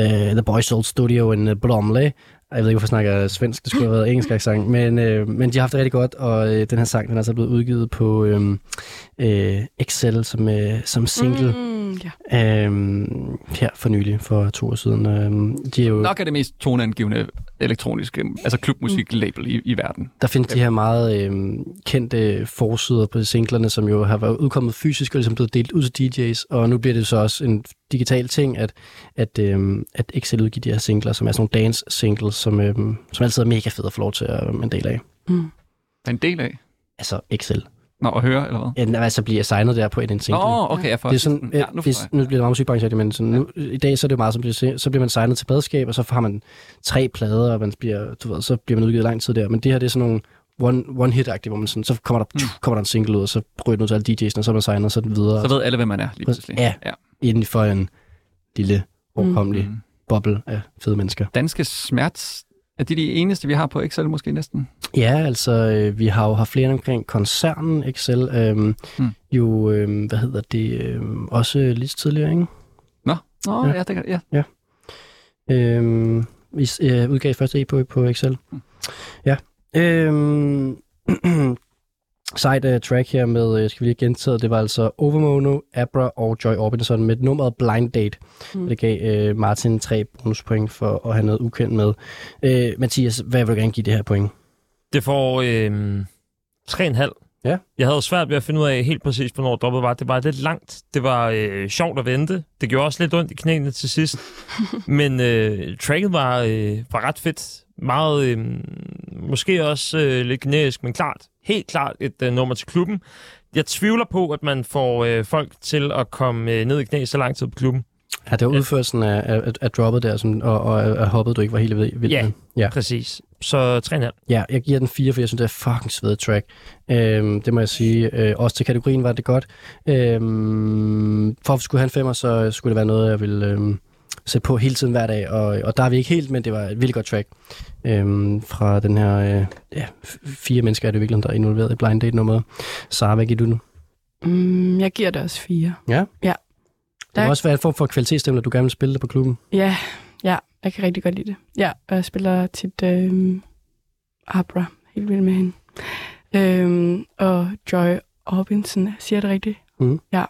Uh, The Boys Old Studio in Bromley. Jeg ved ikke, hvorfor snakker svensk. Det skulle have været engelsk sang. Men, uh, men de har haft det rigtig godt, og uh, den her sang den er så blevet udgivet på um, uh, X L som, uh, som single mm, yeah. um, her for nylig, for to år siden. Um, de er jo nok er det mest toneangivende elektroniske altså klubmusik-label i, i verden. Der findes de her meget um, kendte forsider på singlerne, som jo har været udkommet fysisk og ligesom blevet delt ud til D J's, og nu bliver det så også en digital ting, at, at, øhm, at X L udgiver de her singler, som er sådan nogle dance-singles, som, øhm, som altid er mega fede at få lov til at være en del af. Mm. En del af? Altså X L. Nå, at høre, eller hvad? Ja, altså bliver signet der på en single. Nå, okay, jeg får det. Er sådan, ja, nu, det nu bliver det meget musikbranche, men sådan, ja. nu, i dag så er det jo meget, som bliver, så bliver man signet til pladeskab, og så har man tre plader, og man bliver, du ved, så bliver man udgivet lang tid der. Men det her, det er sådan nogle One, one hit-agtigt, hvor man sådan, så kommer der, mm. kommer der en single ud, og så ryger den ud til alle D J's, og så er man signet, og så videre. Så ved alle, hvem man er, lige pludselig. Ja, ja. Inden for en lille, overkommelig mm. boble af fede mennesker. Danske Smerts, er det de eneste, vi har på X L måske næsten? Ja, altså, øh, vi har jo haft flere omkring koncernen X L, øh, mm. jo, øh, hvad hedder det, øh, også lige tidligere, ikke? Nå, Nå ja. ja, det kan ja. ja. Øh, vi øh, udgav første E P på X L. Mm. Ja. Øhm, sejt uh, track her med, skal vi lige gentage, det var altså Overmono, Abra og Joy Orbison med nummeret Blind Date. Mm. Det gav uh, Martin tre bonuspoint for at have noget ukendt med. Uh, Mathias, hvad vil du gerne give det her point? Det får øhm, tre komma fem. Ja. Jeg havde svært ved at finde ud af helt præcis, hvornår droppet var. Det var lidt langt. Det var øh, sjovt at vente. Det gjorde også lidt ondt i knæene til sidst. Men øh, tracket var, øh, var ret fedt. Meget, øh, måske også øh, lidt generisk, men klart, helt klart et øh, nummer til klubben. Jeg tvivler på, at man får øh, folk til at komme øh, ned i knæ så lang tid på klubben. Ja, det var udførelsen af, af, af droppet der, som, og, og af hoppet, du ikke var helt vildt. Ja, ja, præcis. Så tre komma fem. Ja, jeg giver den fire, for jeg synes, det er fucking svedet track. Øhm, det må jeg sige. Øh, også til kategorien var det godt. Øhm, for at vi skulle have en femmer, så skulle det være noget, jeg ville... Øhm sæt på hele tiden hver dag, og, og der er vi ikke helt, men det var et vildt godt track øhm, fra den her, øh, ja, fire mennesker er det virkelig, der er involveret i Blind Date-nummeret. Sara, hvad giver du nu? Mm, jeg giver det også fire. Ja? Ja. Det må også være en form for kvalitetsstemmer, du gerne vil spille det på klubben. Ja, ja, jeg kan rigtig godt lide det. Ja, og jeg spiller tit øh, Abra, helt vildt med hende. Øh, og Joy Orbison, siger det rigtigt? Mm. Ja,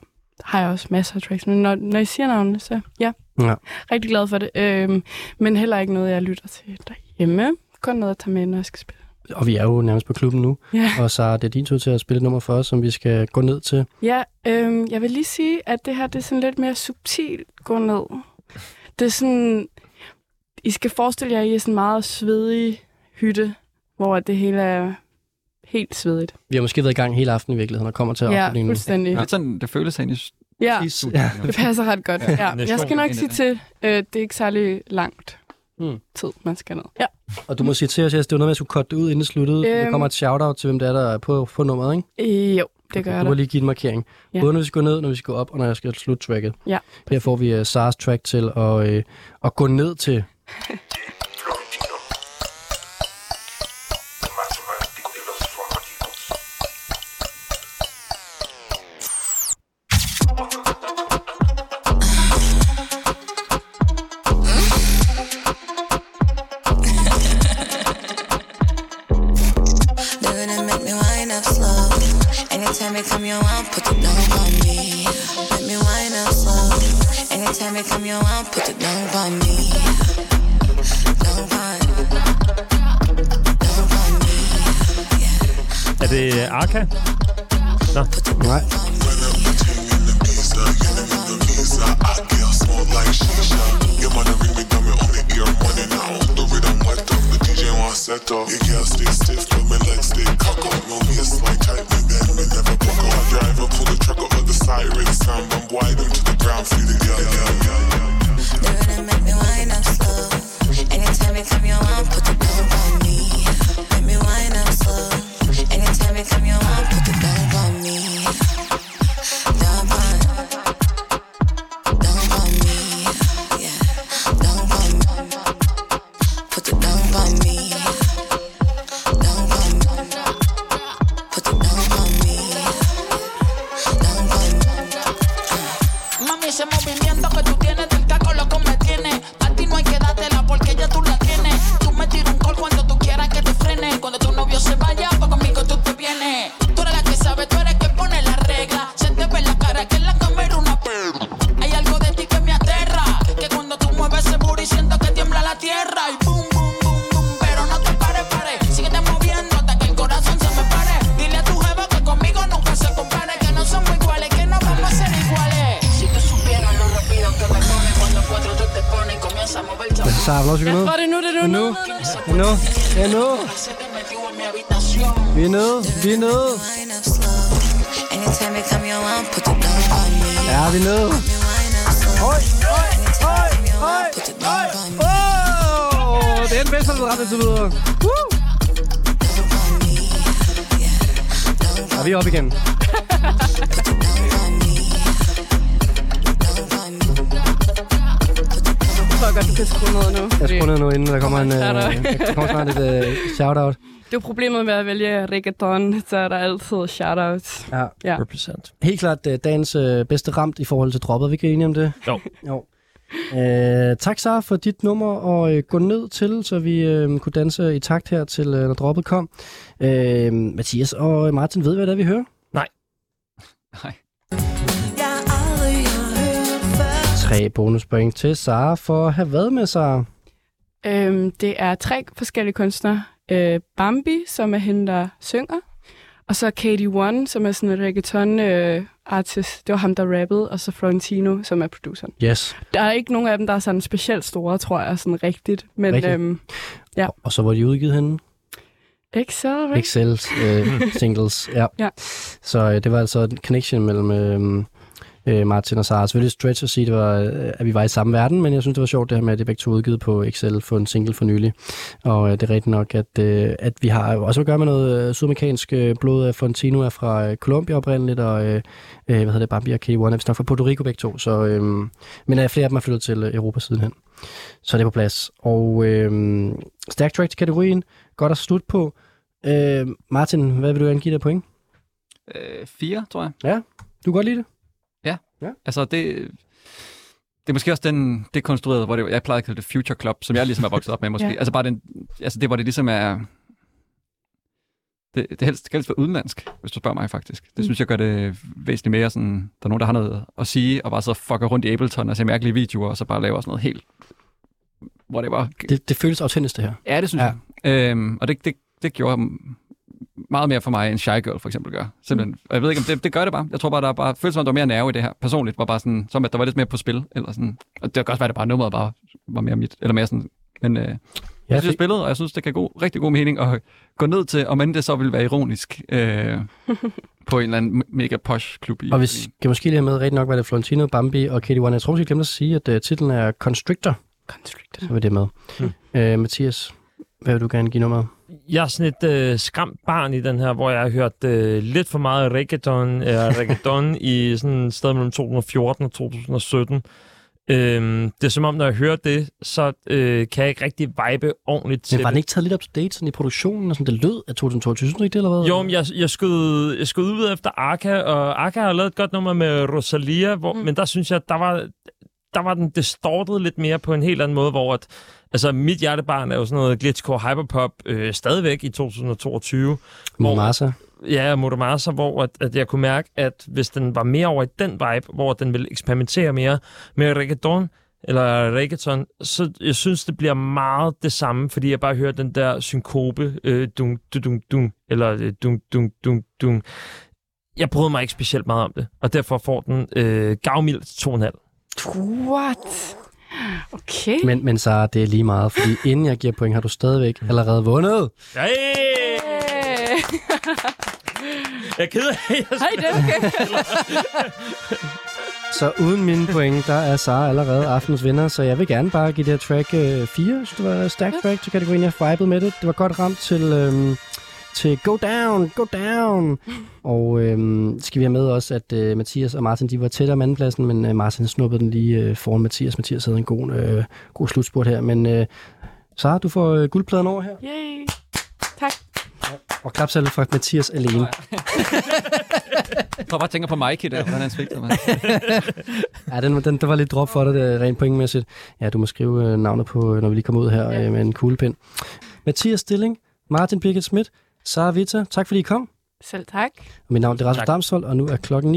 har jeg også masser af tracks, men når, når I siger navnene, så ja. Ja. Rigtig glad for det, øhm, men heller ikke noget, jeg lytter til derhjemme. Kun noget at tage med, når jeg skal spille. Og vi er jo nærmest på klubben nu, ja. Og så er det din tur til at spille et nummer for os, som vi skal gå ned til. Ja, øhm, jeg vil lige sige, at det her det er sådan lidt mere subtilt gå ned. Det er sådan... I skal forestille jer, I er sådan en meget svedig hytte, hvor det hele er helt svedigt. Vi har måske været i gang hele aftenen i virkeligheden og kommer til afslutningen. Ja, fuldstændig. Ja. Det er sådan, det føles egentlig. Ja, ja, det passer ret godt. Ja. Jeg skal nok sige til, øh, det er ikke særlig langt hmm. tid, man skal ned. Ja. Og du må sige til os, at det var noget, jeg skulle cutte det ud, inden det sluttede. Øhm. Der kommer et shout-out til, hvem det er, der er på, på nummeret, ikke? Jo, det okay, gør jeg. Du må lige give en markering. Ja. Både når vi skal gå ned, når vi skal gå op, og når jeg skal slutte tracket. Ja. Her får vi uh, Sars track til at, øh, at gå ned til. Er det Arca? Nå, nej. Shout-out. Det er problemet med at vælge reggaeton, så er der altid shout-outs. Ja, ja. Represent. Helt klart uh, dagens uh, bedste ramt i forhold til droppet. Vi kan enige om det? Jo. jo. Uh, tak, Sara, for dit nummer og uh, gå ned til, så vi uh, kunne danse i takt her til, uh, når droppet kom. Uh, Mathias og Martin, ved I, hvad det er, vi hører? Nej. Nej. Tre bonuspoint til Sara for at have været med, Sara. Øhm, det er tre forskellige kunstnere. Øh, Bambi, som er hende, der synger. Og så Katie One, som er sådan en reggaeton-artist. Øh, det var ham, der rappede. Og så Florentino, som er produceren. Yes. Der er ikke nogen af dem, der er sådan specielt store, tror jeg, sådan rigtigt. Men, rigtigt. Øhm, ja. Og så var de udgivet henne? X L, right? X L øh, singles, ja. ja. Så øh, det var altså en connection mellem Øh, Martin og Sara. Selvfølgelig stretch at sige, det var, at vi var i samme verden, men jeg synes, det var sjovt det her med, at det begge to udgivet på X L for en single for nylig. Og det er rigtigt nok, at, at vi har også at gøre med noget sydamerikansk blod. Fontino er fra Colombia oprindeligt, og hvad hedder det, Bambi og K et er vist nok fra Puerto Rico begge to. Så, øhm, men er flere af dem er flyttet til Europa sidenhen. Så det er på plads. Og øhm, stærk track til kategorien. Godt at slutte på. Øh, Martin, hvad vil du gerne give dig point? Øh, fire, tror jeg. Ja, du kan godt lide det. Ja. Altså, det, det er måske også den det konstruerede, hvor det, jeg plejede at kalde det Future Club, som jeg ligesom er vokset op med, måske. ja. Altså, bare den, altså, det, hvor det ligesom er det, det helst, helst være udenlandsk, hvis du spørger mig, faktisk. Det mm. synes jeg gør det væsentligt mere sådan, der er nogen, der har noget at sige, og bare så fucker rundt i Ableton og ser mærkelige videoer, og så bare laver sådan noget helt, hvor det var Det, det føles autentisk, det her. Ja, det synes ja. jeg. Øhm, og det, det, det gjorde meget mere for mig, end Shygirl for eksempel gør. Simpelthen. Og jeg ved ikke, om det, det gør det bare. Jeg tror bare, der er bare føles som, at der var mere nerve i det her. Personligt var bare sådan, som at der var lidt mere på spil. Eller sådan. Og det kan også være, at det bare nummeret bare var mere mit. Eller mere sådan Men øh, jeg synes, det er spillet, og jeg synes, det kan gå rigtig god mening at gå ned til, om end det så vil være ironisk, øh, på en eller anden mega posh klub. I og vi skal måske lige have med rigtig nok, hvad det er Florentino, Bambi og Katie One. Jeg tror, vi glemte at sige, at uh, titlen er Constrictor. Constrictor. Så vil det med. Mm. Øh, Mathias, hvad vil du gerne give nummer? Jeg er sådan et øh, skræmt barn i den her, hvor jeg har hørt øh, lidt for meget reggaeton, øh, reggaeton i sådan et sted mellem to tusind og fjorten og to tusind og sytten. Øhm, det er som om, når jeg hører det, så øh, kan jeg ikke rigtig vibe ordentligt til. Men var den ikke taget lidt op til date sådan i produktionen, og sådan det lød af to tusind og toogtyve, synes du ikke det, eller hvad? Jo, men jeg, jeg, skød, jeg skød ud efter Arca, og Arca har lavet et godt nummer med Rosalia, hvor, mm. men der synes jeg, der var... der var den distortet lidt mere på en helt anden måde, hvor at, altså, mit hjertebarn er jo sådan noget glitchcore hyperpop øh, stadigvæk i to tusind og toogtyve. Mura Masa. Ja, Mura Masa, hvor at, at jeg kunne mærke, at hvis den var mere over i den vibe, hvor den ville eksperimentere mere med reggaeton, eller reggaeton, så jeg synes, det bliver meget det samme, fordi jeg bare hører den der synkope, øh, dung, dung, dung, eller dung, dung, dung, dung. Jeg brød mig ikke specielt meget om det, og derfor får den øh, gavmild to komma fem. What? Okay. Men, men så det er lige meget, fordi inden jeg giver point, har du stadigvæk allerede vundet. Hey! Hey! Jeg er ked af, jeg hey, det er okay. Så uden mine point, der er Sara allerede aftens vinder, så jeg vil gerne bare give det her track øh, fire. Så det var stærk track til kategorien, jeg vibede med det. Det var godt ramt til... Øh, til Go Down, Go Down. Og øhm, skal vi have med også, at øh, Mathias og Martin, de var tættere om andenpladsen, men øh, Martin snuppede den lige øh, foran Mathias. Mathias havde en god, øh, god slutspurt her, men øh, Sara, du får øh, guldpladen over her. Yay, tak. Og klapsalve fra Mathias alene. Nej. Jeg tror bare, tænker på Mikey der, hvordan han svigtede mig. Ja, den, den, der var lidt drop for dig, det, rent pointmæssigt. Ja, du må skrive øh, navnet på, når vi lige kommer ud her, ja. øh, med en kuglepind. Mathias Stilling, Martin Birgit Schmidt, Sarvita, tak fordi I kom. Selv tak. Og mit navn er Rasmus Damsholt, og nu er klokken ni.